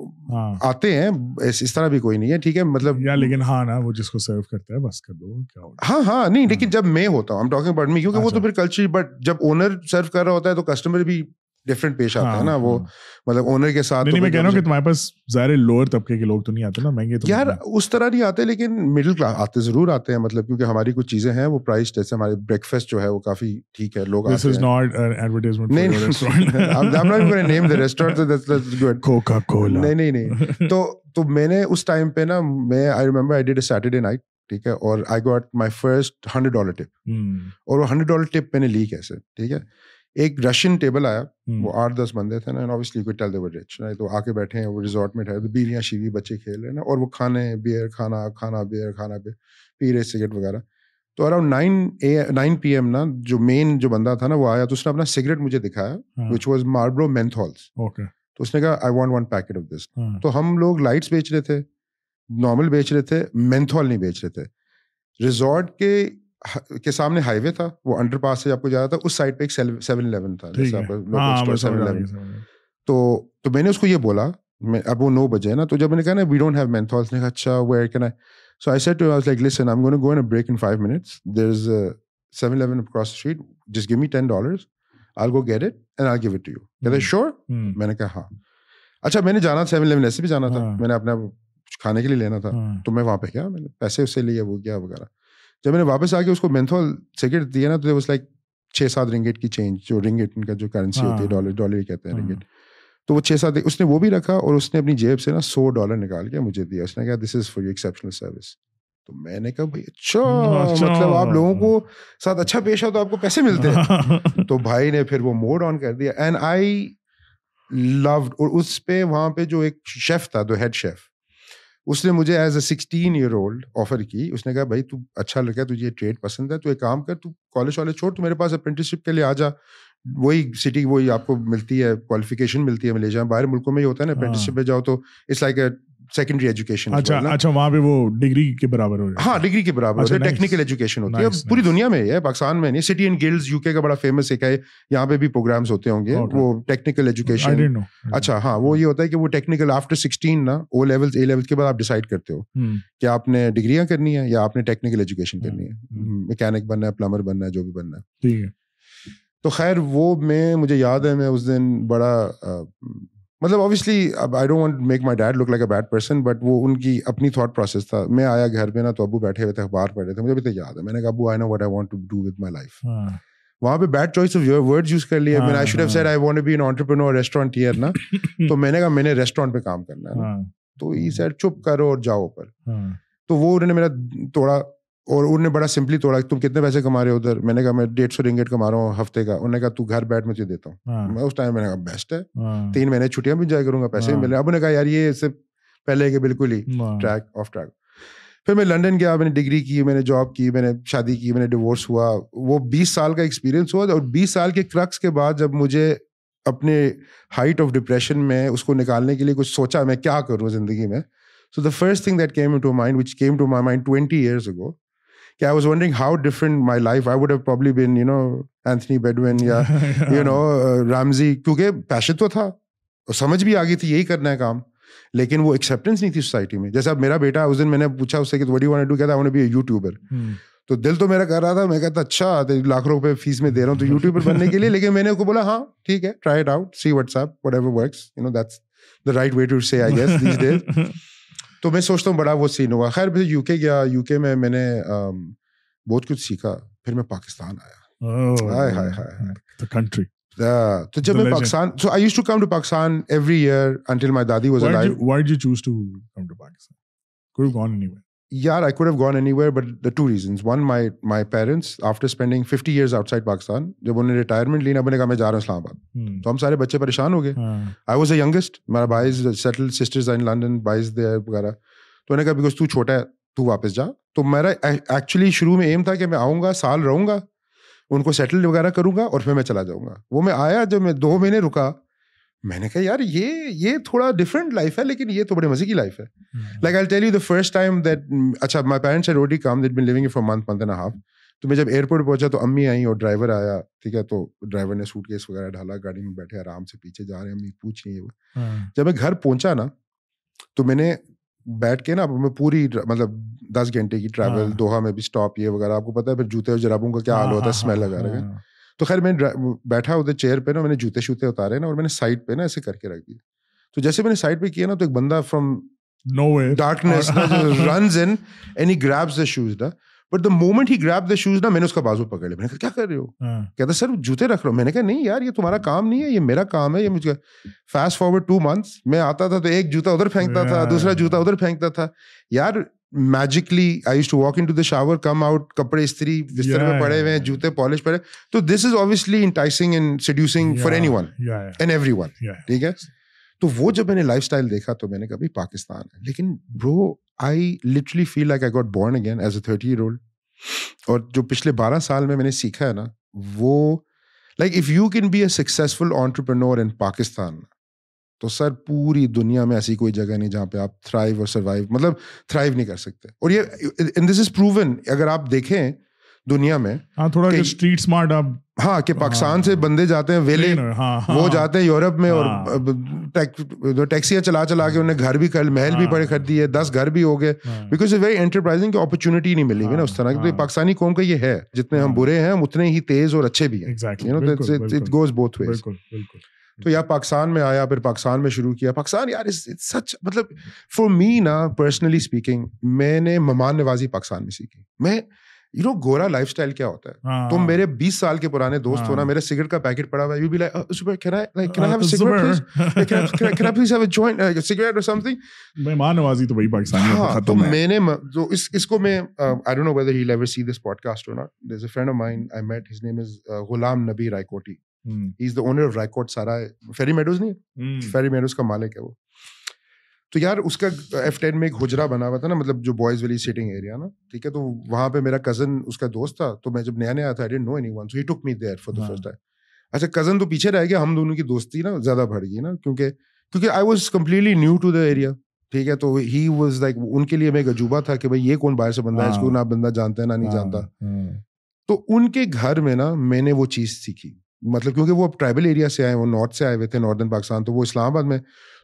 آتے ہیں، اس طرح بھی کوئی نہیں ہے. ٹھیک ہے مطلب، لیکن ہاں نا وہ جس کو سرو کرتا ہے بس کر دو کیا ہوگا. ہاں ہاں نہیں، لیکن جب میں ہوتا ہوں I am talking about me, کیونکہ وہ تو پھر کلچر، بٹ جب اونر سرو کر رہا ہوتا ہے تو کسٹمر بھی ڈفرینٹ پیش آتا ہے نا. وہ مطلب اونر کے ساتھ میں کہہ رہا ہوں کہ تمہارے پاس ظاہر لوور طبقے کے لوگ تو نہیں آتے نا مہنگے، یار اس طرح نہیں آتے، لیکن مڈل کلاس آتے ضرور آتے ہیں. مطلب کیونکہ ہماری کچھ چیزیں ہیں وہ پرائس، جیسے ہمارے بریک فاسٹ جو ہے وہ کافی ٹھیک ہے، لوگ آتے ہیں. This is not an advertisement for your restaurant. I'm not going to name the restaurant, so that's good. Coca-Cola. نہیں نہیں نہیں، تو تو میں نے اس ٹائم پہ نا، میں I remember I did a Saturday night, ٹھیک ہے، اور I got my first hundred dollar tip, اور وہ ہنڈریڈ ڈالر ٹپ میں نے لی کیسے، ٹھیک ہے. ایک رشین ٹیبل آیا، وہ آٹھ دس بندے تھے نا، obviously could tell they were rich، تو آ کے بیٹھے ہیں، وہ ریزورٹ میں ٹھہرے، بیریاں شیوی بچے کھیل رہے ہیں نا، اور وہ کھانے بیئر کھانا کھانا بیئر کھانا بیئر پی رہے، سگریٹ وغیرہ. تو around nine A nine P M نا، جو مین جو بندہ تھا نا وہ آیا، تو اس نے اپنا سگریٹ مجھے دکھایا، وچ واز ماربرو مینتھالس. تو اس نے کہا I want one packet of this. تو ہم لوگ لائٹس بیچ رہے تھے، نارمل بیچ رہے تھے، مینتھال نہیں بیچ رہے تھے. ریزورٹ کے کے سامنے ہائی وے تھا، وہ انڈر پاس سے آپ کو جاتا تھا، اس سائڈ پہ ایک سیون الیون تھا، تو تو میں نے اس کو یہ بولا، اب وہ نو بجے ہے نا، تو جب میں نے کہا نا وی ڈونٹ ہیو مینتھال، نے کہا اچھا where can I, so I said to I was like listen I am gonna go on a break in five minutes, there is a seven eleven across the street, just give me ten dollars, I will go get it and I will give it to you. کہتے sure, میں نے کہا ہاں. اچھا میں نے جانا seven eleven ایسے بھی جانا تھا، میں نے اپنا کھانے کے لیے لینا تھا، تو میں وہاں پہ گیا، میں نے پیسے اس سے لیے وہ کیا وغیرہ. جب میں نے واپس آ کے اس کو مینتھول سگریٹ دیا نا، تو اس لائک چھ سات رنگٹ کی چینج، جو رنگٹ ان کا جو کرنسی ہوتی ہے، ڈالر ڈالر کہتے ہیں رنگٹ، تو وہ چھ سات اس نے وہ بھی رکھا، اور اس نے اپنی جیب سے نا سو ڈالر نکال کے مجھے دیا. اس نے کہا this is for your exceptional service. تو میں نے کہا بھائی اچھا، مطلب آپ لوگوں کو ساتھ اچھا پیش ہو تو آپ کو پیسے ملتے ہیں. تو بھائی نے پھر وہ موڈ آن کر دیا، اینڈ آئی لوڈ. اور اس پہ وہاں پہ جو ایک شیف تھا، جو ہیڈ شیف، اس نے مجھے as a sixteen year old offer کی. اس نے کہا بھائی تو اچھا لگا ہے، تجھے یہ ٹریڈ پسند ہے، تو ایک کام کر، تو کالج والے چھوڑ، تو میرے پاس اپرینٹسشپ کے لیے آ جا. وہی سٹی وہی آپ کو ملتی ہے، کوالیفیکیشن ملتی ہے ملیشیا، باہر ملکوں میں ہی ہوتا ہے نا، اپرینٹسشپ پہ جاؤ تو it's like a secondary education. اچھا اچھا، وہاں پہ وہ ڈگری کے برابر ہو رہا ہے. ہاں ڈگری کے برابر ہوتا ہے، ٹیکنیکل ایجوکیشن ہوتی ہے. پوری دنیا میں ہے، پاکستان میں نہیں. سٹی اینڈ گلڈز یو کے کا بڑا فیمس ایک ہے، یہاں پہ بھی پروگرامس ہوتے ہوں گے، وہ ٹیکنیکل ایجوکیشن. اچھا ہاں، وہ یہ ہوتا ہے کہ وہ ٹیکنیکل آفٹر سکسٹین نا، او لیولز اے لیولز کے بعد آپ ڈیسائڈ کرتے ہو کہ آپ نے ڈگریاں کرنی ہے یا آپ نے ٹیکنیکل ایجوکیشن کرنی ہے، میکینک بننا ہے، پلمبر بننا ہے، جو بھی بننا ہے. ٹھیک ہے. تو خیر وہ میں مجھے یاد ہے، میں اس دن بڑا مطلب obviously I don't want to make my dad look like a bad person, but وہ ان کی اپنی تھاٹ پروسیس تھا. میں آیا گھر پہ نا، تو ابو بیٹھے ہوئے تھے، اخبار پڑھ رہے تھے. مجھے بھی تو یاد ہے، میں نے کہا ابو I know what I want to do with my life. وہاں پہ bad choice of words use کر لیے. I mean I should have said I want to be an entrepreneur, restauranteur نا. تو میں نے کہا میں نے ریسٹورینٹ پہ کام کرنا ہے. تو he said چپ کرو اور جاؤ اوپر. تو وہ انہوں نے میرا توڑا، اور انہوں نے بڑا سمپلی توڑا. تم کتنے پیسے کما رہے ہو ادھر؟ میں نے کہا میں ڈیڑھ سو رنگٹ کما رہا ہوں ہفتے کا. انہوں نے کہا تو گھر بیٹھ، میں تجھے دیتا ہوں. میں اس ٹائم میں نے کہا بیسٹ ہے، تین مہینے چھٹیاں بھی انجوائے کروں گا، پیسے بھی مل رہے. اب انہوں نے کہا یار یہ اس سے پہلے کہ بالکل ہی ٹریک آف ٹریک. پھر میں لنڈن گیا، میں نے ڈگری کی، میں نے جاب کی، میں نے شادی کی، میں نے ڈیورس ہوا. وہ بیس سال کا ایکسپیرینس ہوا، اور بیس سال کے کرکس کے بعد جب مجھے اپنے ہائٹ آف ڈپریشن میں اس کو نکالنے کے لیے کچھ سوچا میں کیا کروں زندگی میں. So the first thing that came to mind which came to my mind twenty years ago, کہ I was wondering how different my life I would have probably been, you know, Anthony Bedouin یا you know, uh, Ramsey. کیونکہ پیشن تو تھا اور سمجھ بھی آ گئی تھی یہی کرنا ہے کام، لیکن وہ ایکسیپٹینس نہیں تھی سوسائٹی میں. جیسے اب میرا بیٹا، اس دن میں نے پوچھا اس سے کہ what do you want to do، کہتا I want to be a YouTuber. تو دل تو میرا کر رہا تھا، میں کہتا اچھا لاکھوں روپے فیس میں دے رہا ہوں تو یوٹیوبر بننے کے لیے، لیکن میں نے اس کو بولا ہاں ٹھیک ہے، try it out, see what's up, whatever works, you know that's the right way to say I gas these days. تو میں سوچتا ہوں بڑا وہ سین ہوا. خیر پھر یو کے گیا، یو کے میں میں نے بہت کچھ سیکھا. پھر میں پاکستان آیا، ہائے ہائے ہائے the country. تو جب میں Pakistan, so I used to come to Pakistan every year until my dadi was alive. Why did you choose to come to Pakistan? Could have gone anywhere. Yeah, I could have gone anywhere, but the two reasons. One, my my parents, after spending fifty years outside Pakistan, جب انہوں نے retirement لی نا، میں نے کہا میں جا رہا ہوں اسلام آباد. تو ہم سارے بچے پریشان ہو گئے. آئی واز اے ینگسٹ، میرا بھائی settled, sisters are in London, بھائیز there وغیرہ. تو انہوں نے کہا بیکاز تو چھوٹا ہے تو واپس جا. تو میرا ایکچولی شروع میں ایم تھا کہ میں آؤں گا، سال رہوں گا، ان کو سیٹل وغیرہ کروں گا، اور پھر میں چلا جاؤں گا. وہ میں آیا، جب میں دو مہینے رکا، میں نے کہا یار یہ یہ تھوڑا ڈفرینٹ لائف ہے، لیکن یہ تو بڑے مزے کی لائف ہے. Like I tell you the first time that, اچھا my parents had already come, they'd been living for month month and half. تو میں جب ایئرپورٹ پہنچا تو امی آئیں اور ڈرائیور آیا، ٹھیک ہے، تو ڈرائیور نے سوٹ کیس وغیرہ ڈالا، گاڑی میں بیٹھے آرام سے، پیچھے جا رہے ہیں، امی پوچھ رہی ہیں وہ. جب میں گھر پہنچا نا تو میں نے بیٹھ کے نا میں پوری مطلب دس گھنٹے کی ٹریول، دوحہ میں بھی اسٹاپ یہ وغیرہ، آپ کو پتا ہے پھر جوتے اور جرابوں کا کیا حال ہوتا ہے، اسمیل وغیرہ. تو خیر میں بیٹھا ادھر چیئر پہ نا، میں نے جوتے شوتے اتارے نا اور میں نے سائڈ پہ نا ایسے کر کے رکھ دی. تو جیسے میں نے سائڈ پہ کیا نا تو ایک بندہ from darkness runs in and he grabs the shoes نا، but the moment he grab the shoes نا، میں نے اس کا بازو پکڑ لیا. میں نے کہا کیا کر رہے ہو؟ کہتا سر جوتے رکھ رہا ہوں. میں نے کہا نہیں یار، یہ تمہارا کام نہیں ہے، یہ میرا کام ہے. یہ مجھے فاسٹ فارورڈ ٹو منتھس میں آتا تھا تو ایک جوتا ادھر پھینکتا تھا، دوسرا جوتا ادھر پھینکتا تھا. یار magically I used to walk in to the shower, come out, کپڑے استری بستر میں پڑے ہوئے ہیں، جوتے پالش پڑے. تو this is obviously enticing and seducing for anyone and everyone, ٹھیک ہے. تو وہ جب میں نے لائف اسٹائل دیکھا تو میں نے کہا بھائی پاکستان ہے، لیکن برو I literally feel like I got born again as a thirty year old. اور جو پچھلے بارہ سال میں میں نے سیکھا ہے نا وہ like if you can be a successful entrepreneur in Pakistan تو سر پوری دنیا میں ایسی کوئی جگہ نہیں جہاں پہ آپ تھرائیو اور سروائیو مطلب تھرائیو نہیں کر سکتے. اور یہ اینڈ دس از پروون، اگر آپ دیکھیں دنیا میں تھوڑا اسٹریٹ سمارٹ، آپ ہاں کہ پاکستان سے بندے جاتے ہیں ویلے، وہ جاتے ہیں یورپ میں اور ٹیکسیاں چلا چلا کے انہیں گھر بھی کر محل بھی پڑے خرید دیے، دس گھر بھی ہو گئے، بیکاز ویری انٹرپرائزنگ کی اپرچونٹی نہیں ملی ہوئی نا اس طرح کی. تو پاکستانی قوم کا یہ ہے جتنے ہم برے ہیں ہم اتنے ہی تیز اور اچھے بھی ہیں. It goes both ways. تو یا پاکستان میں آیا، پھر پاکستان میں شروع کیا. پاکستان یار سچ مطلب فار می نا پرسنلی اسپیکنگ، میں نے مہمان نوازی پاکستان میں سیکھی. میں یو نو گورا لائف اسٹائل کیا ہوتا ہے، تم میرے بیس سال کے پرانے دوست ہونا، میرے سگریٹ کا پیکٹ پڑا ہوا ہے، مہمان نوازی. تو وہی پاکستان تو میں نے اس کو میں I don't know whether he will ever see this podcast اور not. There is a friend of mine I met, his name is Ghulam Nabi Raikoti, he is the owner of Raikot Sarai, Fairy Meadows نہیں، فیری میڈوز کا مالک ہے وہ. تو یار اس کا ایف ٹین میں ایک حجرا بنا ہوا تھا نا، مطلب جو بوائز والی سیٹنگ ایریا نا، ٹھیک ہے. تو وہاں پہ میرا کزن اس کا دوست تھا، تو میں جب نیا نیا تھا I didn't know anyone, so he took me there for the first time. اچھا کزن تو پیچھے رہ گیا، ہم دونوں کی دوستی نا زیادہ بڑھ گئی نا، کیونکہ کیونکہ I was completely new to the area, ٹھیک ہے. تو ہی واز لائک، ان کے لیے میں ایک عجوبہ تھا کہ بھائی یہ کون باہر سے بندہ ہے، اس کو نہ بندہ جانتا ہے نہ نہیں جانتا. تو ان کے گھر میں نا میں نے وہ چیز سیکھی، مطلب کیونکہ وہ اب ٹرائبل ایریا سے آئے، وہ نارتھ سے آئے ہوئے تھے، ناردرن پاکستان. تو وہ اسلام آباد میں،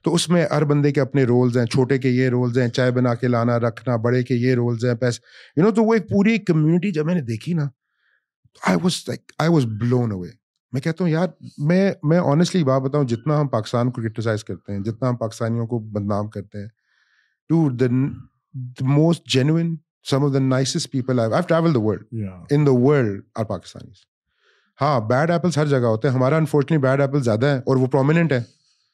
تو اس میں ہر بندے کے اپنے رولز ہیں، چھوٹے کے یہ رولز ہیں، چائے بنا کے لانا رکھنا، بڑے کے یہ رولز ہیں، پیسے یو نو. تو وہ ایک پوری کمیونٹی جب میں نے دیکھی نا، I was like I was blown away. میں کہتا ہوں یار میں میں آنیسٹلی بات بتاؤں، جتنا ہم پاکستان کو کرٹیسائز کرتے ہیں، جتنا ہم پاکستانیوں کو بدنام کرتے ہیں، to the most genuine some of the nicest people I have travelled the world in the world are Pakistanis. ہاں بیڈ ایپلس ہر جگہ ہوتے ہیں، ہمارا انفارچونیٹلی بیڈ ایپل زیادہ ہے اور وہ پرومیننٹ ہے،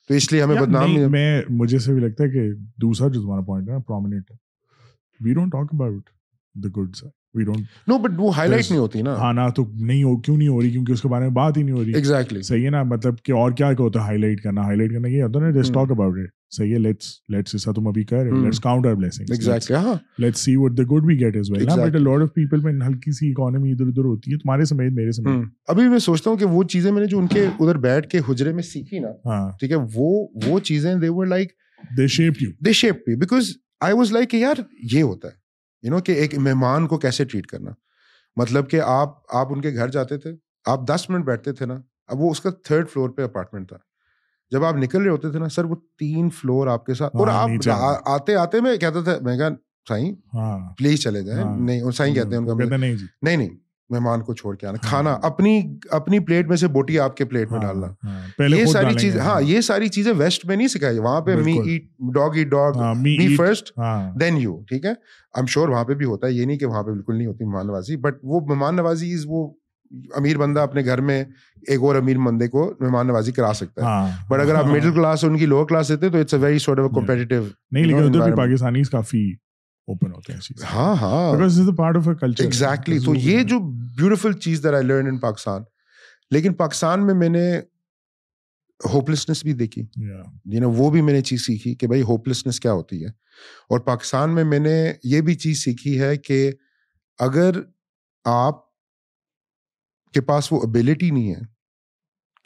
تو اس لیے ہمیں بدنام نہیں. میں مجھے سے بھی لگتا ہے کہ دوسرا جو تمہارا پوائنٹ ہے پرومیننٹ ہے، we don't talk about the good side, we don't know, but وہ ہائی لائٹ نہیں ہوتی نا. ہاں نا، تو نہیں ہو کیوں نہیں ہو رہی، کیونکہ اس کے بارے میں بات ہی نہیں ہو رہی. ایگزیکٹلی صحیح ہے نا، مطلب کہ اور کیا ہوتا ہے ہائی لائٹ کرنا، ہائی لائٹ کرنا یہ ہوتا ہے نا، لیٹس ٹاک اباؤٹ اٹ. صحیح ہے، لیٹس لیٹس اس تم ابھی کر، let's count our blessings. Exactly ہاں، let's see what the good we get is well نا. But a lot of people میں ہلکی سی اکانومی ادھر ادھر ہوتی ہے، تمہارے سمیت میرے سمیت. ابھی میں سوچتا ہوں کہ وہ چیزیں میں نے جو ان کے ادھر بیٹھ کے حجرے میں سیکھی نا، ٹھیک ہے، وہ وہ چیزیں they were like they shaped you, they shaped me, because I was like یار یہ ہوتا ہے یو نو کہ ایک مہمان کو کیسے ٹریٹ کرنا. مطلب کہ آپ آپ ان کے گھر جاتے تھے، آپ دس منٹ بیٹھتے تھے نا، اب وہ اس کا تھرڈ فلور پہ اپارٹمنٹ تھا، جب آپ نکل رہے ہوتے تھے نا سر وہ تین فلور آپ کے ساتھ. اور آپ آتے آتے میں کہتا تھا، میں کہا سائیں پلیز چلے جائیں، نہیں سائیں کہتے ہیں ان کا، نہیں نہیں مہمان کو چھوڑ کے آنا، کھانا اپنی اپنی پلیٹ میں سے بوٹی آپ کے پلیٹ میں ڈالنا، یہ ساری چیز. ہاں یہ ساری چیزیں ویسٹ میں نہیں سکھائی، وہاں پہ me eat dog eat dog, me first then you, ٹھیک ہے. آئی ایم شیور وہاں پہ بھی ہوتا ہے، یہ نہیں کہ وہاں پہ بالکل نہیں ہوتی مہمان نوازی، بٹ وہ مہمان نوازی از وہ امیر بندہ اپنے گھر میں ایک اور امیر بندے کو مہمان نوازی کرا سکتا ہے، بٹ اگر آپ مڈل کلاس ان کی لوور کلاس دیتے تو it's a very sort of competitive. نہیں لیکن ادھر بھی پاکستانی کافی اوپن ہوتے ہیں. ہاں ہاں because it's part of a culture. Exactly. تو یہ جو بیوٹیفل چیز that I learn in Pakistan. لیکن پاکستان میں میں نے ہوپلیسنس بھی دیکھی، یو نو وہ بھی میں نے چیز سیکھی کہ بھائی ہوپلیسنس کیا ہوتی ہے. اور پاکستان میں میں نے یہ بھی چیز سیکھی ہے کہ اگر آپ کے پاس وہ ابیلٹی نہیں ہے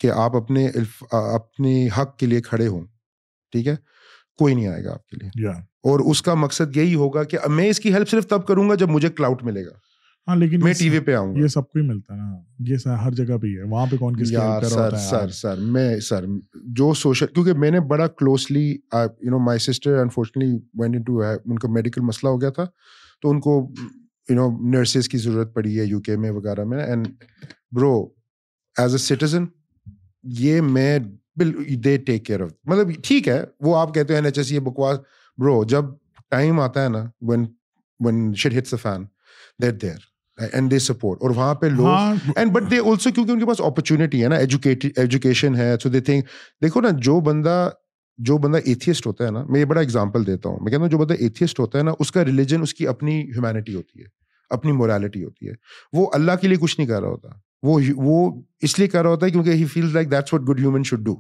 کہ آپ اپنے اپنے حق کے لیے کھڑے ہوں، ٹھیک ہے، کوئی نہیں آئے گا آپ کے لیے. اور اس کا مقصد یہی ہوگا کہ میں اس کی ہیلپ صرف تب کروں گا جب مجھے کلاؤٹ ملے گا. ہاں لیکن میں ٹی وی پہ آؤں گا, یہ سب کو ہی ملتا نا, یہ ہر جگہ پہ ہے, وہاں پہ کون کس کا کر رہا ہے. سر سر میں سر جو سوشل, کیونکہ میں نے بڑا closely you know my sister unfortunately went into, ان کا میڈیکل مسئلہ ہو گیا تھا تو ان کو یو نو نرسز کی ضرورت پڑی ہے یو کے میں وغیرہ میں, اینڈ برو ایز اے سٹیزن یہ میں دے ٹیک کیئر آف, مطلب ٹھیک ہے وہ آپ کہتے ہیں این ایچ ایس یہ بکواس, برو جب ٹائم آتا ہے نا when when shit hits the fan they're there and they support, اور وہاں پہ لوگ and but they also کیونکہ ان کے پاس opportunity ہے نا, education ہے, so they think, دیکھو نا جو بندہ جو بندہ ایتھیسٹ ہوتا ہے نا, میں یہ بڑا ایگزامپل دیتا ہوں, میں کہتا ہوں جو بندہ ایتھیسٹ ہوتا ہے نا اس کا ریلیجن, اس کی اپنی ہیومینٹی ہوتی ہے, اپنی مورالٹی ہوتی ہے, وہ اللہ کے لیے کچھ نہیں کر رہا ہوتا, وہ وہ اس لیے کر رہا ہوتا ہے کیونکہ he feels like that's what good human should do,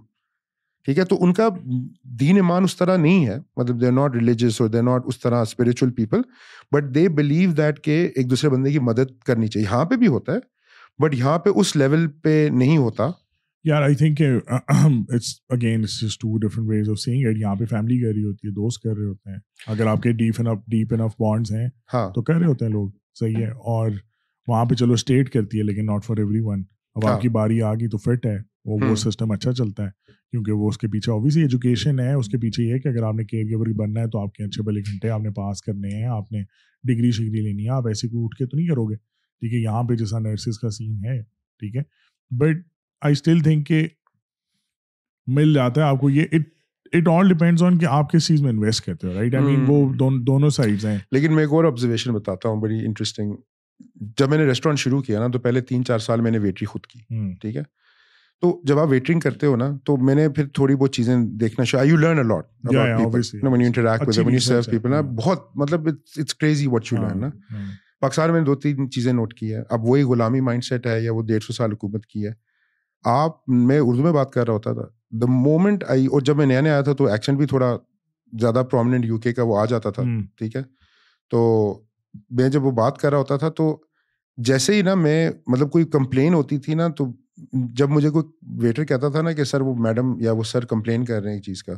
ٹھیک ہے, تو ان کا دین ایمان اس طرح نہیں ہے, مطلب دے آر ناٹ ریلیجیس اور دے آر ناٹ اس طرح spiritual people, but they believe that کہ ایک دوسرے بندے کی مدد کرنی چاہیے, یہاں پہ بھی ہوتا ہے بٹ یہاں پہ اس لیول پہ نہیں ہوتا. یار I think it's again it's just two different ways of seeing it, یہاں پہ فیملی کر رہی ہوتی ہے, دوست کر رہے ہوتے ہیں, اگر آپ کے deep enough deep enough bonds ہیں تو کر رہے ہوتے ہیں لوگ, صحیح ہے, اور وہاں پہ چلو اسٹیٹ کرتی ہے لیکن ناٹ فار ایوری ون. اب آپ کی باری آ گئی تو فٹ ہے وہ, وہ سسٹم اچھا چلتا ہے کیونکہ وہ اس کے پیچھے اوبویسلی ایجوکیشن ہے, اس کے پیچھے یہ ہے کہ اگر آپ نے کیئر گیور بننا ہے تو آپ کے اچھے بھلے گھنٹے آپ نے پاس کرنے ہیں, آپ نے ڈگری شگری لینی ہے, آپ ایسے کو اٹھ کے تو نہیں کرو گے, ٹھیک ہے, یہاں پہ جیسا نرسز کا سین ہے, ٹھیک ہے, بٹ آئی اسٹل تھنک کہ مل جاتا ہے آپ کو یہ, it it all depends on کہ آپ کس چیز میں انویسٹ کرتے ہو, رائٹ, آئی مین وہ دونوں سائڈز ہیں. لیکن میں ایک اور آبزرویشن بتاتا ہوں بڑی انٹرسٹنگ, جب میں نے ریسٹورینٹ شروع کیا نا تو پہلے تین چار سال میں نے ویٹری خود کی, ٹھیک ہے, تو جب آپ ویٹرنگ کرتے ہو نا تو میں نے پھر تھوڑی بہت چیزیں دیکھنا شروع, you learn a lot about people when you interact with them, when you serve people, نا بہت مطلب it's crazy what you learn نا. پاکستان میں دو تین چیزیں نوٹ کی ہے, اب وہی غلامی مائنڈ سیٹ ہے یا وہ ڈیڑھ سو سال حکومت کی ہے, آپ میں اردو میں بات کر رہا ہوتا تھا دا مومنٹ آئی, اور جب میں نیا نیا آیا تھا تو ایکسنٹ بھی تھوڑا زیادہ پرومیننٹ یو کے کا وہ آ جاتا تھا, ٹھیک ہے, تو میں جب وہ بات کر رہا ہوتا تھا تو جیسے ہی نا میں مطلب کوئی کمپلین ہوتی تھی نا, تو جب مجھے کوئی ویٹر کہتا تھا نا کہ سر وہ میڈم یا وہ سر کمپلین کر رہے ہیں ایک چیز کا,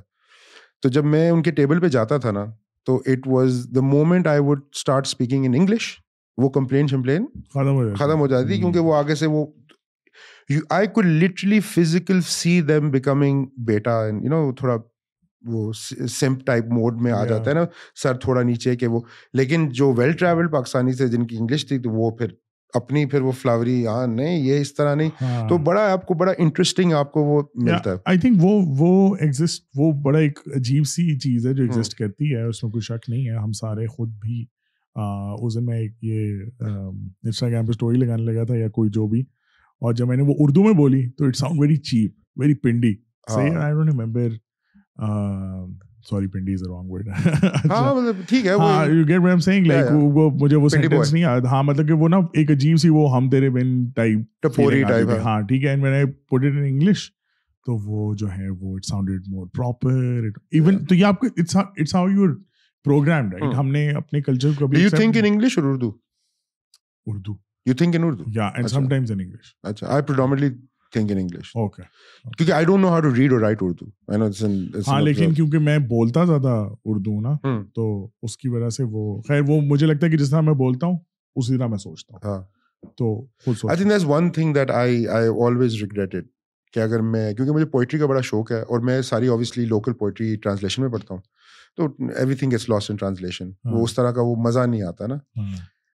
تو جب میں ان کے ٹیبل پہ جاتا تھا نا تو it was the moment I would start speaking in English, وہ کمپلین شمپلین ختم ہو جاتی تھی کیونکہ وہ آگے سے وہ I could literally physical see them becoming beta, you know تھوڑا وہ سمپ ٹائپ موڈ میں آ جاتا ہے نا, سر تھوڑا نیچے کہ وہ, لیکن جو ویل ٹریولڈ پاکستانی تھے جن کی انگلش تھی تو وہ پھر اپنی پھر وہ فلاوری, ہاں نہیں یہ اس طرح نہیں, تو بڑا آپ کو بڑا انٹرسٹنگ آپ کو وہ ملتا ہے. آئی تھنک وہ وہ ایگزسٹ وہ بڑا ایک عجیب سی چیز ہے جو ایگزسٹ کرتی ہے, اس میں کوئی شک نہیں ہے, ہم سارے خود بھی اس دن میں ایک یہ انسٹاگرام پہ اسٹوری لگانے لگا تھا یا کوئی جو بھی, اور جب میں نے وہ اردو میں بولی تو it sound very cheap, very Pindi, I don't remember, sorry Pindi is a wrong word, ہاں مطلب ٹھیک ہے, ہاں you get what I am saying, like وہ مجھے وہ سینٹینس نہیں یاد, ہاں مطلب کہ وہ نا ایک عجیب سی وہ ہم تیرے بن ٹائپ ٹپوری ٹائپ, ہاں ٹھیک ہے, and when I put it in English تو وہ جو ہے وہ it sounded more proper, even تو یہ آپ کو it's it's how you programmed, right, ہم نے اپنے کلچر کو بھی, یو تھنک ان انگلش اور Urdu, Urdu you think in Urdu, yeah, and Achha. sometimes in English. Achha. I predominantly think in English. Okay. Because I don't know how to read or write Urdu. I know it's in ہاں لیکن کیونکہ میں بولتا زیادہ اردو نا تو اس کی وجہ سے وہ, خیر وہ مجھے لگتا ہے کہ جس طرح میں بولتا ہوں اسی طرح میں سوچتا ہوں, ہاں تو خود سوچ, I think that's one thing that I I always regretted کہ اگر میں, کیونکہ مجھے پوئٹری کا بڑا شوق ہے اور میں ساری obviously local poetry translation میں پڑھتا ہوں تو everything gets lost in translation, وہ اس طرح کا وہ مزہ نہیں آتا نا.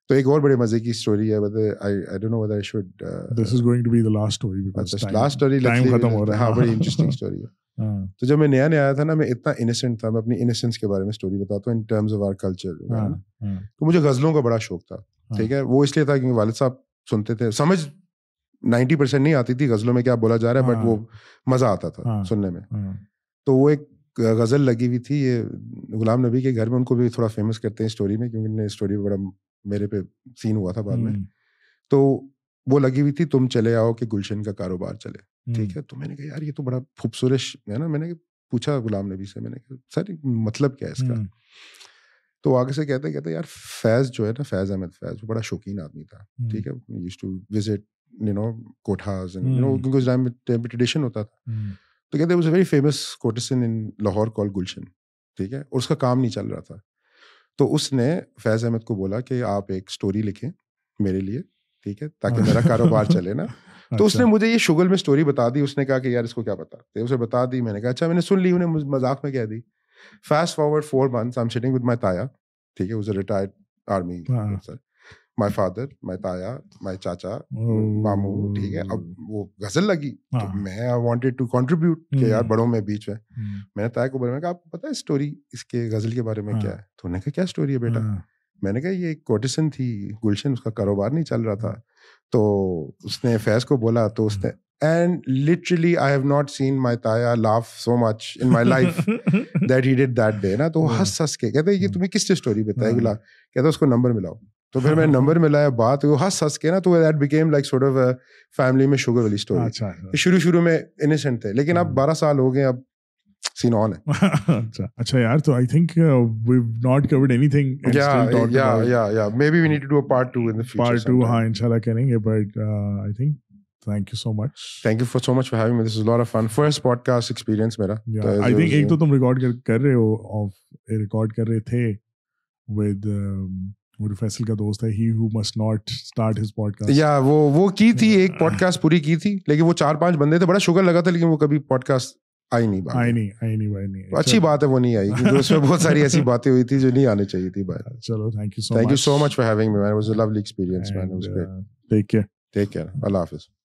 تو ایک اور بڑے مزے کی اسٹوری ہے, تو جب میں نیا نیا آیا تھا نا میں اتنا انسینٹ تھا, میں اپنی انسینس کے بارے میں اسٹوری بتاتا ہوں in terms of our culture, تو مجھے غزلوں کا بڑا شوق تھا, ٹھیک ہے, وہ اس لیے تھا کیونکہ والد صاحب سنتے تھے, سمجھ نائنٹی پرسینٹ نہیں آتی تھی غزلوں میں کیا بولا جا رہا ہے بٹ وہ مزہ آتا تھا سننے میں, تو وہ ایک غزل لگی ہوئی تھی یہ غلام نبی کے گھر میں, ان کو بھی تھوڑا فیمس کرتے ہیں اسٹوری میں کیونکہ اسٹوری بڑا میرے پہ سین ہوا تھا بعد میں, تو وہ لگی ہوئی تھی تم چلے آؤ کہ گلشن کا کاروبار چلے, ٹھیک ہے, تو میں نے کہا یار یہ تو بڑا خوبصورت ہے نا, میں نے پوچھا غلام نبی سے, میں نے کہا سر مطلب کیا ہے اس کا, تو آگے سے کہتے کہتے یار فیض جو ہے نا, فیض احمد فیض, وہ بڑا شوقین آدمی تھا, ٹھیک ہے, used to visit you know کوٹھاز اینڈ یو نو کیونکہ اس ٹائم پہ ٹریڈیشن ہوتا تھا, تو کہتے was a very famous courtesan in Lahore call Gulshan, ٹھیک ہے, اور اس کا کام نہیں چل رہا تھا, تو اس نے فیض احمد کو بولا کہ آپ ایک اسٹوری لکھیں میرے لیے, ٹھیک ہے, تاکہ میرا کاروبار چلے نا. تو اس نے مجھے یہ شغل میں اسٹوری بتا دی, اس نے کہا کہ یار اس کو کیا پتا, اسے بتا دی, میں نے کہا اچھا, میں نے سن لی, انہیں مذاق میں کہہ دی. Fast forward four months I am sitting with my تایا, ٹھیک ہے, was a retired army sir, my father, my تایا, مائی چاچا, مامو, ٹھیک ہے. اب وہ غزل لگی تو میں آئی وانٹیڈ ٹو کنٹریبیوٹ کہ یار بڑوں میں بیچ میں, میں نے تایا کو بولے, میں نے کہا آپ کو پتا ہے اسٹوری اس کے غزل کے بارے میں کیا ہے؟ تو انہوں نے کہا کیا اسٹوری ہے بیٹا؟ میں نے کہا یہ ایک کوٹیشن تھی گلشن, اس کا کاروبار نہیں چل رہا تھا, تو اس نے فیض کو بولا, تو اس نے and literally I have not seen my تایا laugh so much in my life that he did that day نا. تو وہ ہنس ہنس کے کہتے یہ تمہیں کس اسٹوری بتائی, بلا کہتا اس کو نمبر ملاؤ, تو پھر میں نمبر ملایا, بات وہ ہنس ہنس کے نا, تو that became like sort of family میں شوگر والی اسٹوری. شروع شروع میں انسینٹ تھے لیکن اب بارہ سال ہو گئے, اب سین آن ہے. اچھا اچھا یار, تو I think we not covered anything, یا یا یا maybe we need to do a part two in the future, part two ہاں انشاءاللہ کریں گے. But I think thank you so much, thank you for so much for having me, this is a lot of fun, first podcast experience mera. yeah, I think ek to tum record kar rahe ho of record kar rahe the with wo Faisal ka dost hai, he who must not start his podcast. yeah wo wo ki thi ek podcast puri ki thi, lekin wo چار پانچ bande the, bada sugar laga tha, lekin wo kabhi podcast آئی نہیں آئی نہیں آئی نہیں بھائی, نہیں اچھی بات ہے وہ نہیں آئی, کیونکہ اس میں بہت ساری ایسی باتیں ہوئی تھی جو نہیں آنی چاہیے تھی. بھائی چلو, thank you so much, thank you so much for having me man, it was a lovely experience man, it was great. Take care, take care, اللہ حافظ.